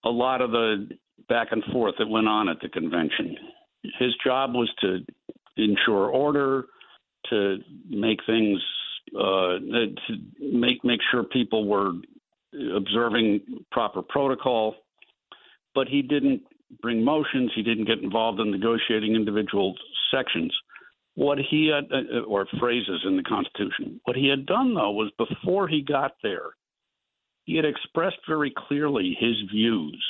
a lot of the back and forth that went on at the convention. His job was to ensure order, to make things, uh, to make make sure people were observing proper protocol, but he didn't bring motions. He didn't get involved in negotiating individual sections. What he had, or phrases in the Constitution. What he had done, though, was before he got there, he had expressed very clearly his views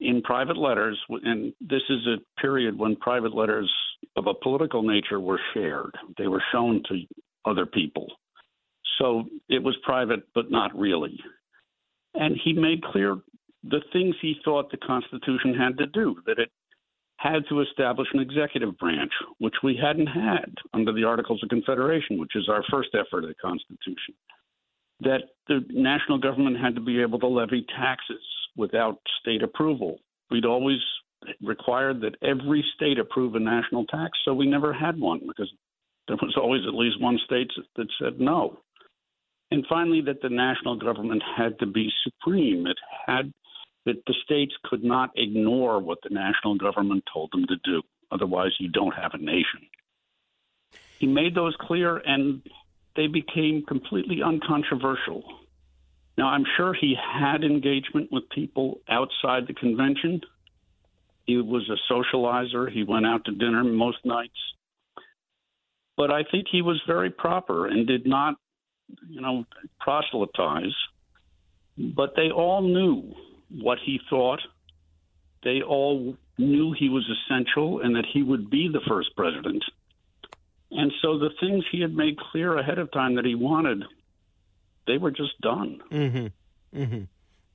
in private letters, and this is a period when private letters of a political nature were shared. They were shown to other people. So it was private, but not really. And he made clear the things he thought the Constitution had to do, that it had to establish an executive branch, which we hadn't had under the Articles of Confederation, which is our first effort at the Constitution, that the national government had to be able to levy taxes without state approval. We'd always required that every state approve a national tax, so we never had one because there was always at least one state that said no. And finally, that the national government had to be supreme. It had that the states could not ignore what the national government told them to do. Otherwise, you don't have a nation. He made those clear, and they became completely uncontroversial. Now, I'm sure he had engagement with people outside the convention. He was a socializer. He went out to dinner most nights. But I think he was very proper and did not, you know, proselytize. But they all knew what he thought. They all knew he was essential and that he would be the first president. And so the things he had made clear ahead of time that he wanted, they were just done. Mm-hmm. Mm-hmm.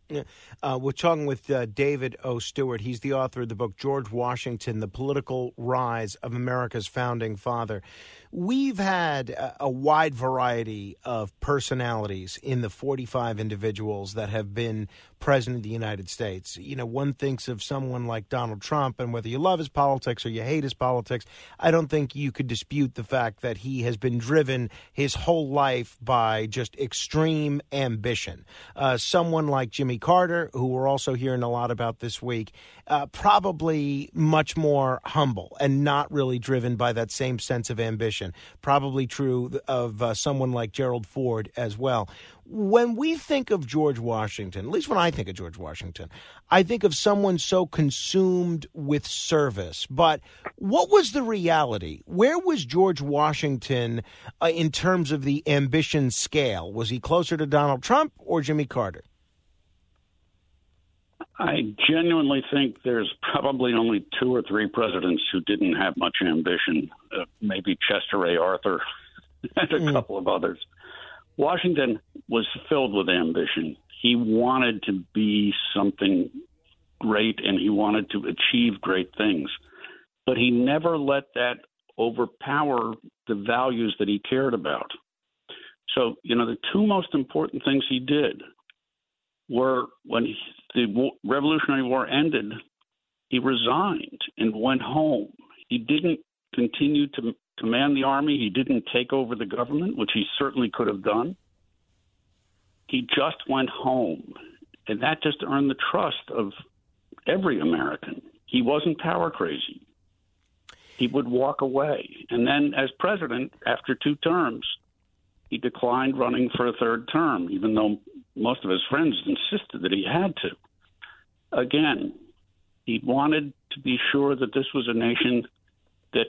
Yeah. Uh, we're talking with uh, David O. Stewart. He's the author of the book George Washington, The Political Rise of America's Founding Father. We've had a, a wide variety of personalities in the forty-five individuals that have been president of the United States. You know, one thinks of someone like Donald Trump, and whether you love his politics or you hate his politics, I don't think you could dispute the fact that he has been driven his whole life by just extreme ambition. Uh, someone like Jimmy Carter, who we're also hearing a lot about this week, uh, probably much more humble and not really driven by that same sense of ambition. Probably true of uh, someone like Gerald Ford as well. When we think of George Washington, at least when I think of George Washington, I think of someone so consumed with service. But what was the reality? Where was George Washington uh, in terms of the ambition scale? Was he closer to Donald Trump or Jimmy Carter? I genuinely think there's probably only two or three presidents who didn't have much ambition, uh, maybe Chester A. Arthur and a mm. couple of others. Washington was filled with ambition. He wanted to be something great, and he wanted to achieve great things. But he never let that overpower the values that he cared about. So, you know, the two most important things he did were when he, the Revolutionary War ended, he resigned and went home. He didn't continue to command the army. He didn't take over the government, which he certainly could have done. He just went home, and that just earned the trust of every American. He wasn't power crazy. He would walk away. And then as president, after two terms, he declined running for a third term, even though most of his friends insisted that he had to. Again, he wanted to be sure that this was a nation that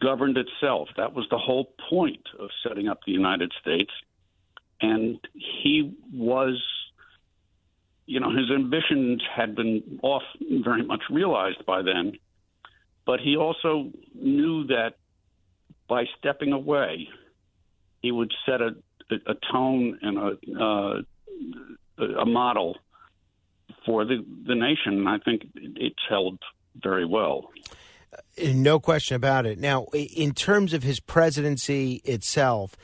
governed itself. That was the whole point of setting up the United States. And he was, you know, his ambitions had been off very much realized by then. But he also knew that by stepping away, he would set a a tone and a, uh, a model for the, the nation. And I think it's held very well. No question about it. Now, in terms of his presidency itself,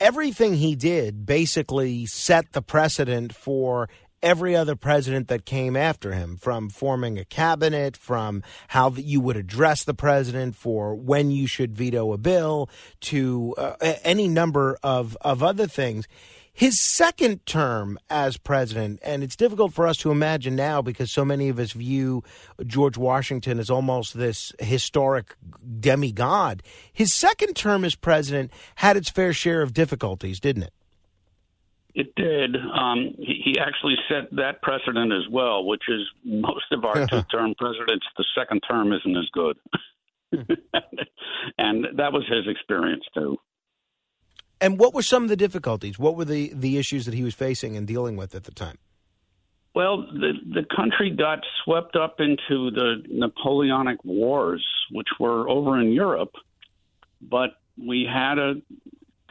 everything he did basically set the precedent for every other president that came after him, from forming a cabinet, from how you would address the president, for when you should veto a bill, to uh, any number of, of other things. His second term as president, and it's difficult for us to imagine now because so many of us view George Washington as almost this historic demigod. His second term as president had its fair share of difficulties, didn't it? It did. Um, he, he actually set that precedent as well, which is most of our two-term presidents, the second term isn't as good. And that was his experience, too. And what were some of the difficulties? What were the, the issues that he was facing and dealing with at the time? Well, the, the country got swept up into the Napoleonic Wars, which were over in Europe, but we had a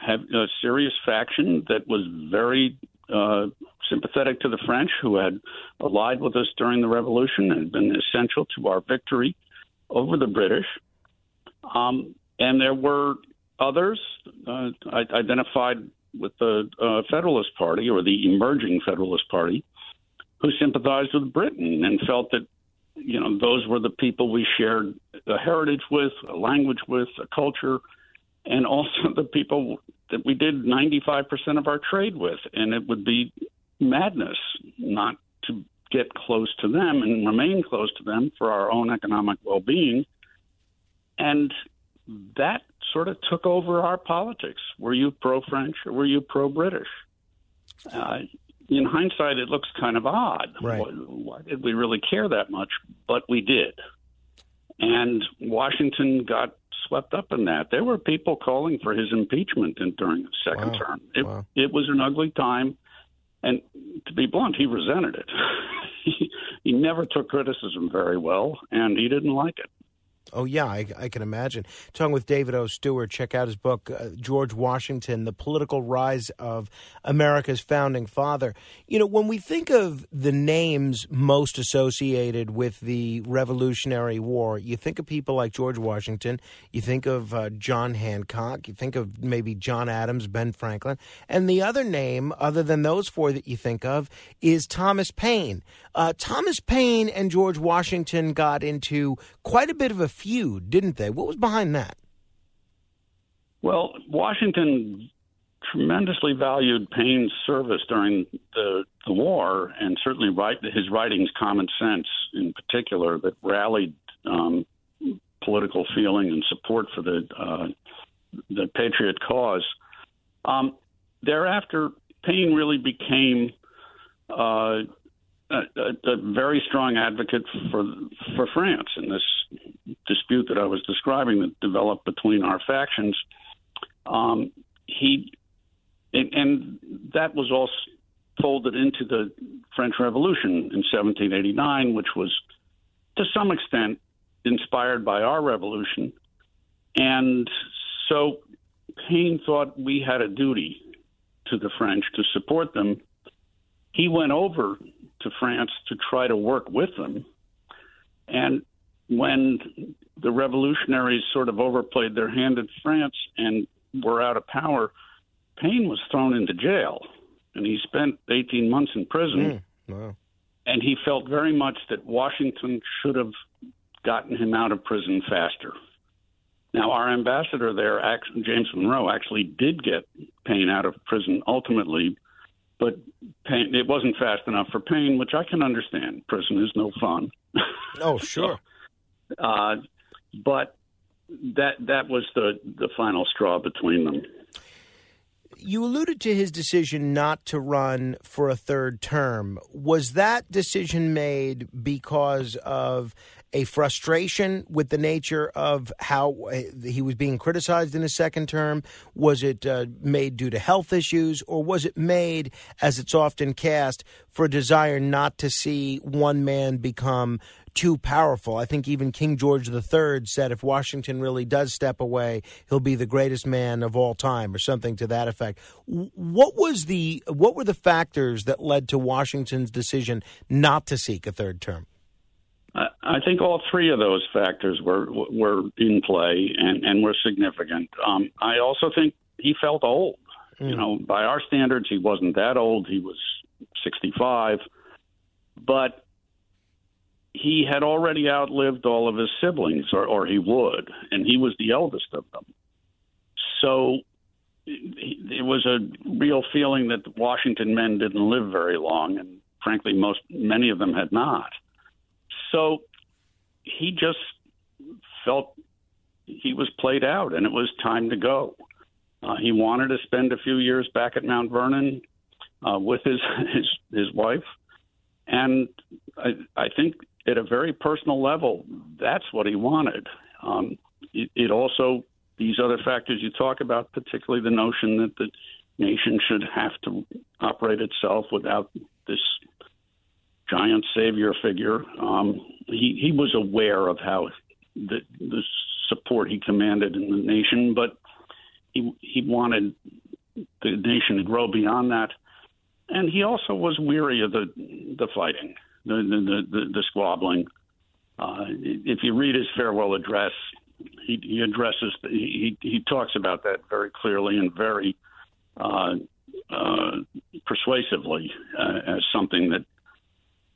have a serious faction that was very uh, sympathetic to the French, who had allied with us during the Revolution and been essential to our victory over the British. Um, and there were others uh, identified with the uh, Federalist Party, or the emerging Federalist Party, who sympathized with Britain and felt that, you know, those were the people we shared a heritage with, a language with, a culture, and also the people that we did ninety-five percent of our trade with. And it would be madness not to get close to them and remain close to them for our own economic well-being. And that sort of took over our politics. Were you pro-French or were you pro-British? Uh, in hindsight, it looks kind of odd. Right. Why, why did we really care that much? But we did. And Washington got swept up in that. There were people calling for his impeachment in, during his second wow. term. It, wow. it was an ugly time. And to be blunt, he resented it. he, he never took criticism very well, and he didn't like it. Oh, yeah, I, I can imagine. Talking with David O. Stewart, check out his book, uh, George Washington, The Political Rise of America's Founding Father. You know, when we think of the names most associated with the Revolutionary War, you think of people like George Washington, you think of uh, John Hancock, you think of maybe John Adams, Ben Franklin, and the other name, other than those four that you think of, is Thomas Paine. Uh, Thomas Paine and George Washington got into quite a bit of a feud, didn't they? What was behind that? Well, Washington tremendously valued Paine's service during the, the war, and certainly write, his writings, Common Sense in particular, that rallied um, political feeling and support for the uh, the patriot cause. Um, thereafter, Paine really became uh, a, a, a very strong advocate for for France in this dispute that I was describing that developed between our factions. Um, he and, and that was all folded into the French Revolution in seventeen eighty-nine, which was to some extent inspired by our revolution. And so Paine thought we had a duty to the French to support them. He went over to France to try to work with them. And when the revolutionaries sort of overplayed their hand at France and were out of power, Paine was thrown into jail, and he spent eighteen months in prison. Mm, wow. And he felt very much that Washington should have gotten him out of prison faster. Now, our ambassador there, James Monroe, actually did get Paine out of prison ultimately, but Paine, it wasn't fast enough for Paine, which I can understand. Prison is no fun. Oh, sure. Uh, but that that was the, the final straw between them. You alluded to his decision not to run for a third term. Was that decision made because of a frustration with the nature of how he was being criticized in his second term? Was it uh, made due to health issues, or was it made, as it's often cast, for a desire not to see one man become too powerful? I think even King George the Third said if Washington really does step away, he'll be the greatest man of all time, or something to that effect. What was the what were the factors that led to Washington's decision not to seek a third term? I, I think all three of those factors were were in play and, and were significant. Um, I also think he felt old. Mm. You know, by our standards, he wasn't that old. He was sixty-five, but he had already outlived all of his siblings, or, or he would, and he was the eldest of them. So it was a real feeling that Washington men didn't live very long, and frankly, most many of them had not. So he just felt he was played out, and it was time to go. Uh, he wanted to spend a few years back at Mount Vernon uh, with his, his his wife, and I, I think at a very personal level, that's what he wanted. Um, it, it also, these other factors you talk about, particularly the notion that the nation should have to operate itself without this giant savior figure. Um, he, he was aware of how the, the support he commanded in the nation, but he, he wanted the nation grow beyond that. And he also was weary of the the fighting, the the the, the squabbling. Uh, if you read his farewell address, he, he addresses he he talks about that very clearly and very uh, uh, persuasively uh, as something that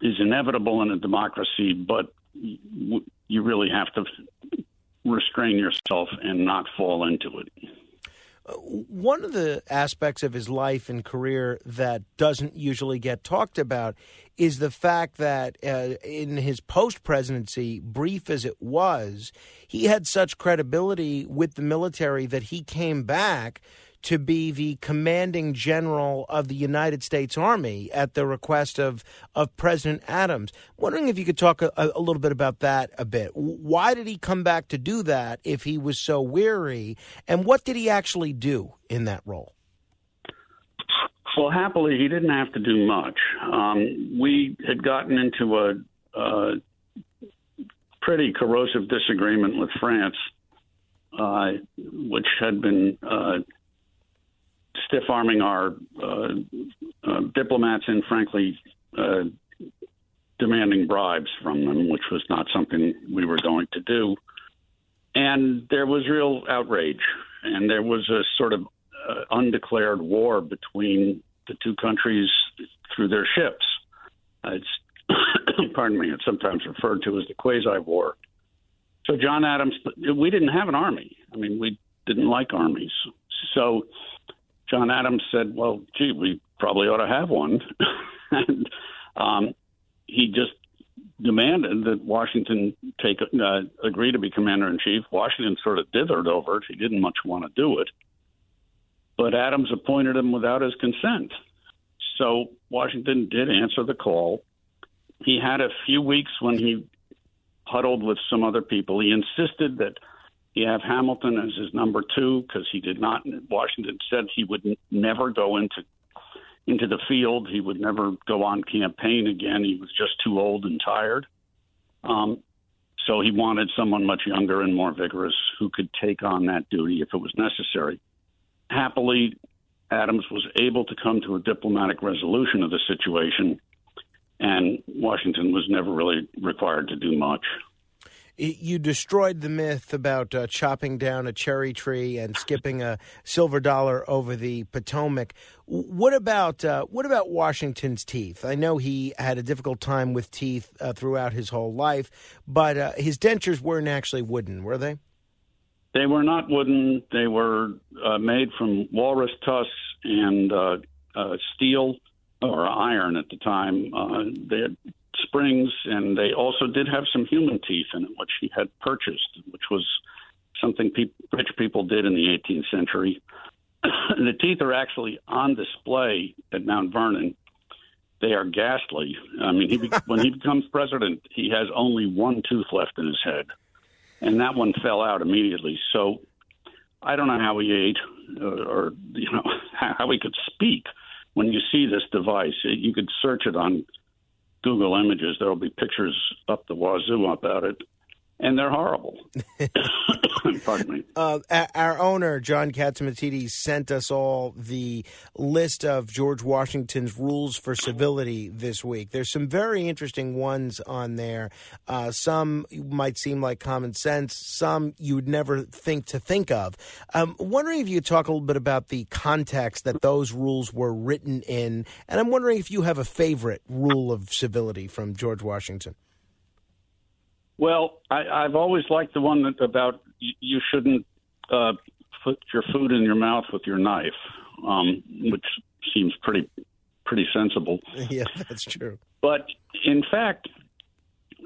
is inevitable in a democracy, but you really have to restrain yourself and not fall into it. One of the aspects of his life and career that doesn't usually get talked about is the fact that uh, in his post-presidency, brief as it was, he had such credibility with the military that he came back to be the commanding general of the United States Army at the request of, of President Adams. Wondering if you could talk a, a little bit about that a bit. Why did he come back to do that if he was so weary? And what did he actually do in that role? Well, happily, he didn't have to do much. Um, we had gotten into a, a pretty corrosive disagreement with France, uh, which had been... Uh, stiff-arming our uh, uh, diplomats and, frankly, uh, demanding bribes from them, which was not something we were going to do. And there was real outrage, and there was a sort of uh, undeclared war between the two countries through their ships. Uh, it's, pardon me, it's sometimes referred to as the Quasi-War. So John Adams, we didn't have an army. I mean, we didn't like armies. So... John Adams said, well, gee, we probably ought to have one. and um, he just demanded that Washington take uh, agree to be commander-in-chief. Washington sort of dithered over it. He didn't much want to do it. But Adams appointed him without his consent. So Washington did answer the call. He had a few weeks when he huddled with some other people. He insisted that you have Hamilton as his number two because he did not. Washington said he would n- never go into into the field. He would never go on campaign again. He was just too old and tired. Um, so he wanted someone much younger and more vigorous who could take on that duty if it was necessary. Happily, Adams was able to come to a diplomatic resolution of the situation, and Washington was never really required to do much. You destroyed the myth about uh, chopping down a cherry tree and skipping a silver dollar over the Potomac. What about uh, what about Washington's teeth? I know he had a difficult time with teeth uh, throughout his whole life, but uh, his dentures weren't actually wooden, were they? They were not wooden. They were uh, made from walrus tusks and uh, uh, steel or iron at the time. Uh, they had springs, and they also did have some human teeth in it, which he had purchased, which was something pe- rich people did in the eighteenth century. The teeth are actually on display at Mount Vernon. They are ghastly. I mean, he be- when he becomes president, he has only one tooth left in his head, and that one fell out immediately. So I don't know how he ate or, or you know, how he could speak when you see this device. You could search it on Google Images. There'll be pictures up the wazoo about it, and they're horrible. Pardon me. Uh, our owner, John Katsimatidis, sent us all the list of George Washington's rules for civility this week. There's some very interesting ones on there. Uh, some might seem like common sense. Some you would never think to think of. I'm wondering if you could talk a little bit about the context that those rules were written in. And I'm wondering if you have a favorite rule of civility from George Washington. Well, I, I've always liked the one that about you shouldn't uh, put your food in your mouth with your knife, um, which seems pretty pretty sensible. Yeah, that's true. But in fact,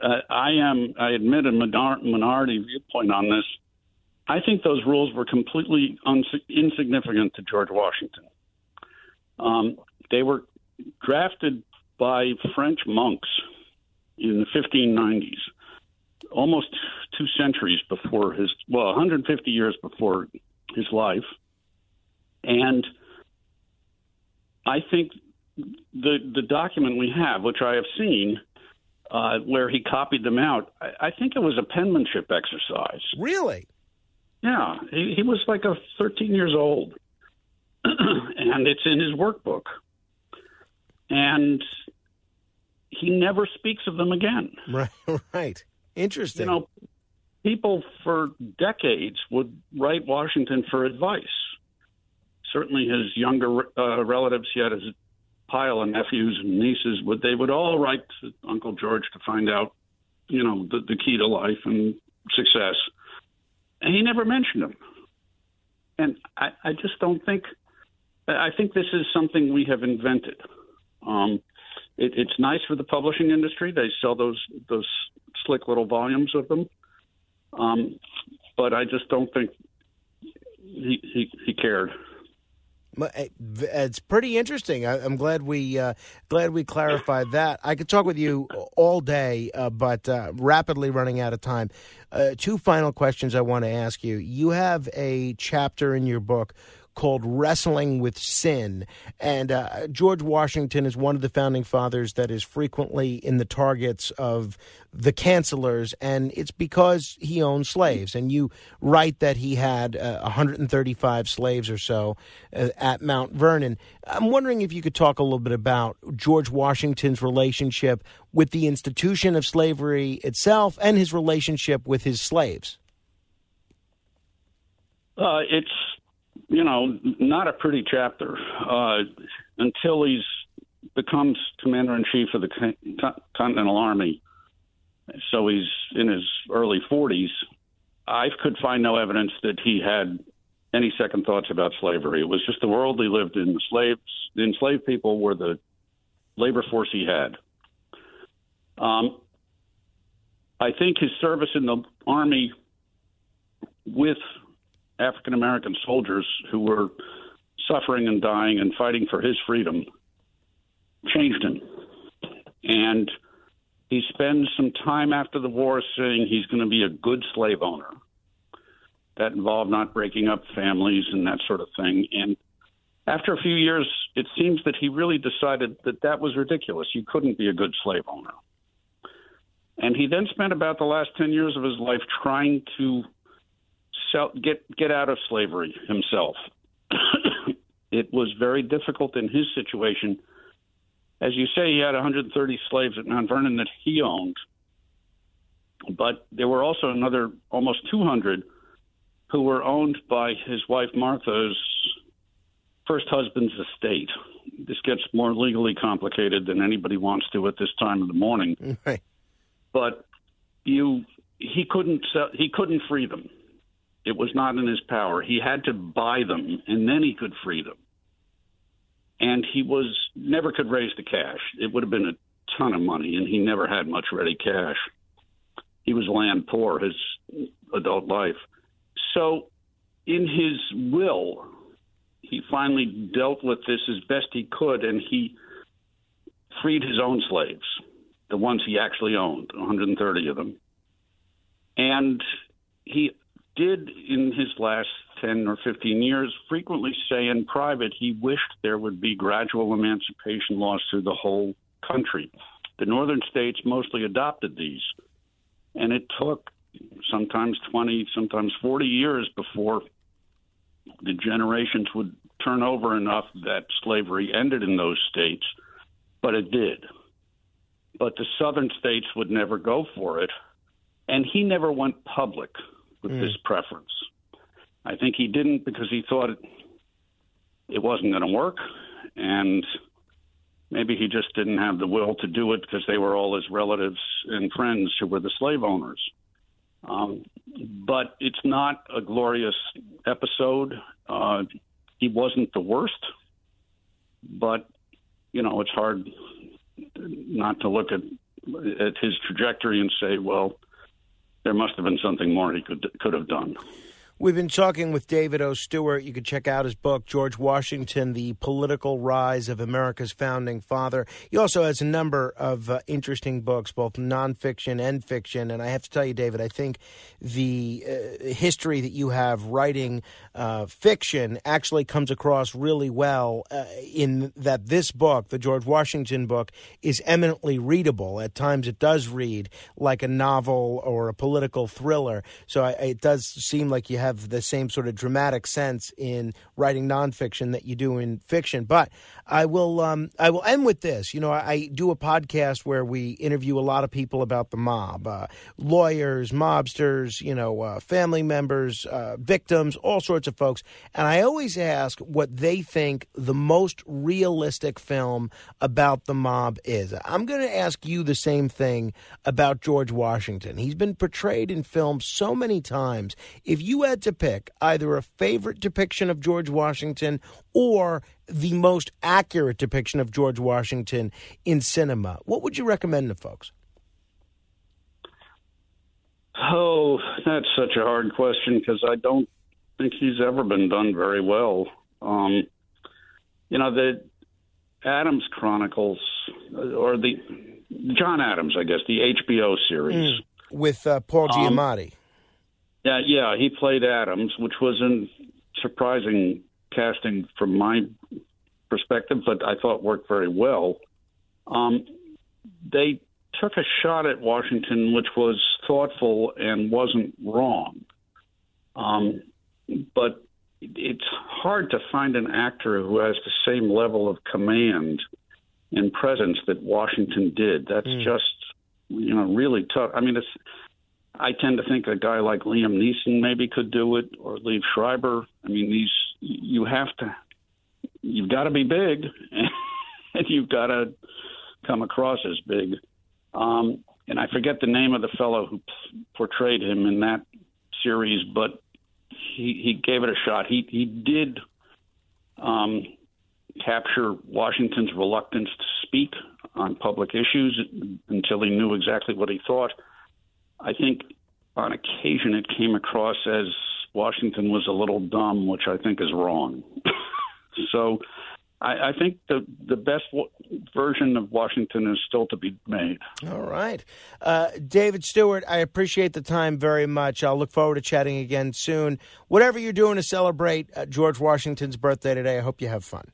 uh, I am I admit a minor- minority viewpoint on this. I think those rules were completely uns- insignificant to George Washington. Um, they were drafted by French monks in the fifteen nineties. Almost two centuries before his, well, one hundred fifty years before his life. And I think the the document we have, which I have seen, uh, where he copied them out, I, I think it was a penmanship exercise. Really? Yeah. He, he was like a thirteen years old. and it's in his workbook. And he never speaks of them again. Right, right. Interesting. You know, people for decades would write Washington for advice. Certainly his younger uh, relatives, he had his pile of nephews and nieces, would they would all write to Uncle George to find out, you know, the, the key to life and success. And he never mentioned them. And I, I just don't think, I think this is something we have invented. Um, it, it's nice for the publishing industry. They sell those those slick little volumes of them. Um, but I just don't think he, he, he cared. It's pretty interesting. I, I'm glad we uh, glad we clarified that. I could talk with you all day, uh, but uh, rapidly running out of time. Uh, two final questions I want to ask you. You have a chapter in your book called Wrestling with Sin, and uh, George Washington is one of the founding fathers that is frequently in the targets of the cancelers, and it's because he owned slaves. And you write that he had uh, one hundred thirty-five slaves or so uh, at Mount Vernon. I'm wondering if you could talk a little bit about George Washington's relationship with the institution of slavery itself and his relationship with his slaves. Uh, it's You know, not a pretty chapter uh, until he's becomes commander-in-chief of the Con- Continental Army. So he's in his early forties. I could find no evidence that he had any second thoughts about slavery. It was just the world he lived in. The slaves, the enslaved people were the labor force he had. Um, I think his service in the Army with African-American soldiers who were suffering and dying and fighting for his freedom changed him. And he spends some time after the war saying he's going to be a good slave owner. That involved not breaking up families and that sort of thing. And after a few years, it seems that he really decided that that was ridiculous. You couldn't be a good slave owner. And he then spent about the last ten years of his life trying to Sell, get get out of slavery himself. It was very difficult in his situation. As you say, he had one hundred thirty slaves at Mount Vernon that he owned, but there were also another almost two hundred who were owned by his wife Martha's first husband's estate. This gets more legally complicated than anybody wants to at this time of the morning. Right. But you, he couldn't sell, he couldn't free them. It was not in his power. He had to buy them, and then he could free them. And he was never could raise the cash. It would have been a ton of money, and he never had much ready cash. He was land poor his adult life. So in his will, he finally dealt with this as best he could, and he freed his own slaves, the ones he actually owned, one hundred thirty of them. And he did in his last ten or fifteen years frequently say in private he wished there would be gradual emancipation laws through the whole country. The northern states mostly adopted these, and it took sometimes twenty, sometimes forty years before the generations would turn over enough that slavery ended in those states, but it did. But the southern states would never go for it, and he never went public with mm. this preference. I think he didn't because he thought it, it wasn't going to work, and maybe he just didn't have the will to do it because they were all his relatives and friends who were the slave owners. Um, but it's not a glorious episode. Uh, he wasn't the worst, but, you know, it's hard not to look at at his trajectory and say, well, there must have been something more he could could have done. We've been talking with David O. Stewart. You can check out his book, George Washington, The Political Rise of America's Founding Father. He also has a number of uh, interesting books, both nonfiction and fiction. And I have to tell you, David, I think the uh, history that you have writing uh, fiction actually comes across really well uh, in that this book, the George Washington book, is eminently readable. At times it does read like a novel or a political thriller. So I, it does seem like you have have the same sort of dramatic sense in writing nonfiction that you do in fiction. But I will um, I will end with this. You know, I, I do a podcast where we interview a lot of people about the mob, uh, lawyers, mobsters, you know, uh, family members, uh, victims, all sorts of folks. And I always ask what they think the most realistic film about the mob is. I'm going to ask you the same thing about George Washington. He's been portrayed in film so many times. If you had to pick either a favorite depiction of George Washington or the most accurate depiction of George Washington in cinema, what would you recommend to folks? Oh, that's such a hard question because I don't think he's ever been done very well. Um, you know, the Adams Chronicles, or the John Adams, I guess, the H B O series. Mm, with uh, Paul Giamatti. Um, yeah, yeah, he played Adams, which was in surprising casting from my perspective, but I thought worked very well. Um, they took a shot at Washington, which was thoughtful and wasn't wrong. Um, but it's hard to find an actor who has the same level of command and presence that Washington did. That's mm. just, you know, really tough. I mean, it's, I tend to think a guy like Liam Neeson maybe could do it, or Liev Schreiber. I mean, these, you have to, you've got to be big, and you've got to come across as big. Um, and I forget the name of the fellow who p- portrayed him in that series, but he, he gave it a shot. He he did um, capture Washington's reluctance to speak on public issues until he knew exactly what he thought. I think on occasion it came across as Washington was a little dumb, which I think is wrong. So I, I think the, the best w- version of Washington is still to be made. All right. Uh, David Stewart, I appreciate the time very much. I'll look forward to chatting again soon. Whatever you're doing to celebrate uh, George Washington's birthday today, I hope you have fun.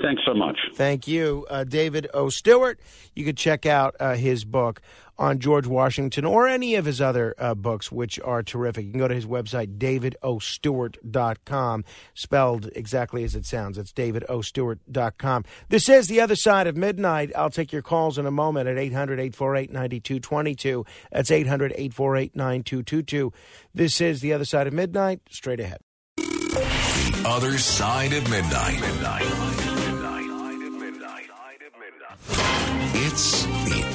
Thanks so much. Thank you, uh, David O. Stewart. You could check out uh, his book on George Washington or any of his other uh, books, which are terrific. You can go to his website, david o stewart dot com, spelled exactly as it sounds. It's david o stewart dot com. This is The Other Side of Midnight. I'll take your calls in a moment at eight hundred, eight four eight, nine two two two. That's eight hundred, eight four eight, nine two two two. This is The Other Side of Midnight. Straight ahead. The Other Side of Midnight. Midnight. It's The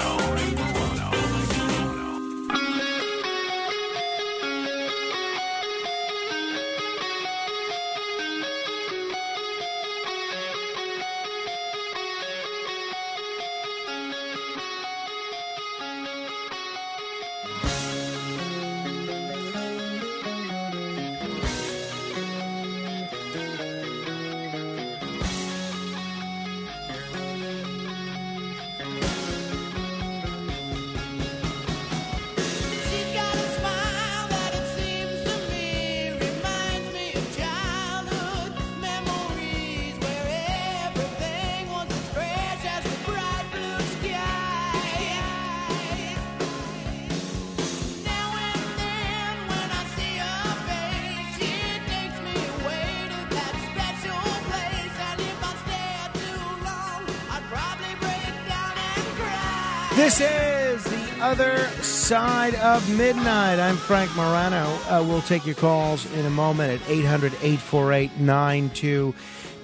This is The Other Side of Midnight. I'm Frank Morano. Uh, we'll take your calls in a moment at eight hundred, eight four eight, nine two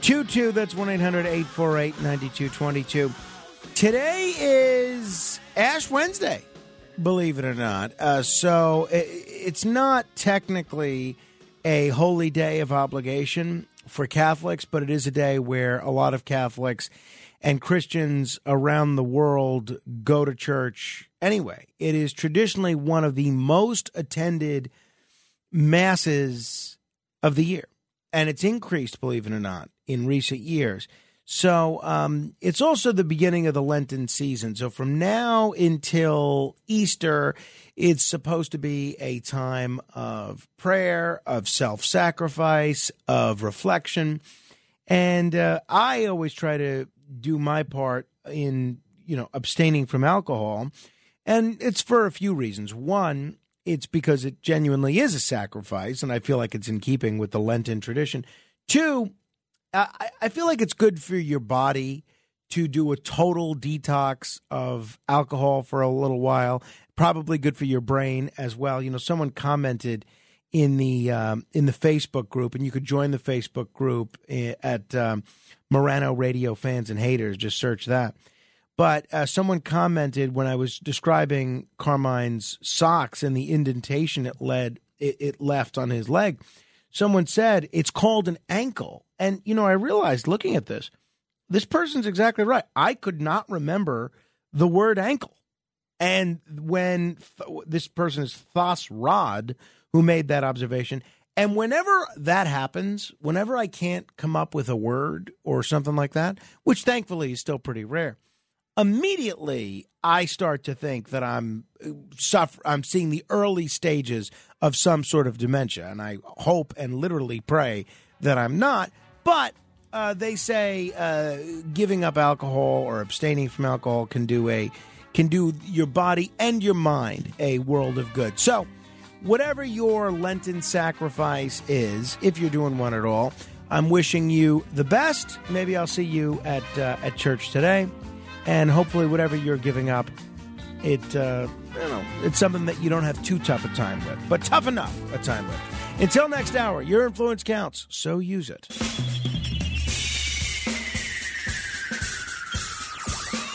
two two. That's one eight hundred, eight four eight, nine two two two. Today is Ash Wednesday, believe it or not. Uh, so it, it's not technically a holy day of obligation for Catholics, but it is a day where a lot of Catholics and Christians around the world go to church anyway. It is traditionally one of the most attended masses of the year, and it's increased, believe it or not, in recent years. So um, it's also the beginning of the Lenten season. So from now until Easter, it's supposed to be a time of prayer, of self-sacrifice, of reflection. And uh, I always try to do my part in, you know, abstaining from alcohol And it's for a few reasons. One, it's because it genuinely is a sacrifice, and I feel like it's in keeping with the Lenten tradition. Two, I, I feel like it's good for your body to do a total detox of alcohol for a little while. Probably good for your brain as well. You know, someone commented in the um, in the Facebook group, and you could join the Facebook group at um, Morano Radio Fans and Haters. Just search that. But uh, someone commented when I was describing Carmine's socks and the indentation it led it, it left on his leg. Someone said it's called an ankle, and you know I realized looking at this, this person's exactly right. I could not remember the word ankle, and when th- this person is Thos Rod who made that observation. And whenever that happens, whenever I can't come up with a word or something like that, which thankfully is still pretty rare. Immediately, I start to think that I'm suffer- I'm seeing the early stages of some sort of dementia, and I hope and literally pray that I'm not. But uh, they say uh, giving up alcohol or abstaining from alcohol can do a can do your body and your mind a world of good. So, whatever your Lenten sacrifice is, if you're doing one at all, I'm wishing you the best. Maybe I'll see you at uh, at church today. And hopefully whatever you're giving up, it uh, you know, it's something that you don't have too tough a time with, but tough enough a time with. Until next hour, your influence counts, so use it.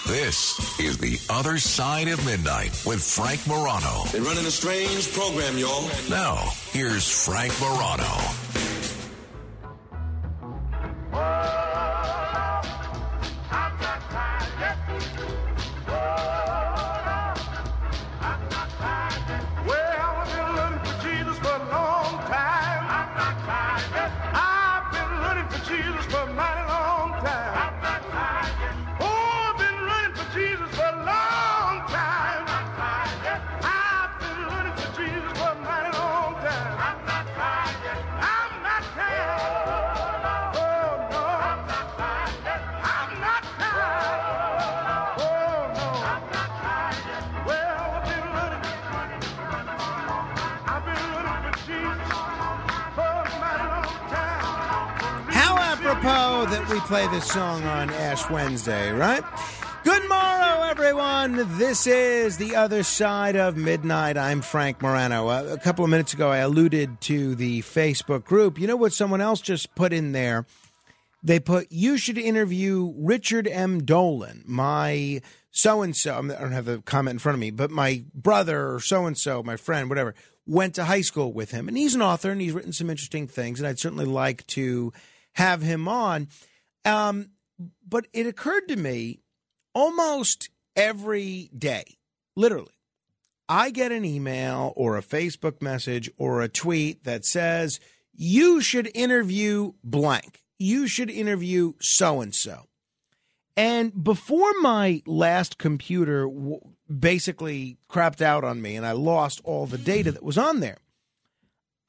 This is The Other Side of Midnight with Frank Morano. They're running a strange program, y'all. Now, here's Frank Morano. Play this song on Ash Wednesday, right? Good morrow, everyone. This is The Other Side of Midnight. I'm Frank Morano. Uh, a couple of minutes ago, I alluded to the Facebook group. You know what someone else just put in there? They put, you should interview Richard M. Dolan, my so-and-so. I don't have the comment in front of me, but my brother or so-and-so, my friend, whatever, went to high school with him. And he's an author, and he's written some interesting things, and I'd certainly like to have him on. Um, but it occurred to me almost every day, literally, I get an email or a Facebook message or a tweet that says, you should interview blank. You should interview so-and-so. And before my last computer w- basically crapped out on me and I lost all the data that was on there,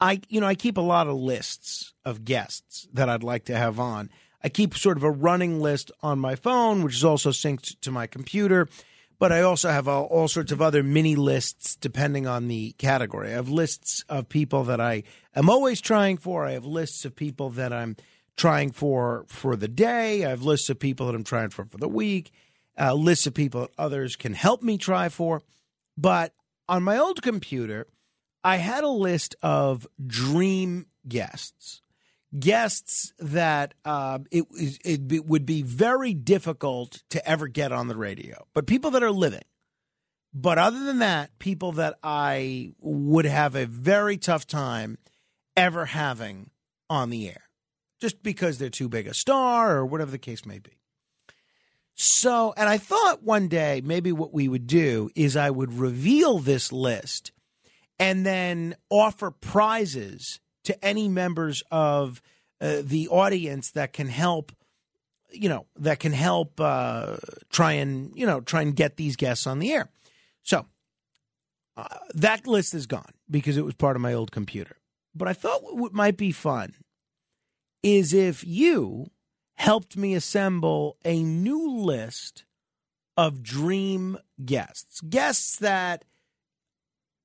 I, you know, I keep a lot of lists of guests that I'd like to have on. I keep sort of a running list on my phone, which is also synced to my computer, but I also have all, all sorts of other mini lists depending on the category. I have lists of people that I am always trying for. I have lists of people that I'm trying for for the day. I have lists of people that I'm trying for for the week, uh, lists of people that others can help me try for. But on my old computer, I had a list of dream guests. Guests that uh, it, it, it would be very difficult to ever get on the radio, but people that are living. But other than that, people that I would have a very tough time ever having on the air, just because they're too big a star or whatever the case may be. So, and I thought one day maybe what we would do is I would reveal this list and then offer prizes to any members of uh, the audience that can help, you know, that can help uh, try and, you know, try and get these guests on the air. So uh, that list is gone because it was part of my old computer. But I thought what might be fun is if you helped me assemble a new list of dream guests, guests that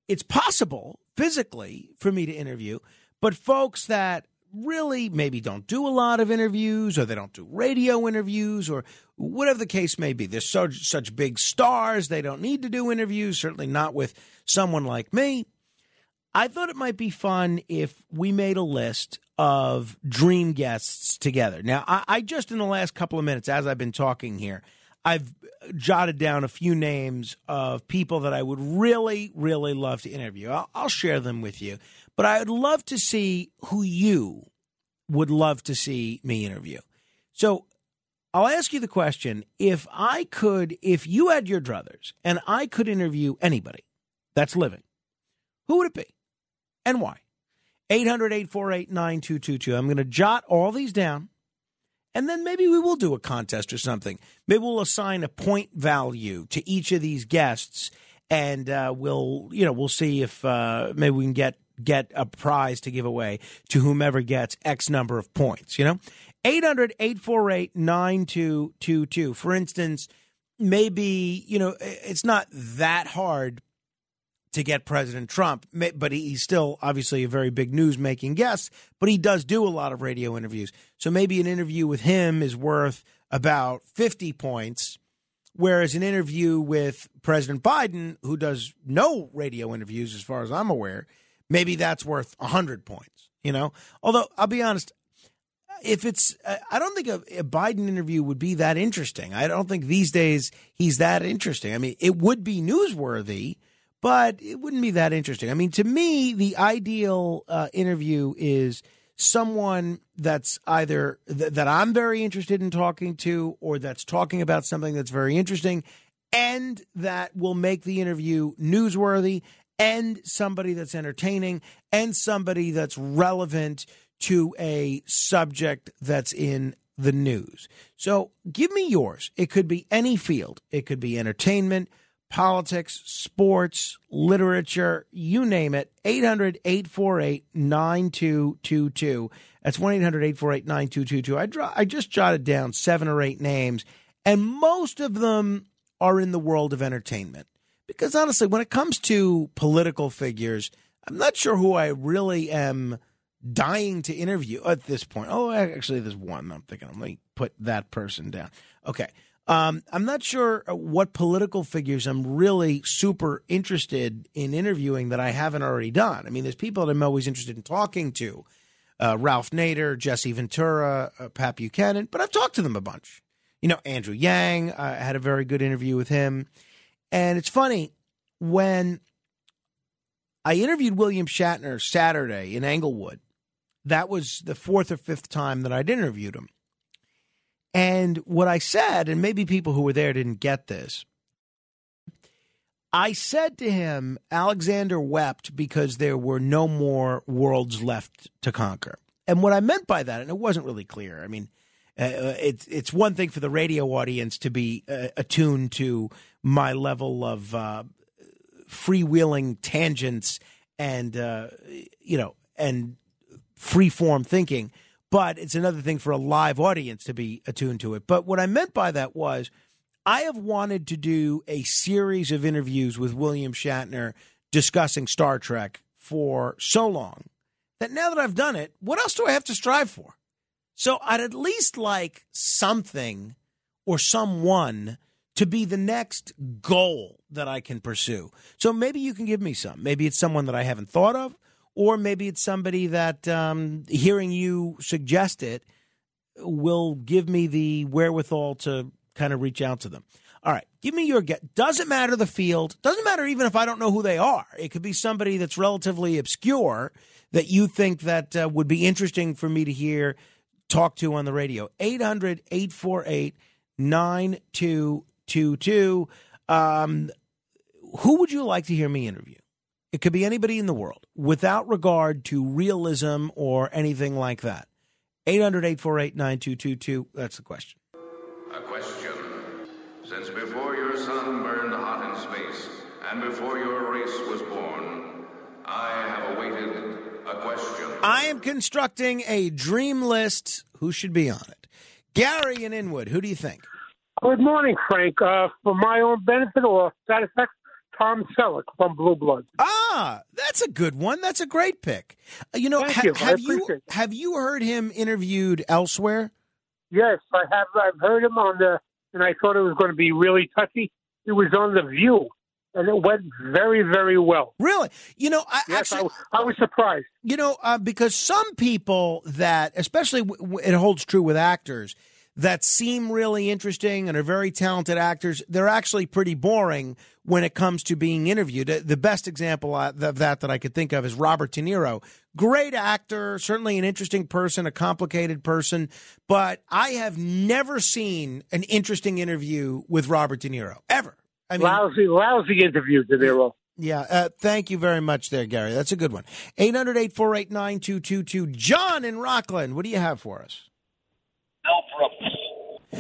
it's possible physically for me to interview, but folks that really maybe don't do a lot of interviews, or they don't do radio interviews, or whatever the case may be. They're so, such big stars, they don't need to do interviews, certainly not with someone like me. I thought it might be fun if we made a list of dream guests together. Now, I, I just in the last couple of minutes, as I've been talking here, I've jotted down a few names of people that I would really, really love to interview. I'll, I'll share them with you. But I would love to see who you would love to see me interview. So I'll ask you the question, if I could, if you had your druthers and I could interview anybody that's living, who would it be and why? eight hundred, eight four eight, nine two two two. I'm going to jot all these down. And then maybe we will do a contest or something. Maybe we'll assign a point value to each of these guests, and uh, we'll, you know, we'll see if uh, maybe we can get get a prize to give away to whomever gets X number of points. You know, eight hundred, eight four eight, nine two two two. For instance, maybe, you know, it's not that hard to get President Trump, but he's still obviously a very big news-making guest, but he does do a lot of radio interviews. So maybe an interview with him is worth about fifty points, whereas an interview with President Biden, who does no radio interviews as far as I'm aware, maybe that's worth one hundred points, you know? Although, I'll be honest, if it's, I don't think a, a Biden interview would be that interesting. I don't think these days he's that interesting. I mean, it would be newsworthy, but it wouldn't be that interesting. I mean, to me, the ideal uh, interview is someone that's either th- that I'm very interested in talking to, or that's talking about something that's very interesting and that will make the interview newsworthy, and somebody that's entertaining, and somebody that's relevant to a subject that's in the news. So give me yours. It could be any field. It could be entertainment, politics, sports, literature, you name it. Eight hundred, eight four eight, nine two two two. That's one eight hundred, eight four eight, nine two two two. I, dro- I just jotted down seven or eight names, and most of them are in the world of entertainment. Because honestly, when it comes to political figures, I'm not sure who I really am dying to interview at this point. Oh, actually, there's one I'm thinking. I'm going to put that person down. Okay. Um, I'm not sure what political figures I'm really super interested in interviewing that I haven't already done. I mean, there's people that I'm always interested in talking to, uh, Ralph Nader, Jesse Ventura, uh, Pat Buchanan, but I've talked to them a bunch. You know, Andrew Yang, I had a very good interview with him. And it's funny, when I interviewed William Shatner Saturday in Englewood, that was the fourth or fifth time that I'd interviewed him. And what I said, and maybe people who were there didn't get this, I said to him, Alexander wept because there were no more worlds left to conquer. And what I meant by that, and it wasn't really clear, I mean, uh, it's it's one thing for the radio audience to be uh, attuned to my level of uh, freewheeling tangents and, uh, you know, and free-form thinking. But it's another thing for a live audience to be attuned to it. But what I meant by that was, I have wanted to do a series of interviews with William Shatner discussing Star Trek for so long that now that I've done it, what else do I have to strive for? So I'd at least like something or someone to be the next goal that I can pursue. So maybe you can give me some. Maybe it's someone that I haven't thought of. Or maybe it's somebody that um, hearing you suggest it will give me the wherewithal to kind of reach out to them. All right. Give me your guess. Doesn't matter the field. Doesn't matter even if I don't know who they are. It could be somebody that's relatively obscure that you think that uh, would be interesting for me to hear talk to on the radio. eight hundred, eight four eight, nine two two two. Um, who would you like to hear me interview? It could be anybody in the world, without regard to realism or anything like that. eight hundred, eight four eight, nine two two two. That's the question. A question. Since before your sun burned hot in space, and before your race was born, I have awaited a question. I am constructing a dream list. Who should be on it? Gary in Inwood, who do you think? Good morning, Frank. Uh, for my own benefit or satisfaction, Tom Selleck from Blue Blood. Ah, that's a good one. That's a great pick. You know, ha- you. have you it. have you heard him interviewed elsewhere? Yes, I have. I've heard him on the, and I thought it was going to be really touchy. It was on The View, and it went very, very well. Really? You know, I yes, actually, I, I was surprised. You know, uh, because some people that, especially w- w- it holds true with actors that seem really interesting and are very talented actors, they're actually pretty boring when it comes to being interviewed. The best example of that that I could think of is Robert De Niro. Great actor, certainly an interesting person, a complicated person, but I have never seen an interesting interview with Robert De Niro, ever. I mean, lousy, lousy interview, De Niro. Yeah, uh, thank you very much there, Gary. That's a good one. eight hundred, eight four eight, nine two two two. John in Rockland, what do you have for us? Mel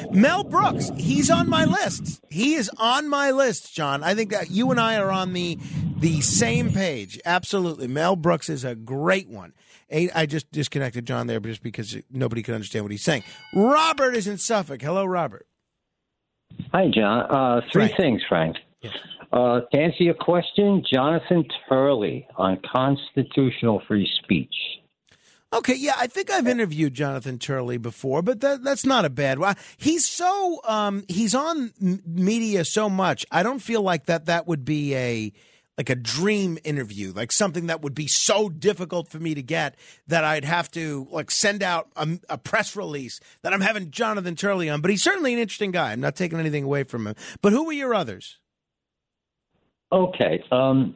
Brooks. Mel Brooks. He's on my list. He is on my list, John. I think that you and I are on the the same page. Absolutely. Mel Brooks is a great one. I just disconnected John there just because nobody could understand what he's saying. Robert is in Suffolk. Hello, Robert. Hi, John. Uh, three Frank. things, Frank. Yes. Uh, to answer your question, Jonathan Turley on constitutional free speech. Okay, yeah, I think I've interviewed Jonathan Turley before, but that, that's not a bad one. He's so um, he's on m- media so much. I don't feel like that that would be a like a dream interview, like something that would be so difficult for me to get that I'd have to like send out a, a press release that I'm having Jonathan Turley on. But he's certainly an interesting guy. I'm not taking anything away from him. But who were your others? Okay. Um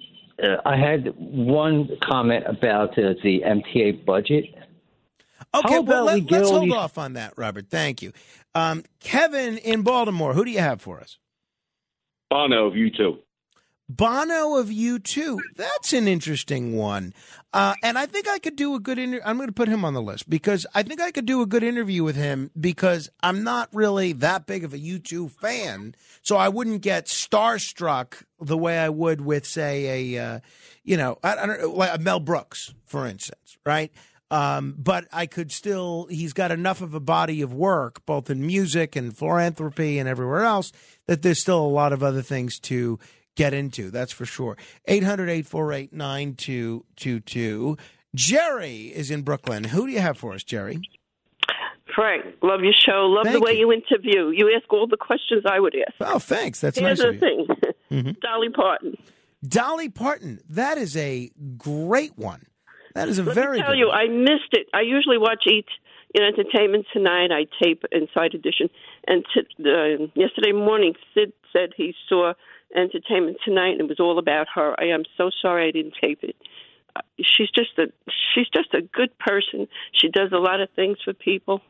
I had one comment about uh, the M T A budget. Okay, well, let, we let's hold these... off on that, Robert. Thank you. Um, Kevin in Baltimore, who do you have for us? Bono of U two. Bono of U two. That's an interesting one. Uh, and I think I could do a good interview. I'm going to put him on the list because I think I could do a good interview with him because I'm not really that big of a U two fan. So I wouldn't get starstruck the way I would with, say, a, uh, you know, I, I don't like a Mel Brooks, for instance. Right. Um, but I could still, he's got enough of a body of work, both in music and philanthropy and everywhere else, that there's still a lot of other things to get into, that's for sure. eight hundred, eight four eight, nine two two two. Jerry is in Brooklyn. Who do you have for us, Jerry? Frank, love your show. Love thank the way you. you interview. You ask all the questions I would ask. Oh, thanks. That's Here's nice of you. Here's the thing. Mm-hmm. Dolly Parton. Dolly Parton. That is a great one. That is a Let very me tell good you, one. I missed it. I usually watch E T in Entertainment Tonight. I tape Inside Edition. And t- uh, yesterday morning, Sid said he saw Entertainment Tonight, and it was all about her. I am so sorry I didn't tape it. She's just a she's just a good person. She does a lot of things for people,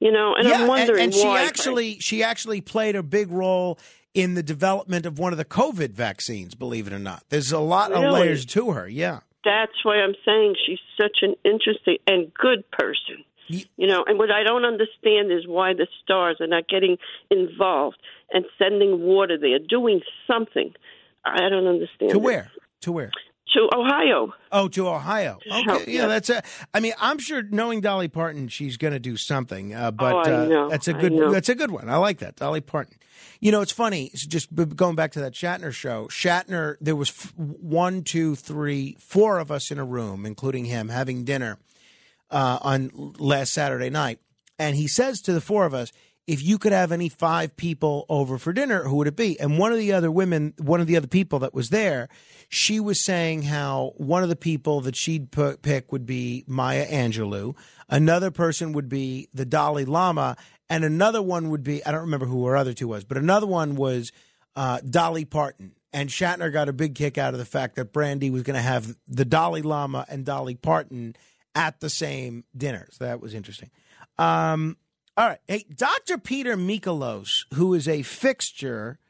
you know. And yeah, I'm wondering and, and why. She actually she actually played a big role in the development of one of the COVID vaccines. Believe it or not, there's a lot really? of layers to her. Yeah, that's why I'm saying she's such an interesting and good person. You know, and what I don't understand is why the stars are not getting involved and sending water there, doing something. I don't understand. To it. where? To where? To Ohio. Oh, to Ohio. Okay. Oh, yeah. yeah, that's a. I mean, I'm sure knowing Dolly Parton, she's going to do something. Uh, but oh, I know. Uh, that's a good. I know. That's a good one. I like that, Dolly Parton. You know, it's funny. It's just going back to that Shatner show. Shatner, there was f- one, two, three, four of us in a room, including him, having dinner. Uh, on last Saturday night. And he says to the four of us, if you could have any five people over for dinner, who would it be? And one of the other women, one of the other people that was there, she was saying how one of the people that she'd p- pick would be Maya Angelou. Another person would be the Dalai Lama. And another one would be, I don't remember who her other two was, but another one was uh, Dolly Parton. And Shatner got a big kick out of the fact that Brandy was going to have the Dalai Lama and Dolly Parton at the same dinner. So that was interesting. Um, all right. Hey, Doctor Peter Mikolos, who is a fixture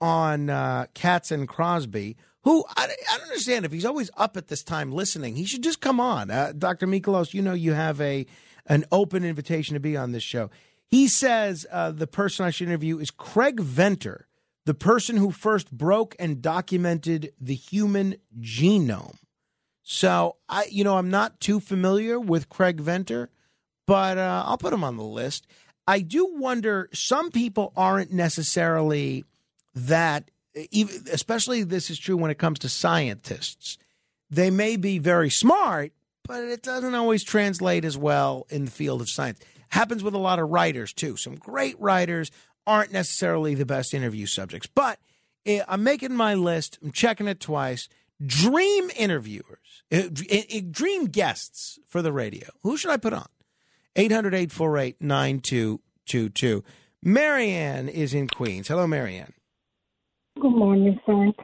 on uh, Katz and Crosby, who I, I don't understand if he's always up at this time listening. He should just come on. Uh, Doctor Mikolos, you know you have a an open invitation to be on this show. He says uh, the person I should interview is Craig Venter, the person who first broke and documented the human genome. So, I, you know, I'm not too familiar with Craig Venter, but uh, I'll put him on the list. I do wonder, some people aren't necessarily that, especially this is true when it comes to scientists. They may be very smart, but it doesn't always translate as well in the field of science. Happens with a lot of writers, too. Some great writers aren't necessarily the best interview subjects. But I'm making my list. I'm checking it twice. Dream interviewers, dream guests for the radio. Who should I put on? eight hundred, eight four eight, nine two two two. Marianne is in Queens. Hello, Marianne. Good morning, Frank.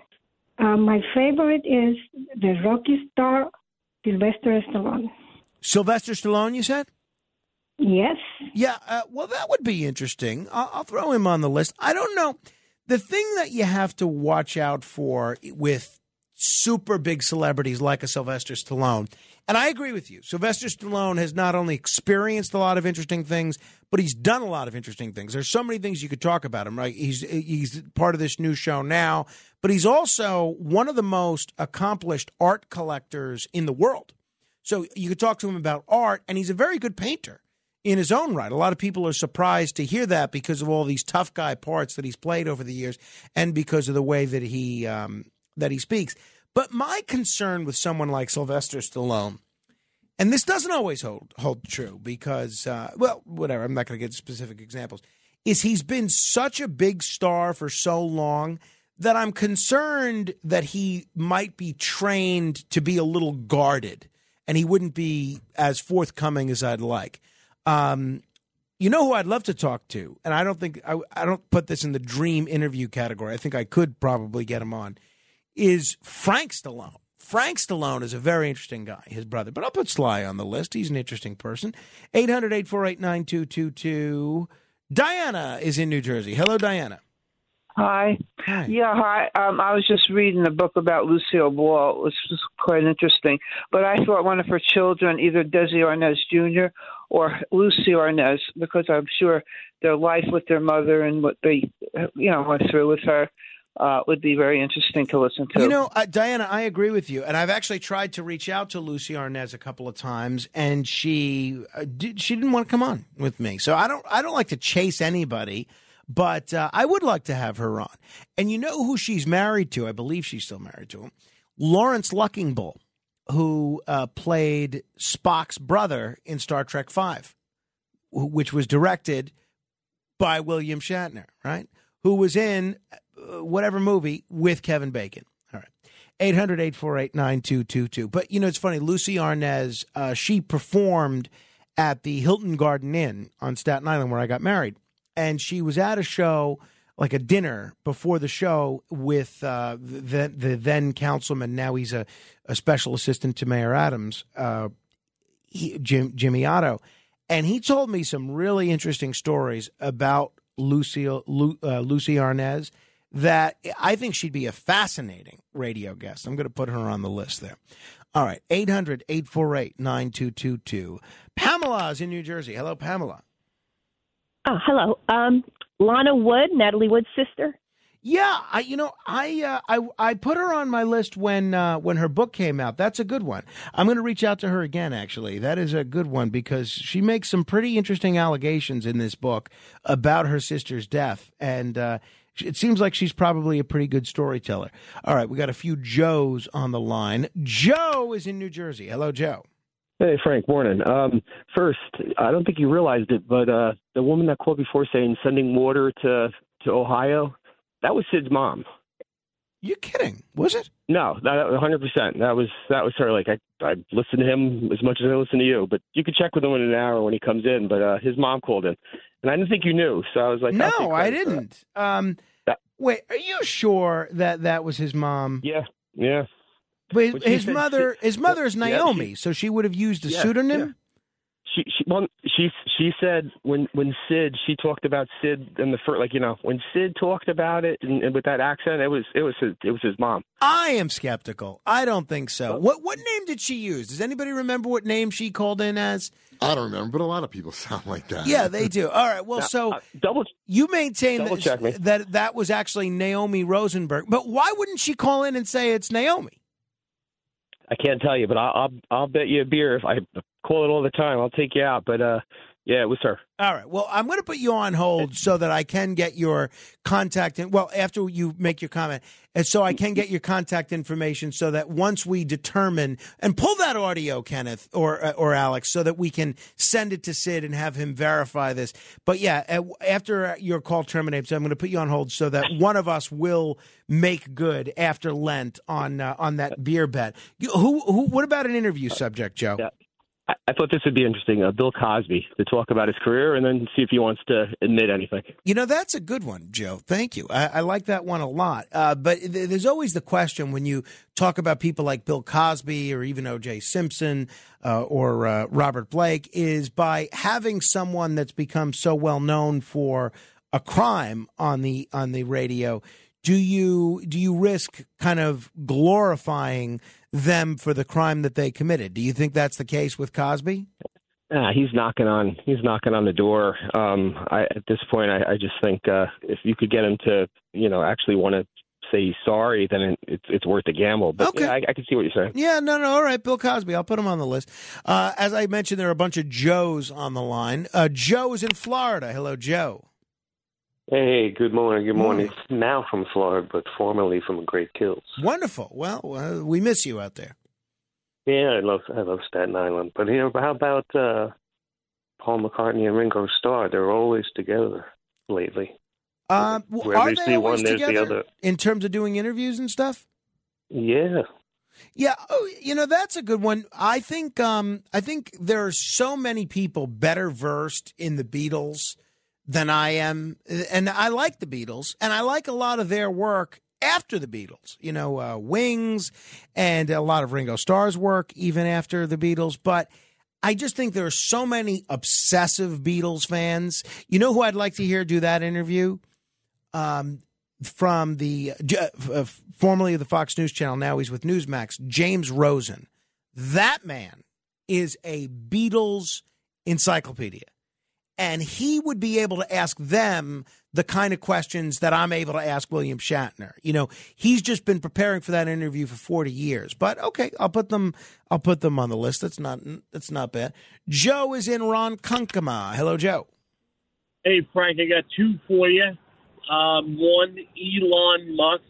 Uh, my favorite is the Rocky star, Sylvester Stallone. Sylvester Stallone, you said? Yes. Yeah, uh, well, that would be interesting. I'll, I'll throw him on the list. I don't know. The thing that you have to watch out for with super big celebrities like a Sylvester Stallone, and I agree with you, Sylvester Stallone has not only experienced a lot of interesting things, but he's done a lot of interesting things. There's so many things you could talk about him, right? He's he's part of this new show now, but he's also one of the most accomplished art collectors in the world. So you could talk to him about art, and he's a very good painter in his own right. A lot of people are surprised to hear that because of all these tough guy parts that he's played over the years and because of the way that he um, that he speaks. But my concern with someone like Sylvester Stallone, and this doesn't always hold hold true because, uh, well, whatever, I'm not going to get specific examples, is he's been such a big star for so long that I'm concerned that he might be trained to be a little guarded and he wouldn't be as forthcoming as I'd like. Um, you know who I'd love to talk to, and I don't think I, I don't put this in the dream interview category. I think I could probably get him on. Is Frank Stallone? Frank Stallone is a very interesting guy, his brother. But I'll put Sly on the list. He's an interesting person. eight hundred, eight four eight, nine two two two. Diana is in New Jersey. Hello, Diana. Hi. Hi. Yeah, hi. Um, I was just reading a book about Lucille Ball, which was quite interesting. But I thought one of her children, either Desi Arnaz Junior or Lucy Arnaz, because I'm sure their life with their mother and what they, you know, went through with her uh, would be very interesting to listen to. You know, uh, Diana, I agree with you. And I've actually tried to reach out to Lucy Arnaz a couple of times, and she uh, did, she didn't want to come on with me. So I don't I don't like to chase anybody. But uh, I would like to have her on. And you know who she's married to? I believe she's still married to him. Lawrence Luckinbill, who uh, played Spock's brother in Star Trek five, which was directed by William Shatner, right? Who was in uh, whatever movie with Kevin Bacon. All right. eight hundred, eight four eight, nine two two two. But, you know, it's funny. Lucy Arnaz, uh, she performed at the Hilton Garden Inn on Staten Island where I got married. And she was at a show, like a dinner before the show, with uh, the, the then councilman. Now he's a, a special assistant to Mayor Adams, uh, he, Jim, Jimmy Otto. And he told me some really interesting stories about Lucille, Lu, uh, Lucy Arnaz that I think she'd be a fascinating radio guest. I'm going to put her on the list there. All right, eight hundred, eight four eight, nine two two two. Pamela's in New Jersey. Hello, Pamela. Oh, hello. Um, Lana Wood, Natalie Wood's sister. Yeah, I, you know, I, uh, I I put her on my list when uh, when her book came out. That's a good one. I'm going to reach out to her again, actually. That is a good one because she makes some pretty interesting allegations in this book about her sister's death. And uh, it seems like she's probably a pretty good storyteller. All right, we got a few Joes on the line. Joe is in New Jersey. Hello, Joe. Hey, Frank, morning. Um, first, I don't think you realized it, but uh, the woman that called before saying sending water to, to Ohio, that was Sid's mom. You're kidding. Was it? No, that one hundred percent. That was that was her. Like, I, I listen to him as much as I listen to you, but you could check with him in an hour when he comes in, but uh, his mom called in. And I didn't think you knew, so I was like... No, I didn't. Um, that. Wait, are you sure that that was his mom? Yeah, yeah. But his, his mother, she, his mother is Naomi, yeah, she, so she would have used a yeah, pseudonym. Yeah. She, she, well, she, she said when, when Sid, she talked about Sid in the first, like you know, when Sid talked about it and, and with that accent, it was, it was, his, it was his mom. I am skeptical. I don't think so. What, what name did she use? Does anybody remember what name she called in as? I don't remember, but a lot of people sound like that. Yeah, they do. All right. Well, now, so uh, double, you maintain that, that that was actually Naomi Rosenberg, but why wouldn't she call in and say it's Naomi? I can't tell you, but I'll, I'll I'll bet you a beer if I call it all the time. I'll take you out, but uh, Yeah, it was her. All right. Well, I'm going to put you on hold so that I can get your contact. In, well, after you make your comment, and so I can get your contact information so that once we determine and pull that audio, Kenneth or or Alex, so that we can send it to Sid and have him verify this. But yeah, after your call terminates, I'm going to put you on hold so that one of us will make good after Lent on uh, on that beer bet. You, who who? What about an interview subject, Joe? Yeah. I thought this would be interesting, uh, Bill Cosby, to talk about his career and then see if he wants to admit anything. You know, that's a good one, Joe. Thank you. I, I like that one a lot. Uh, but th- there's always the question when you talk about people like Bill Cosby or even O J Simpson uh, or uh, Robert Blake is by having someone that's become so well known for a crime on the on the radio, do you do you risk kind of glorifying them for the crime that they committed? Do you think that's the case with Cosby? Uh, he's knocking on he's knocking on the door. Um, I, at this point, I, I just think uh, if you could get him to, you know, actually want to say sorry, then it, it's it's worth a gamble. But okay. yeah, I, I can see what you're saying. Yeah, no, no. All right. Bill Cosby. I'll put him on the list. Uh, as I mentioned, there are a bunch of Joes on the line. Uh, Joe is in Florida. Hello, Joe. Hey, good morning. Good morning. morning. Now from Florida, but formerly from Great Kills. Wonderful. Well, uh, we miss you out there. Yeah, I love I love Staten Island. But you know, how about uh, Paul McCartney and Ringo Starr? They're always together lately. Uh, Wherever are you they see always one, together the other. In terms of doing interviews and stuff? Yeah. Yeah, oh, you know, that's a good one. I think um, I think there are so many people better versed in the Beatles than I am, and I like the Beatles, and I like a lot of their work after the Beatles, you know, uh, Wings, and a lot of Ringo Starr's work even after the Beatles, but I just think there are so many obsessive Beatles fans. You know who I'd like to hear do that interview? Um, from the, uh, formerly of the Fox News Channel, now he's with Newsmax, James Rosen. That man is a Beatles encyclopedia. And he would be able to ask them the kind of questions that I'm able to ask William Shatner. You know, he's just been preparing for that interview for forty years. But okay, I'll put them. I'll put them on the list. That's not. That's not bad. Joe is in Ronkonkoma. Hello, Joe. Hey, Frank. I got two for you. Um, one, Elon Musk.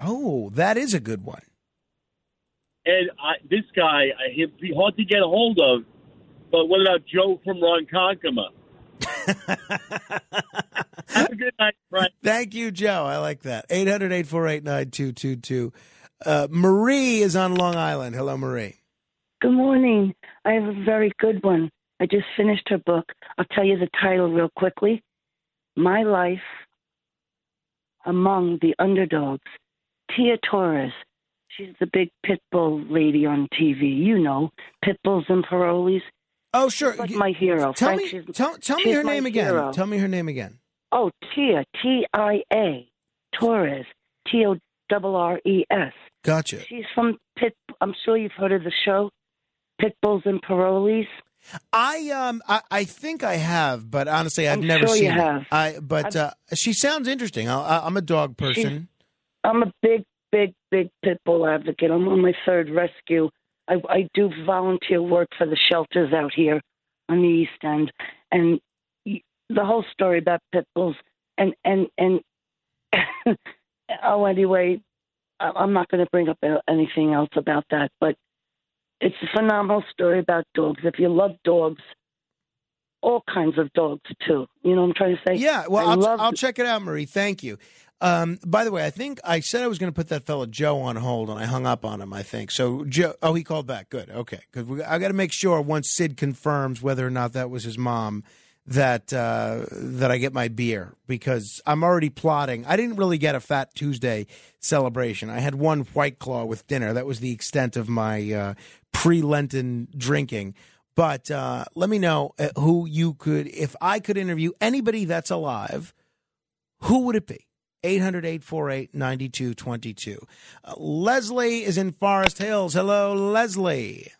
Oh, that is a good one. And I, this guy, I, he'd be hard to get a hold of. But what about Joe from Ronkonkoma? Have a good night, Brett. Thank you, Joe. I like that. eight hundred, eight four eight, nine two two two. Uh, Marie is on Long Island. Hello, Marie. Good morning. I have a very good one. I just finished her book. I'll tell you the title real quickly. My Life Among the Underdogs. Tia Torres. She's the big pit bull lady on T V. You know, pit bulls and parolees. Oh, sure. She's like my hero. Tell Frank, me, tell, tell me her name again. Hero. Tell me her name again. Oh, Tia, T I A, Torres, T O R R E S. Gotcha. She's from Pit. I'm sure you've heard of the show, Pitbulls and Parolees. I um, I, I think I have, but honestly, I've I'm never sure seen. You it. Have. I but uh, she sounds interesting. I, I'm a dog person. She's, I'm a big, big, big pit bull advocate. I'm on my third rescue. I, I do volunteer work for the shelters out here on the East End, and the whole story about pit bulls and and and oh, anyway, I'm not going to bring up anything else about that, but it's a phenomenal story about dogs. If you love dogs, all kinds of dogs too. You know what I'm trying to say? Yeah. Well, I'll, love... I'll check it out, Marie. Thank you. Um, by the way, I think I said I was going to put that fella Joe on hold, and I hung up on him, I think. So, Joe, oh, he called back. Good. Okay. Because I got to make sure once Sid confirms whether or not that was his mom that uh, that I get my beer, because I'm already plotting. I didn't really get a Fat Tuesday celebration. I had one White Claw with dinner. That was the extent of my uh, pre-Lenten drinking. But uh, let me know who you could, if I could interview anybody that's alive, who would it be? eight hundred, eight four eight, nine two two two. Uh, Leslie is in Forest Hills. Hello, Leslie.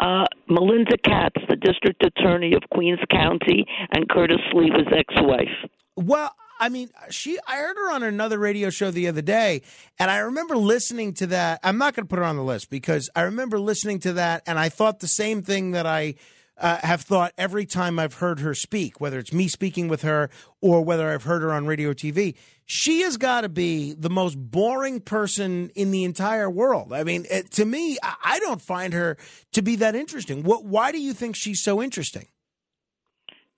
Uh, Melinda Katz, the district attorney of Queens County, and Curtis Lee was ex-wife. Well, I mean, she. I heard her on another radio show the other day, and I remember listening to that. I'm not going to put her on the list because I remember listening to that, and I thought the same thing that I uh, have thought every time I've heard her speak, whether it's me speaking with her or whether I've heard her on radio or T V, she has got to be the most boring person in the entire world. I mean, it, to me, I, I don't find her to be that interesting. What? Why do you think she's so interesting?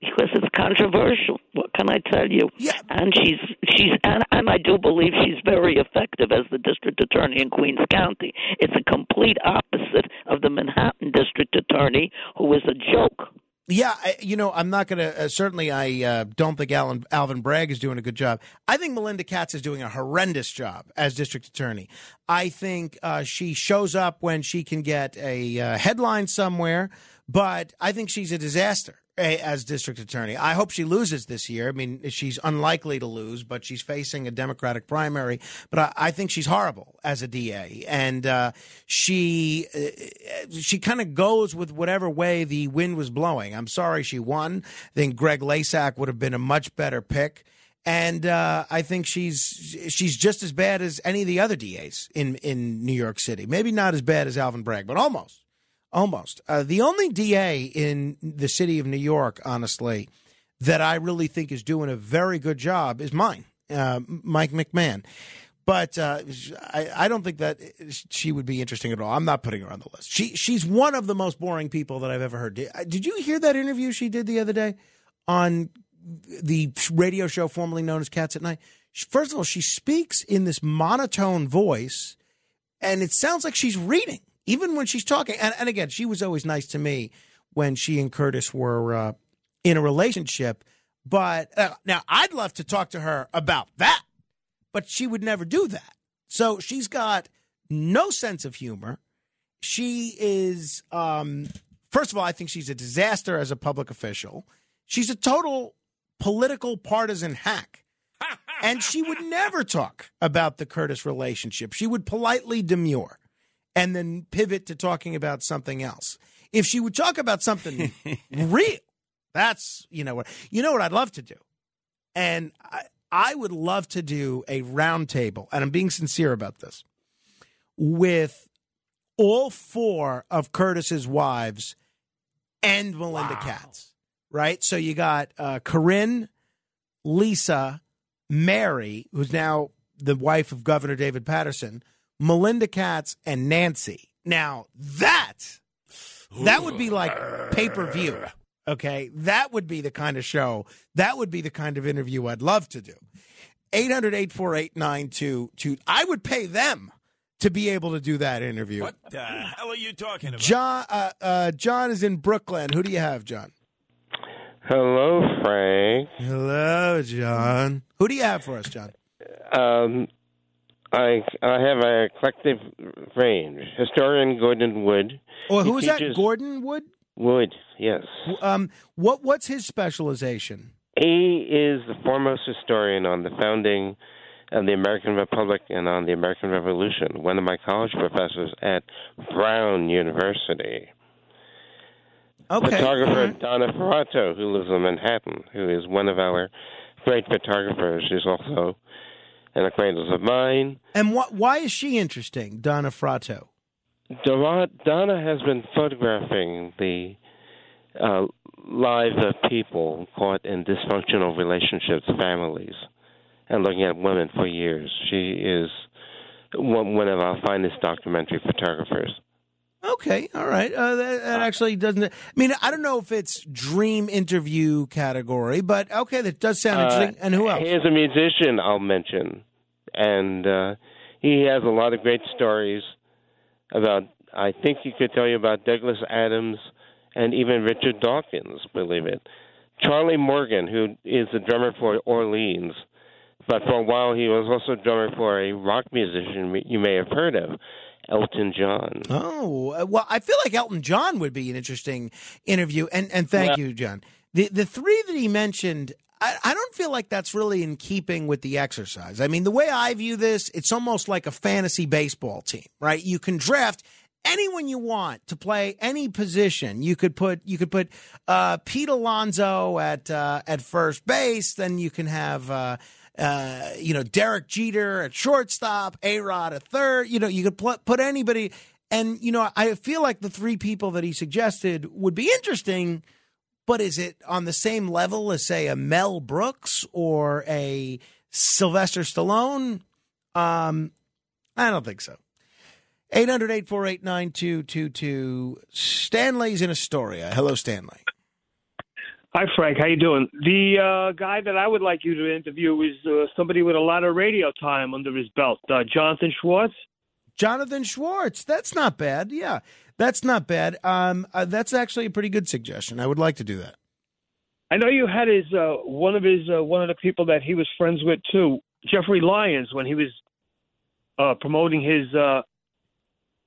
Because it's controversial. What can I tell you? Yeah. And she's she's and, and I do believe she's very effective as the district attorney in Queens County. It's a complete opposite of the Manhattan district attorney, who is a joke. Yeah, I, you know, I'm not going to uh, – certainly I uh, don't think Alan, Alvin Bragg is doing a good job. I think Melinda Katz is doing a horrendous job as district attorney. I think uh, she shows up when she can get a uh, headline somewhere, but I think she's a disaster as district attorney. I hope she loses this year. I mean, she's unlikely to lose, but she's facing a Democratic primary. But I, I think she's horrible as a D A. And uh, she uh, she kind of goes with whatever way the wind was blowing. I'm sorry she won. I think Greg Lasak would have been a much better pick. And uh, I think she's she's just as bad as any of the other D As in, in New York City. Maybe not as bad as Alvin Bragg, but almost. Almost. Uh, the only D A in the city of New York, honestly, that I really think is doing a very good job is mine, uh, Mike McMahon. But uh, I, I don't think that she would be interesting at all. I'm not putting her on the list. She She's one of the most boring people that I've ever heard. Did, did you hear that interview she did the other day on the radio show formerly known as Cats at Night? First of all, she speaks in this monotone voice, and it sounds like she's reading. Even when she's talking, and, and again, she was always nice to me when she and Curtis were uh, in a relationship. But uh, now I'd love to talk to her about that, but she would never do that. So she's got no sense of humor. She is, um, first of all, I think she's a disaster as a public official. She's a total political partisan hack. And she would never talk about the Curtis relationship. She would politely demur and then pivot to talking about something else. If she would talk about something real, that's, you know, what you know what I'd love to do. And I, I would love to do a roundtable, and I'm being sincere about this, with all four of Curtis's wives and Melinda wow. Katz, right? So you got uh, Corinne, Lisa, Mary, who's now the wife of Governor David Patterson, Melinda Katz, and Nancy. Now, that, that would be like pay-per-view, okay? That would be the kind of show, that would be the kind of interview I'd love to do. eight hundred, eight four eight, nine two two two. I would pay them to be able to do that interview. What the hell are you talking about? John, uh, uh, John is in Brooklyn. Who do you have, John? Hello, Frank. Hello, John. Who do you have for us, John? Um... I I have a collective range. Historian Gordon Wood. Well, who is that? Gordon Wood? Wood, yes. Um, what what's his specialization? He is the foremost historian on the founding of the American Republic and on the American Revolution. One of my college professors at Brown University. Okay. Photographer right. Donna Ferrato, who lives in Manhattan, who is one of our great photographers. She's also an acquaintance of mine. And what, why is she interesting, Donna Frato? Donna, Donna has been photographing the uh, lives of people caught in dysfunctional relationships, families, and looking at women for years. She is one, one of our finest documentary photographers. Okay, all right. Uh, that, that actually doesn't... I mean, I don't know if it's dream interview category, but okay, that does sound interesting. Uh, and who else? He is a musician, I'll mention. And uh, he has a lot of great stories about... I think he could tell you about Douglas Adams and even Richard Dawkins, believe it. Charlie Morgan, who is the drummer for Orleans, but for a while he was also a drummer for a rock musician you may have heard of, Elton John. Oh, well, I feel like Elton John would be an interesting interview. And and thank well, you, John. The the three that he mentioned, I, I don't feel like that's really in keeping with the exercise. I mean, the way I view this, it's almost like a fantasy baseball team, right? You can draft anyone you want to play any position. You could put you could put uh, Pete Alonso at uh, at first base. Then you can have uh, Uh, you know, Derek Jeter at shortstop, A-Rod at third. You know, you could pl- put anybody And, you know, I feel like the three people that he suggested would be interesting, but is it on the same level as, say, a Mel Brooks or a Sylvester Stallone? Um, I don't think so. eight hundred, eight four eight, nine two two two. Stanley's in Astoria. Hello, Stanley. Hi, Frank. How you doing? The uh, guy that I would like you to interview is uh, somebody with a lot of radio time under his belt, uh, Jonathan Schwartz. Jonathan Schwartz. That's not bad. Yeah, that's not bad. Um, uh, that's actually a pretty good suggestion. I would like to do that. I know you had his uh, one of his uh, one of the people that he was friends with too, Jeffrey Lyons, when he was uh, promoting his uh,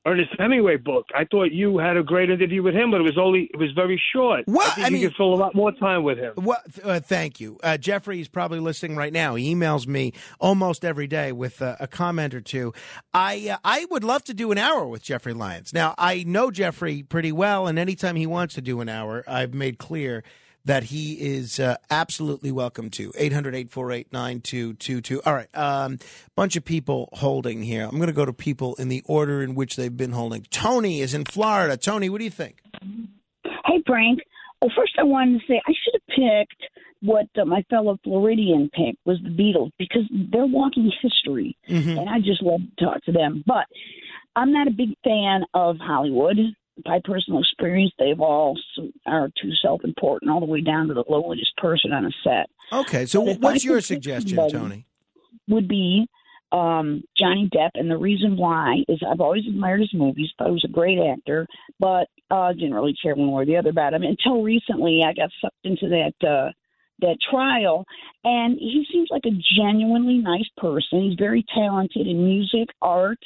Ernest Hemingway book. I thought you had a great interview with him, but it was only it was very short. Well, I think I you mean, could fill a lot more time with him. Well, uh, thank you, uh, Jeffrey. Is probably listening right now. He emails me almost every day with uh, a comment or two. I uh, I would love to do an hour with Jeffrey Lyons. Now I know Jeffrey pretty well, and anytime he wants to do an hour, I've made clear that he is uh, absolutely welcome to. Eight hundred, eight four eight, nine two two two. All right, um, bunch of people holding here. I'm going to go to people in the order in which they've been holding. Tony is in Florida. Tony, what do you think? Hey, Frank. Well, first I wanted to say I should have picked what uh, my fellow Floridian picked, was the Beatles, because they're walking history, mm-hmm. and I just love to talk to them. But I'm not a big fan of Hollywood. By personal experience, they've all are too self-important all the way down to the lowest person on a set. Okay, so what's your suggestion, Tony? Would be um, Johnny Depp, and the reason why is I've always admired his movies. He was a great actor, but I uh, didn't really care one way or the other about him until recently. I got sucked into that uh, that trial, and he seems like a genuinely nice person. He's very talented in music, art,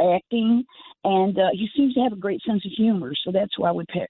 acting. And uh, he seems to have a great sense of humor, so that's who I would pick.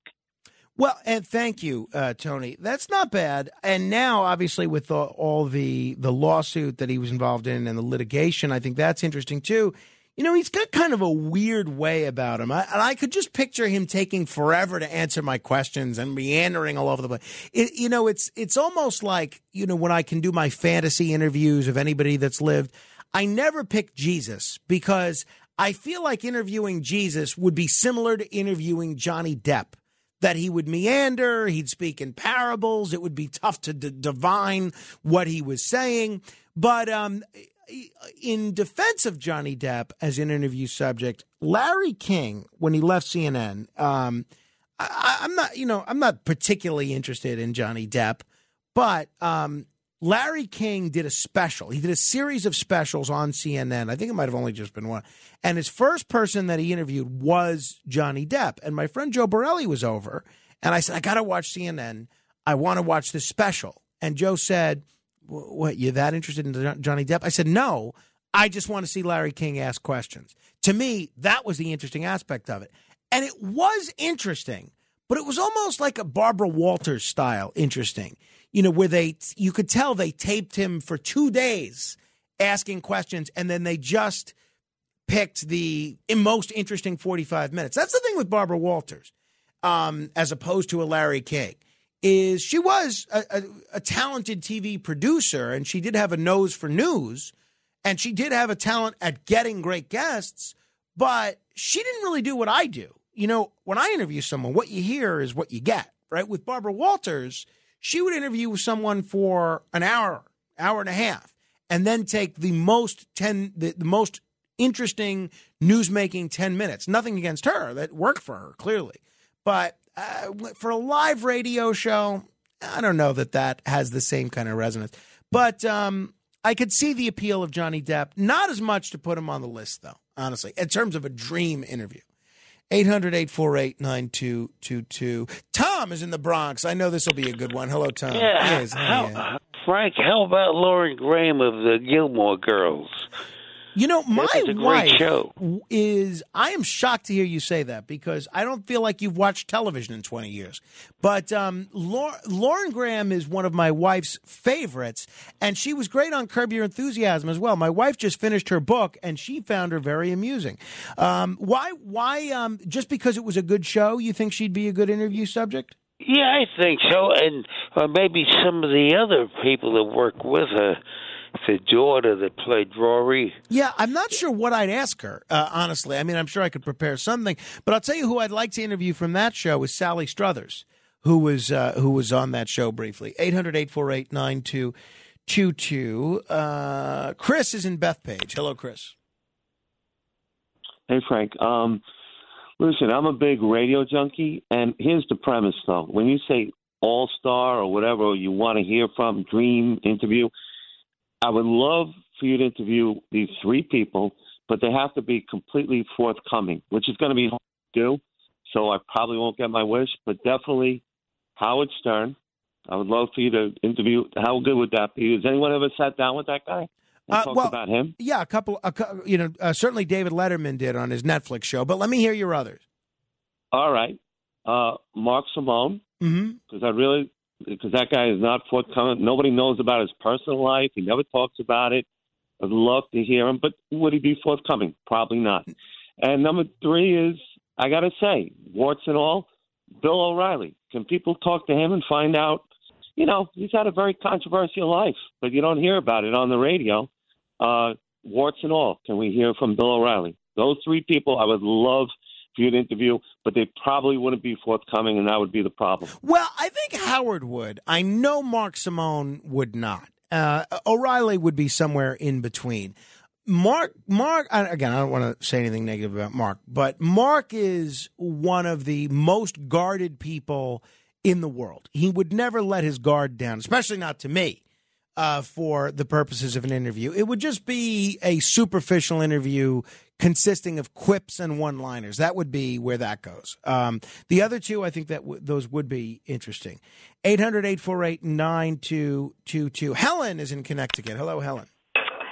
Well, and thank you, uh, Tony. That's not bad. And now, obviously, with the, all the, the lawsuit that he was involved in and the litigation, I think that's interesting, too. You know, he's got kind of a weird way about him. I, and I could just picture him taking forever to answer my questions and meandering all over the place. It, you know, it's it's almost like, you know, when I can do my fantasy interviews of anybody that's lived, I never pick Jesus because I feel like interviewing Jesus would be similar to interviewing Johnny Depp, that he would meander, he'd speak in parables, it would be tough to d- divine what he was saying. But um, in defense of Johnny Depp as an interview subject, Larry King, when he left C N N, um, I, I'm not, you know, I'm not particularly interested in Johnny Depp, but um, Larry King did a special. He did a series of specials on C N N. I think it might have only just been one. And his first person that he interviewed was Johnny Depp. And my friend Joe Borelli was over. And I said, I got to watch C N N. I want to watch this special. And Joe said, what, you're that interested in Johnny Depp? I said, no, I just want to see Larry King ask questions. To me, that was the interesting aspect of it. And it was interesting, but it was almost like a Barbara Walters style interesting. You know, where they, you could tell they taped him for two days asking questions, and then they just picked the most interesting forty-five minutes. That's the thing with Barbara Walters, um, as opposed to a Larry King, is she was a, a, a talented T V producer, and she did have a nose for news, and she did have a talent at getting great guests, but she didn't really do what I do. You know, when I interview someone, what you hear is what you get, right? With Barbara Walters, she would interview someone for an hour, hour and a half, and then take the most ten, the, the most interesting newsmaking ten minutes. Nothing against her; that worked for her clearly, but uh, for a live radio show, I don't know that that has the same kind of resonance. But um, I could see the appeal of Johnny Depp. Not as much to put him on the list, though. Honestly, in terms of a dream interview. eight hundred, eight four eight, nine two two two. Tom is in the Bronx. I know this will be a good one. Hello, Tom. Yeah. Yes, how, yeah. Frank, how about Lauren Graham of the Gilmore Girls? You know, my this is a wife great show. Is, I am shocked to hear you say that because I don't feel like you've watched television in twenty years. But um, Laura, Lauren Graham is one of my wife's favorites, and she was great on Curb Your Enthusiasm as well. My wife just finished her book, and she found her very amusing. Um, why, Why? Um, just because it was a good show, you think she'd be a good interview subject? Yeah, I think so, and uh, maybe some of the other people that work with her. the daughter that played Rory. Yeah, I'm not sure what I'd ask her, uh, honestly. I mean, I'm sure I could prepare something. But I'll tell you who I'd like to interview from that show is Sally Struthers, who was uh, who was on that show briefly. eight hundred, eight four eight, nine two two two. Uh, Chris is in Bethpage. Hello, Chris. Hey, Frank. Um, listen, I'm a big radio junkie, and here's the premise, though. When you say all-star or whatever you want to hear from, dream interview, I would love for you to interview these three people, but they have to be completely forthcoming, which is going to be hard to do, so I probably won't get my wish, but definitely Howard Stern. I would love for you to interview. How good would that be? Has anyone ever sat down with that guy? Uh, talked well, about him? Yeah, a couple. A, you know, uh, certainly David Letterman did on his Netflix show. But let me hear your others. All right, uh, Mark Simone, because mm-hmm. I really because that guy is not forthcoming. Nobody knows about his personal life. He never talks about it. I'd love to hear him, but would he be forthcoming? Probably not. And number three is, I gotta say, warts and all, Bill O'Reilly. Can people talk to him and find out? You know, he's had a very controversial life, but you don't hear about it on the radio. Uh, warts and all, can we hear from Bill O'Reilly? Those three people I would love for you to interview, but they probably wouldn't be forthcoming, and that would be the problem. Well, I think Howard would. I know Mark Simone would not. Uh, O'Reilly would be somewhere in between. Mark, Mark, again, I don't want to say anything negative about Mark, but Mark is one of the most guarded people in the world. He would never let his guard down, especially not to me, uh, for the purposes of an interview. It would just be a superficial interview consisting of quips and one-liners. That would be where that goes. Um, the other two, I think that w- those would be interesting. eight hundred, eight four eight, nine two two two. Helen is in Connecticut. Hello, Helen.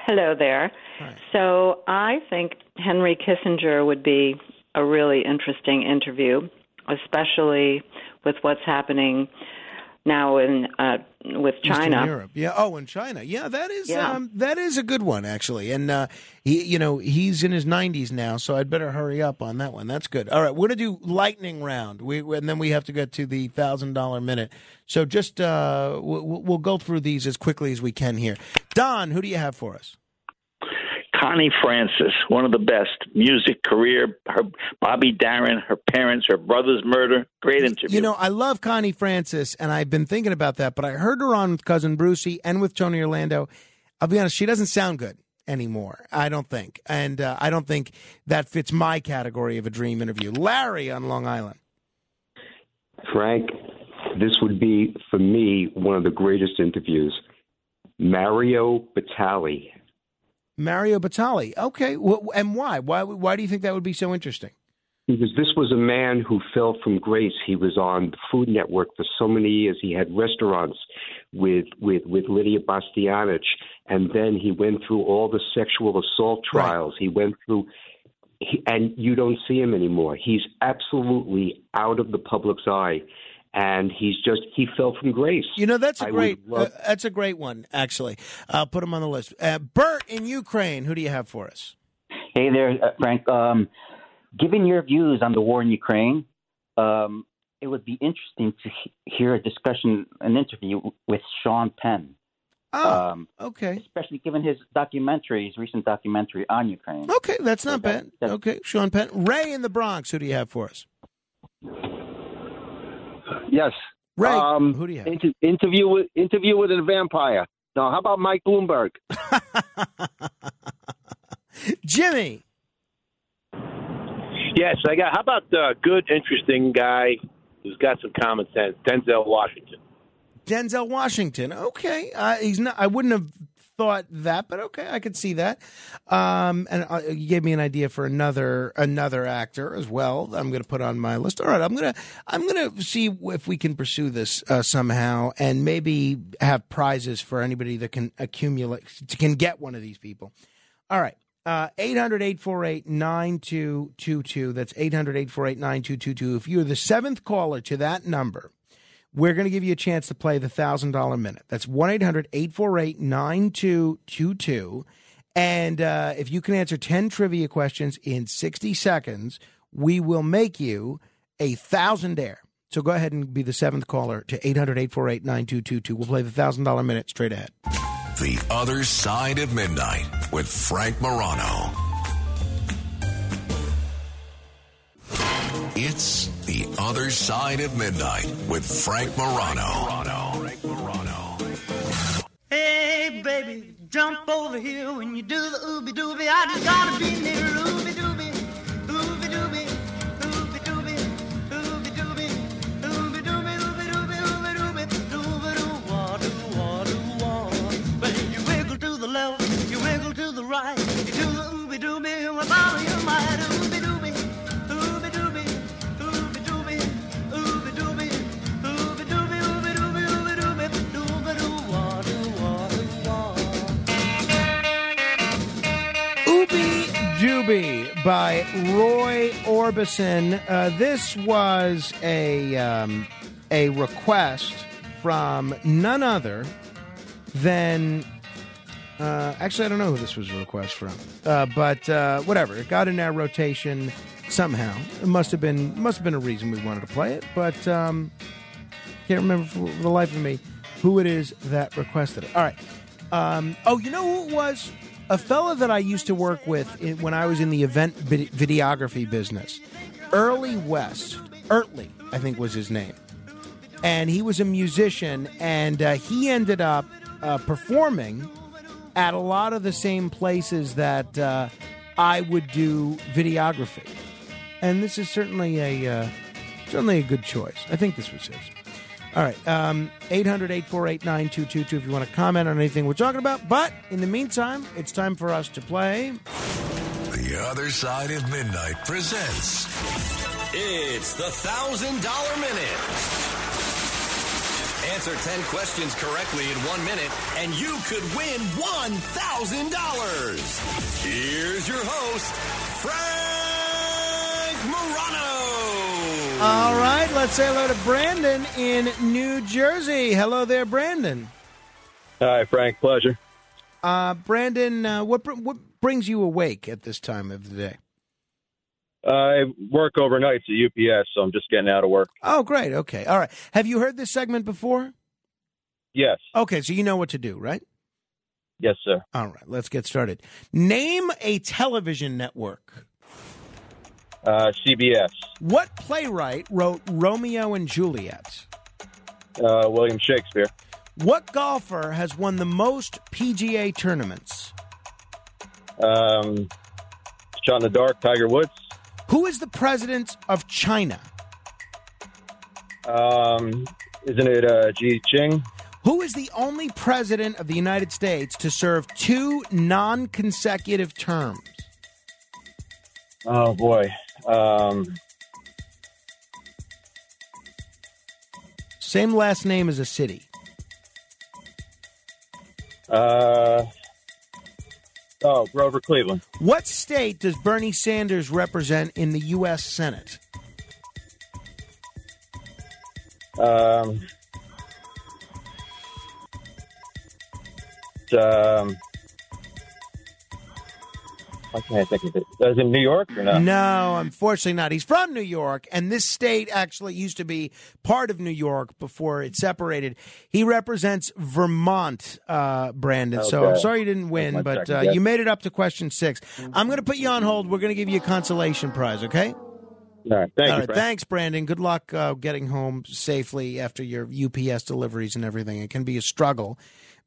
Hello there. Hi. So I think Henry Kissinger would be a really interesting interview, especially with what's happening now in uh, with China, Eastern Europe. Yeah. Oh, in China. Yeah, that is yeah. Um, that is a good one actually. And uh, he, you know, he's in his nineties now, so I'd better hurry up on that one. That's good. All right, we're gonna do lightning round. We and then we have to get to the thousand dollar minute. So just uh, we'll, we'll go through these as quickly as we can here. Don, who do you have for us? Connie Francis, one of the best. Music career, her, Bobby Darin, her parents, her brother's murder. Great interview. You know, I love Connie Francis, and I've been thinking about that, but I heard her on with Cousin Brucey and with Tony Orlando. I'll be honest, she doesn't sound good anymore, I don't think. And uh, I don't think that fits my category of a dream interview. Larry on Long Island. Frank, this would be, for me, one of the greatest interviews. Mario Batali. Mario Batali. Okay. And why? Why Why do you think that would be so interesting? Because this was a man who fell from grace. He was on the Food Network for so many years. He had restaurants with with, with Lydia Bastianich. And then he went through all the sexual assault trials. Right. He went through, he, and you don't see him anymore. He's absolutely out of the public's eye. And he's just he fell from grace. You know, that's a I great love- uh, that's a great one, actually. I'll put him on the list. Uh, Bert in Ukraine, who do you have for us? Hey there, uh, Frank. Um, given your views on the war in Ukraine, um, it would be interesting to he- hear a discussion, an interview w- with Sean Penn. Oh, um, okay. Especially given his documentary, his recent documentary on Ukraine. Okay, that's not so that, bad. That's- okay, Sean Penn. Ray in the Bronx, who do you have for us? Yes. Right. Um, Who do you have? Inter- interview with interview with a vampire. Now, how about Mike Bloomberg? Jimmy. Yes, I got. How about a good, interesting guy who's got some common sense? Denzel Washington. Denzel Washington. Okay, uh, he's not. I wouldn't have thought that, but okay, I could see that. Um, and uh, you gave me an idea for another another actor as well. I'm going to put on my list. All right, I'm gonna I'm gonna see if we can pursue this uh, somehow, and maybe have prizes for anybody that can accumulate can get one of these people. All right, eight hundred, eight four eight, nine two two two. That's eight hundred, eight four eight, nine two two two. If you're the seventh caller to that number, we're going to give you a chance to play the one thousand dollar minute. That's one eight hundred, eight four eight, nine two two two. And uh, if you can answer ten trivia questions in sixty seconds, we will make you a thousandaire. So go ahead and be the seventh caller to eight hundred, eight four eight, nine two two two. We'll play the one thousand dollar minute straight ahead. The Other Side of Midnight with Frank Morano. It's The Other Side of Midnight with Frank Morano. Hey, baby, jump over here when you do the ooby dooby. I just gotta be near ooby dooby. Ooby dooby, ooby dooby, ooby dooby, ooby dooby, ooby dooby, ooby dooby, dooby doo wah doo wah doo wah. Well, you wiggle to the left, you wiggle to the right, you do the ooby dooby, and follow your mind. Ooby dooby. Doobie by Roy Orbison. Uh, this was a um, a request from none other than... Uh, actually, I don't know who this was a request from, uh, but uh, whatever. It got in our rotation somehow. It must have been must have been a reason we wanted to play it, but um, can't remember for the life of me who it is that requested it. All right. Um, oh, you know who it was? A fella that I used to work with when I was in the event videography business, Early West, Ertley, I think was his name. And he was a musician, and uh, he ended up uh, performing at a lot of the same places that uh, I would do videography. And this is certainly a, uh, certainly a good choice. I think this was his. All right, um, eight hundred, eight four eight, nine two two two if you want to comment on anything we're talking about. But in the meantime, it's time for us to play... The Other Side of Midnight presents... It's the one thousand dollar Minute. Answer ten questions correctly in one minute, and you could win one thousand dollars. Here's your host, Frank Morano. All right, let's say hello to Brandon in New Jersey. Hello there, Brandon. Hi, Frank. Pleasure. Uh, Brandon, uh, what what brings you awake at this time of the day? I work overnights at U P S, so I'm just getting out of work. Oh, great. Okay. All right. Have you heard this segment before? Yes. Okay, so you know what to do, right? Yes, sir. All right, let's get started. Name a television network. Uh, C B S. What playwright wrote Romeo and Juliet? Uh, William Shakespeare. What golfer has won the most P G A tournaments? Um, shot in the dark, Tiger Woods. Who is the president of China? Um, isn't it uh, Xi Jinping? Who is the only president of the United States to serve two non-consecutive terms? Oh, boy. Um, Same last name as a city. Uh, oh, Grover Cleveland. What state does Bernie Sanders represent in the U S Senate? Um, um, I can't think of it. Is it New York or not? No, unfortunately not. He's from New York, and this state actually used to be part of New York before it separated. He represents Vermont, uh, Brandon. Okay. So I'm sorry you didn't win, but uh, you made it up to question six. I'm going to put you on hold. We're going to give you a consolation prize, okay? All right. Thank All you, right. Thanks, Brandon. Good luck uh, getting home safely after your U P S deliveries and everything. It can be a struggle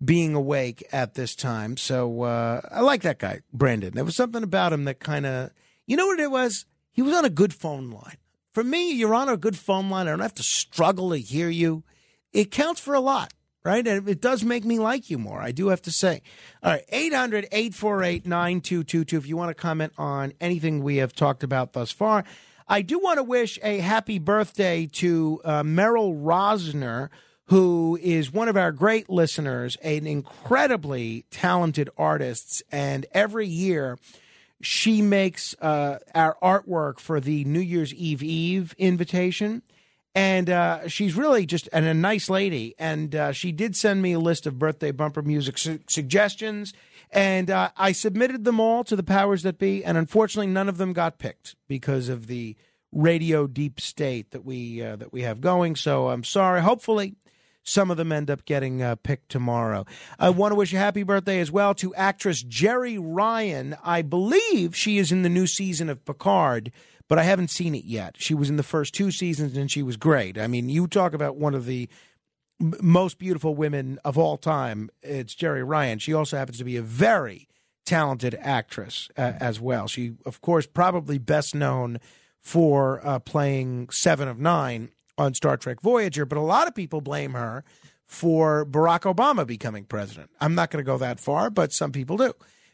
being awake at this time. So uh, I like that guy, Brandon. There was something about him that kind of, you know what it was? He was on a good phone line. For me, you're on a good phone line. I don't have to struggle to hear you. It counts for a lot, right? And it does make me like you more, I do have to say. All right, eight hundred, eight four eight, nine two two two if you want to comment on anything we have talked about thus far. I do want to wish a happy birthday to uh, Merrill Rosner, who is one of our great listeners, an incredibly talented artist, and every year she makes uh, our artwork for the New Year's Eve Eve invitation, and uh, she's really just and a nice lady, and uh, she did send me a list of birthday bumper music su- suggestions, and uh, I submitted them all to the powers that be, and unfortunately none of them got picked because of the radio deep state that we, uh, that we have going, so I'm sorry. Hopefully Some of them end up getting uh, picked tomorrow. I want to wish a happy birthday as well to actress Jerry Ryan. I believe she is in the new season of Picard, but I haven't seen it yet. She was in the first two seasons, and she was great. I mean, you talk about one of the m- most beautiful women of all time. It's Jerry Ryan. She also happens to be a very talented actress uh, as well. She, of course, probably best known for uh, playing Seven of Nine on Star Trek Voyager, but a lot of people blame her for Barack Obama becoming president. I'm not going to go that far, but some people do,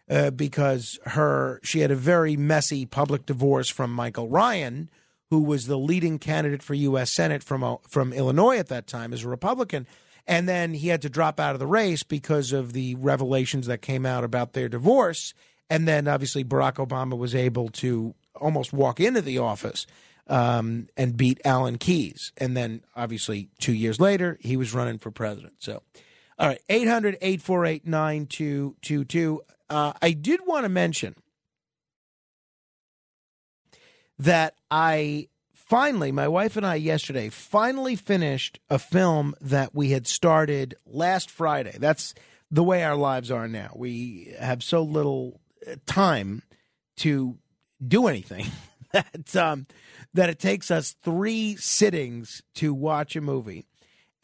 uh, because her she had a very messy public divorce from Michael Ryan, who was the leading candidate for U S Senate from, from Illinois at that time as a Republican, and then he had to drop out of the race because of the revelations that came out about their divorce, and then obviously Barack Obama was able to almost walk into the office Um, and beat Alan Keyes. And then, obviously, two years later, he was running for president. So, all right, eight hundred, eight four eight, nine two two two. Uh, I did want to mention that I finally, my wife and I yesterday, finally finished a film that we had started last Friday. That's the way our lives are now. We have so little time to do anything that um, that it takes us three sittings to watch a movie.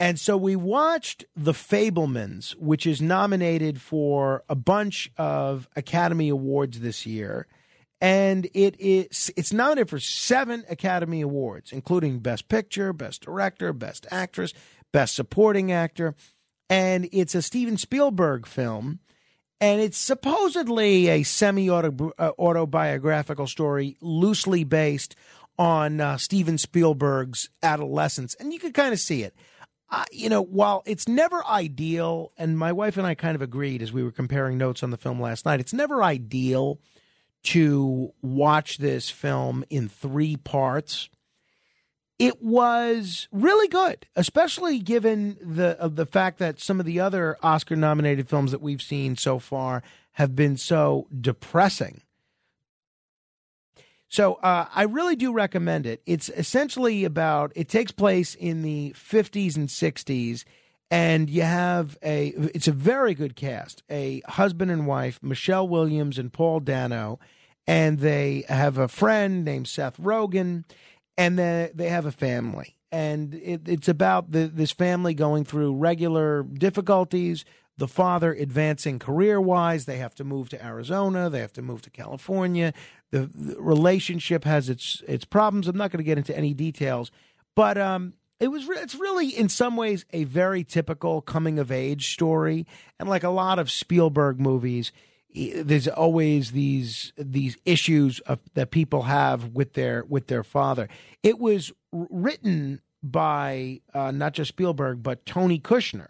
And so we watched The Fabelmans, which is nominated for a bunch of Academy Awards this year. And it is, it's nominated for seven Academy Awards, including Best Picture, Best Director, Best Actress, Best Supporting Actor. And it's a Steven Spielberg film. And it's supposedly a semi-autobiographical story loosely based on uh, Steven Spielberg's adolescence. And you can kind of see it. Uh, you know, while it's never ideal, and my wife and I kind of agreed as we were comparing notes on the film last night, it's never ideal to watch this film in three parts. It was really good, especially given the of the fact that some of the other Oscar-nominated films that we've seen so far have been so depressing. So uh, I really do recommend it. It's essentially about, it takes place in the fifties and sixties, and you have a, it's a very good cast, a husband and wife, Michelle Williams and Paul Dano, and they have a friend named Seth Rogen. And they they have a family, and it, it's about the, this family going through regular difficulties, the father advancing career-wise, they have to move to Arizona, they have to move to California, the, the relationship has its its problems. I'm not going to get into any details, but um, it was re- it's really, in some ways, a very typical coming-of-age story, and like a lot of Spielberg movies, there's always these these issues of, that people have with their with their father. It was written by uh, not just Spielberg, but Tony Kushner,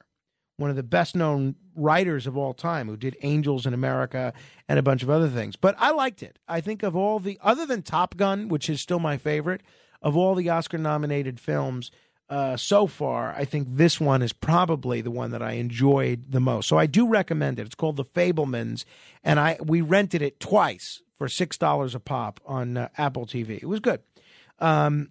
one of the best-known writers of all time, who did Angels in America and a bunch of other things. But I liked it. I think of all the, other than Top Gun, which is still my favorite, of all the Oscar-nominated films uh, so far, I think this one is probably the one that I enjoyed the most. So I do recommend it. It's called The Fabelmans, and I we rented it twice for six dollars a pop on uh, Apple T V. It was good. Um,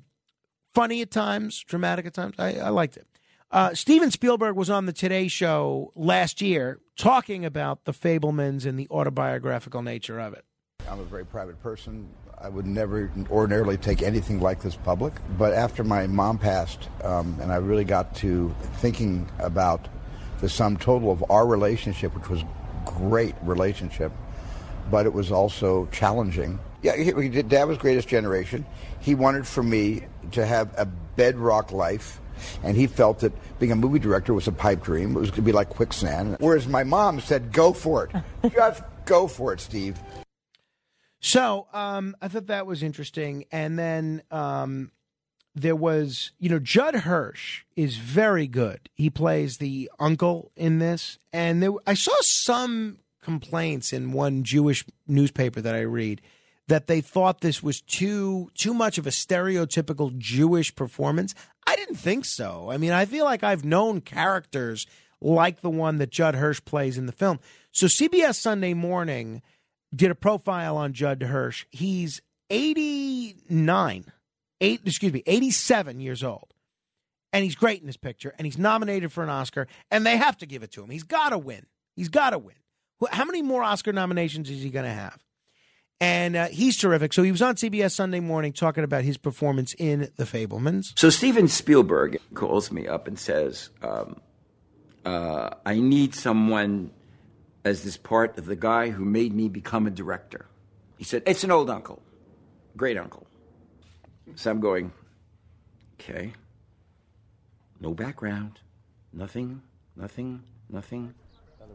funny at times, dramatic at times. I, I liked it. Uh, Steven Spielberg was on the Today Show last year talking about The Fabelmans and the autobiographical nature of it. I'm a very private person. I would never ordinarily take anything like this public. But after my mom passed, um, and I really got to thinking about the sum total of our relationship, which was a great relationship, but it was also challenging. Yeah, he, he did, Dad was Greatest Generation. He wanted for me to have a bedrock life, and he felt that being a movie director was a pipe dream. It was going to be like quicksand. Whereas my mom said, go for it. Just go for it, Steve. So um, I thought that was interesting. And then um, there was, you know, Judd Hirsch is very good. He plays the uncle in this. And there, I saw some complaints in one Jewish newspaper that I read that they thought this was too too much of a stereotypical Jewish performance. I didn't think so. I mean, I feel like I've known characters like the one that Judd Hirsch plays in the film. So C B S Sunday Morning did a profile on Judd Hirsch. He's eighty-nine, eight, excuse me, eighty-seven years old. and he's great in this picture, and he's nominated for an Oscar, and they have to give it to him. He's got to win. He's got to win. How many more Oscar nominations is he going to have? And uh, he's terrific. So he was on C B S Sunday Morning talking about his performance in The Fabelmans. So Steven Spielberg calls me up and says, um, uh, I need someone as this part of the guy who made me become a director. He said, it's an old uncle, great uncle. So I'm going, okay, no background, nothing, nothing, nothing.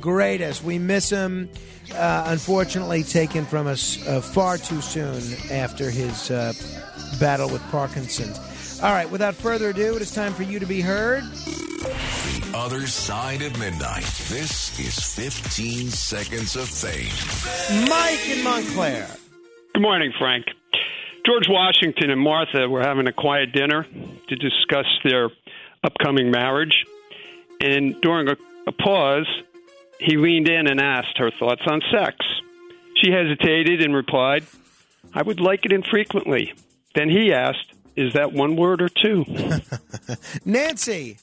Greatest. We miss him, uh, unfortunately taken from us uh, far too soon after his uh, battle with Parkinson's. All right, without further ado, it is time for you to be heard. The Other Side of Midnight. This is fifteen seconds of fame. Mike in Montclair. Good morning, Frank. George Washington and Martha were having a quiet dinner to discuss their upcoming marriage. And during a, a pause, he leaned in and asked her thoughts on sex. She hesitated and replied, I would like it infrequently. Then he asked, is that one word or two? Nancy.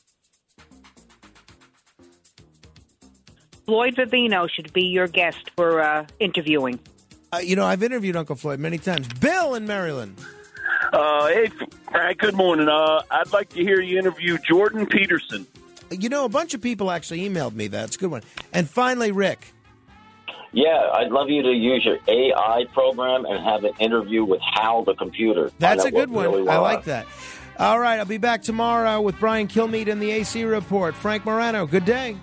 Floyd Vivino should be your guest for uh, interviewing. Uh, you know, I've interviewed Uncle Floyd many times. Bill in Maryland. Uh, hey, Frank, good morning. Uh, I'd like to hear you interview Jordan Peterson. You know, a bunch of people actually emailed me that. It's a good one. And finally, Rick. Yeah, I'd love you to use your A I program and have an interview with Hal the computer. That's a good one. Really well I like out. that. All right, I'll be back tomorrow with Brian Kilmeade and the A C Report. Frank Morano, good day.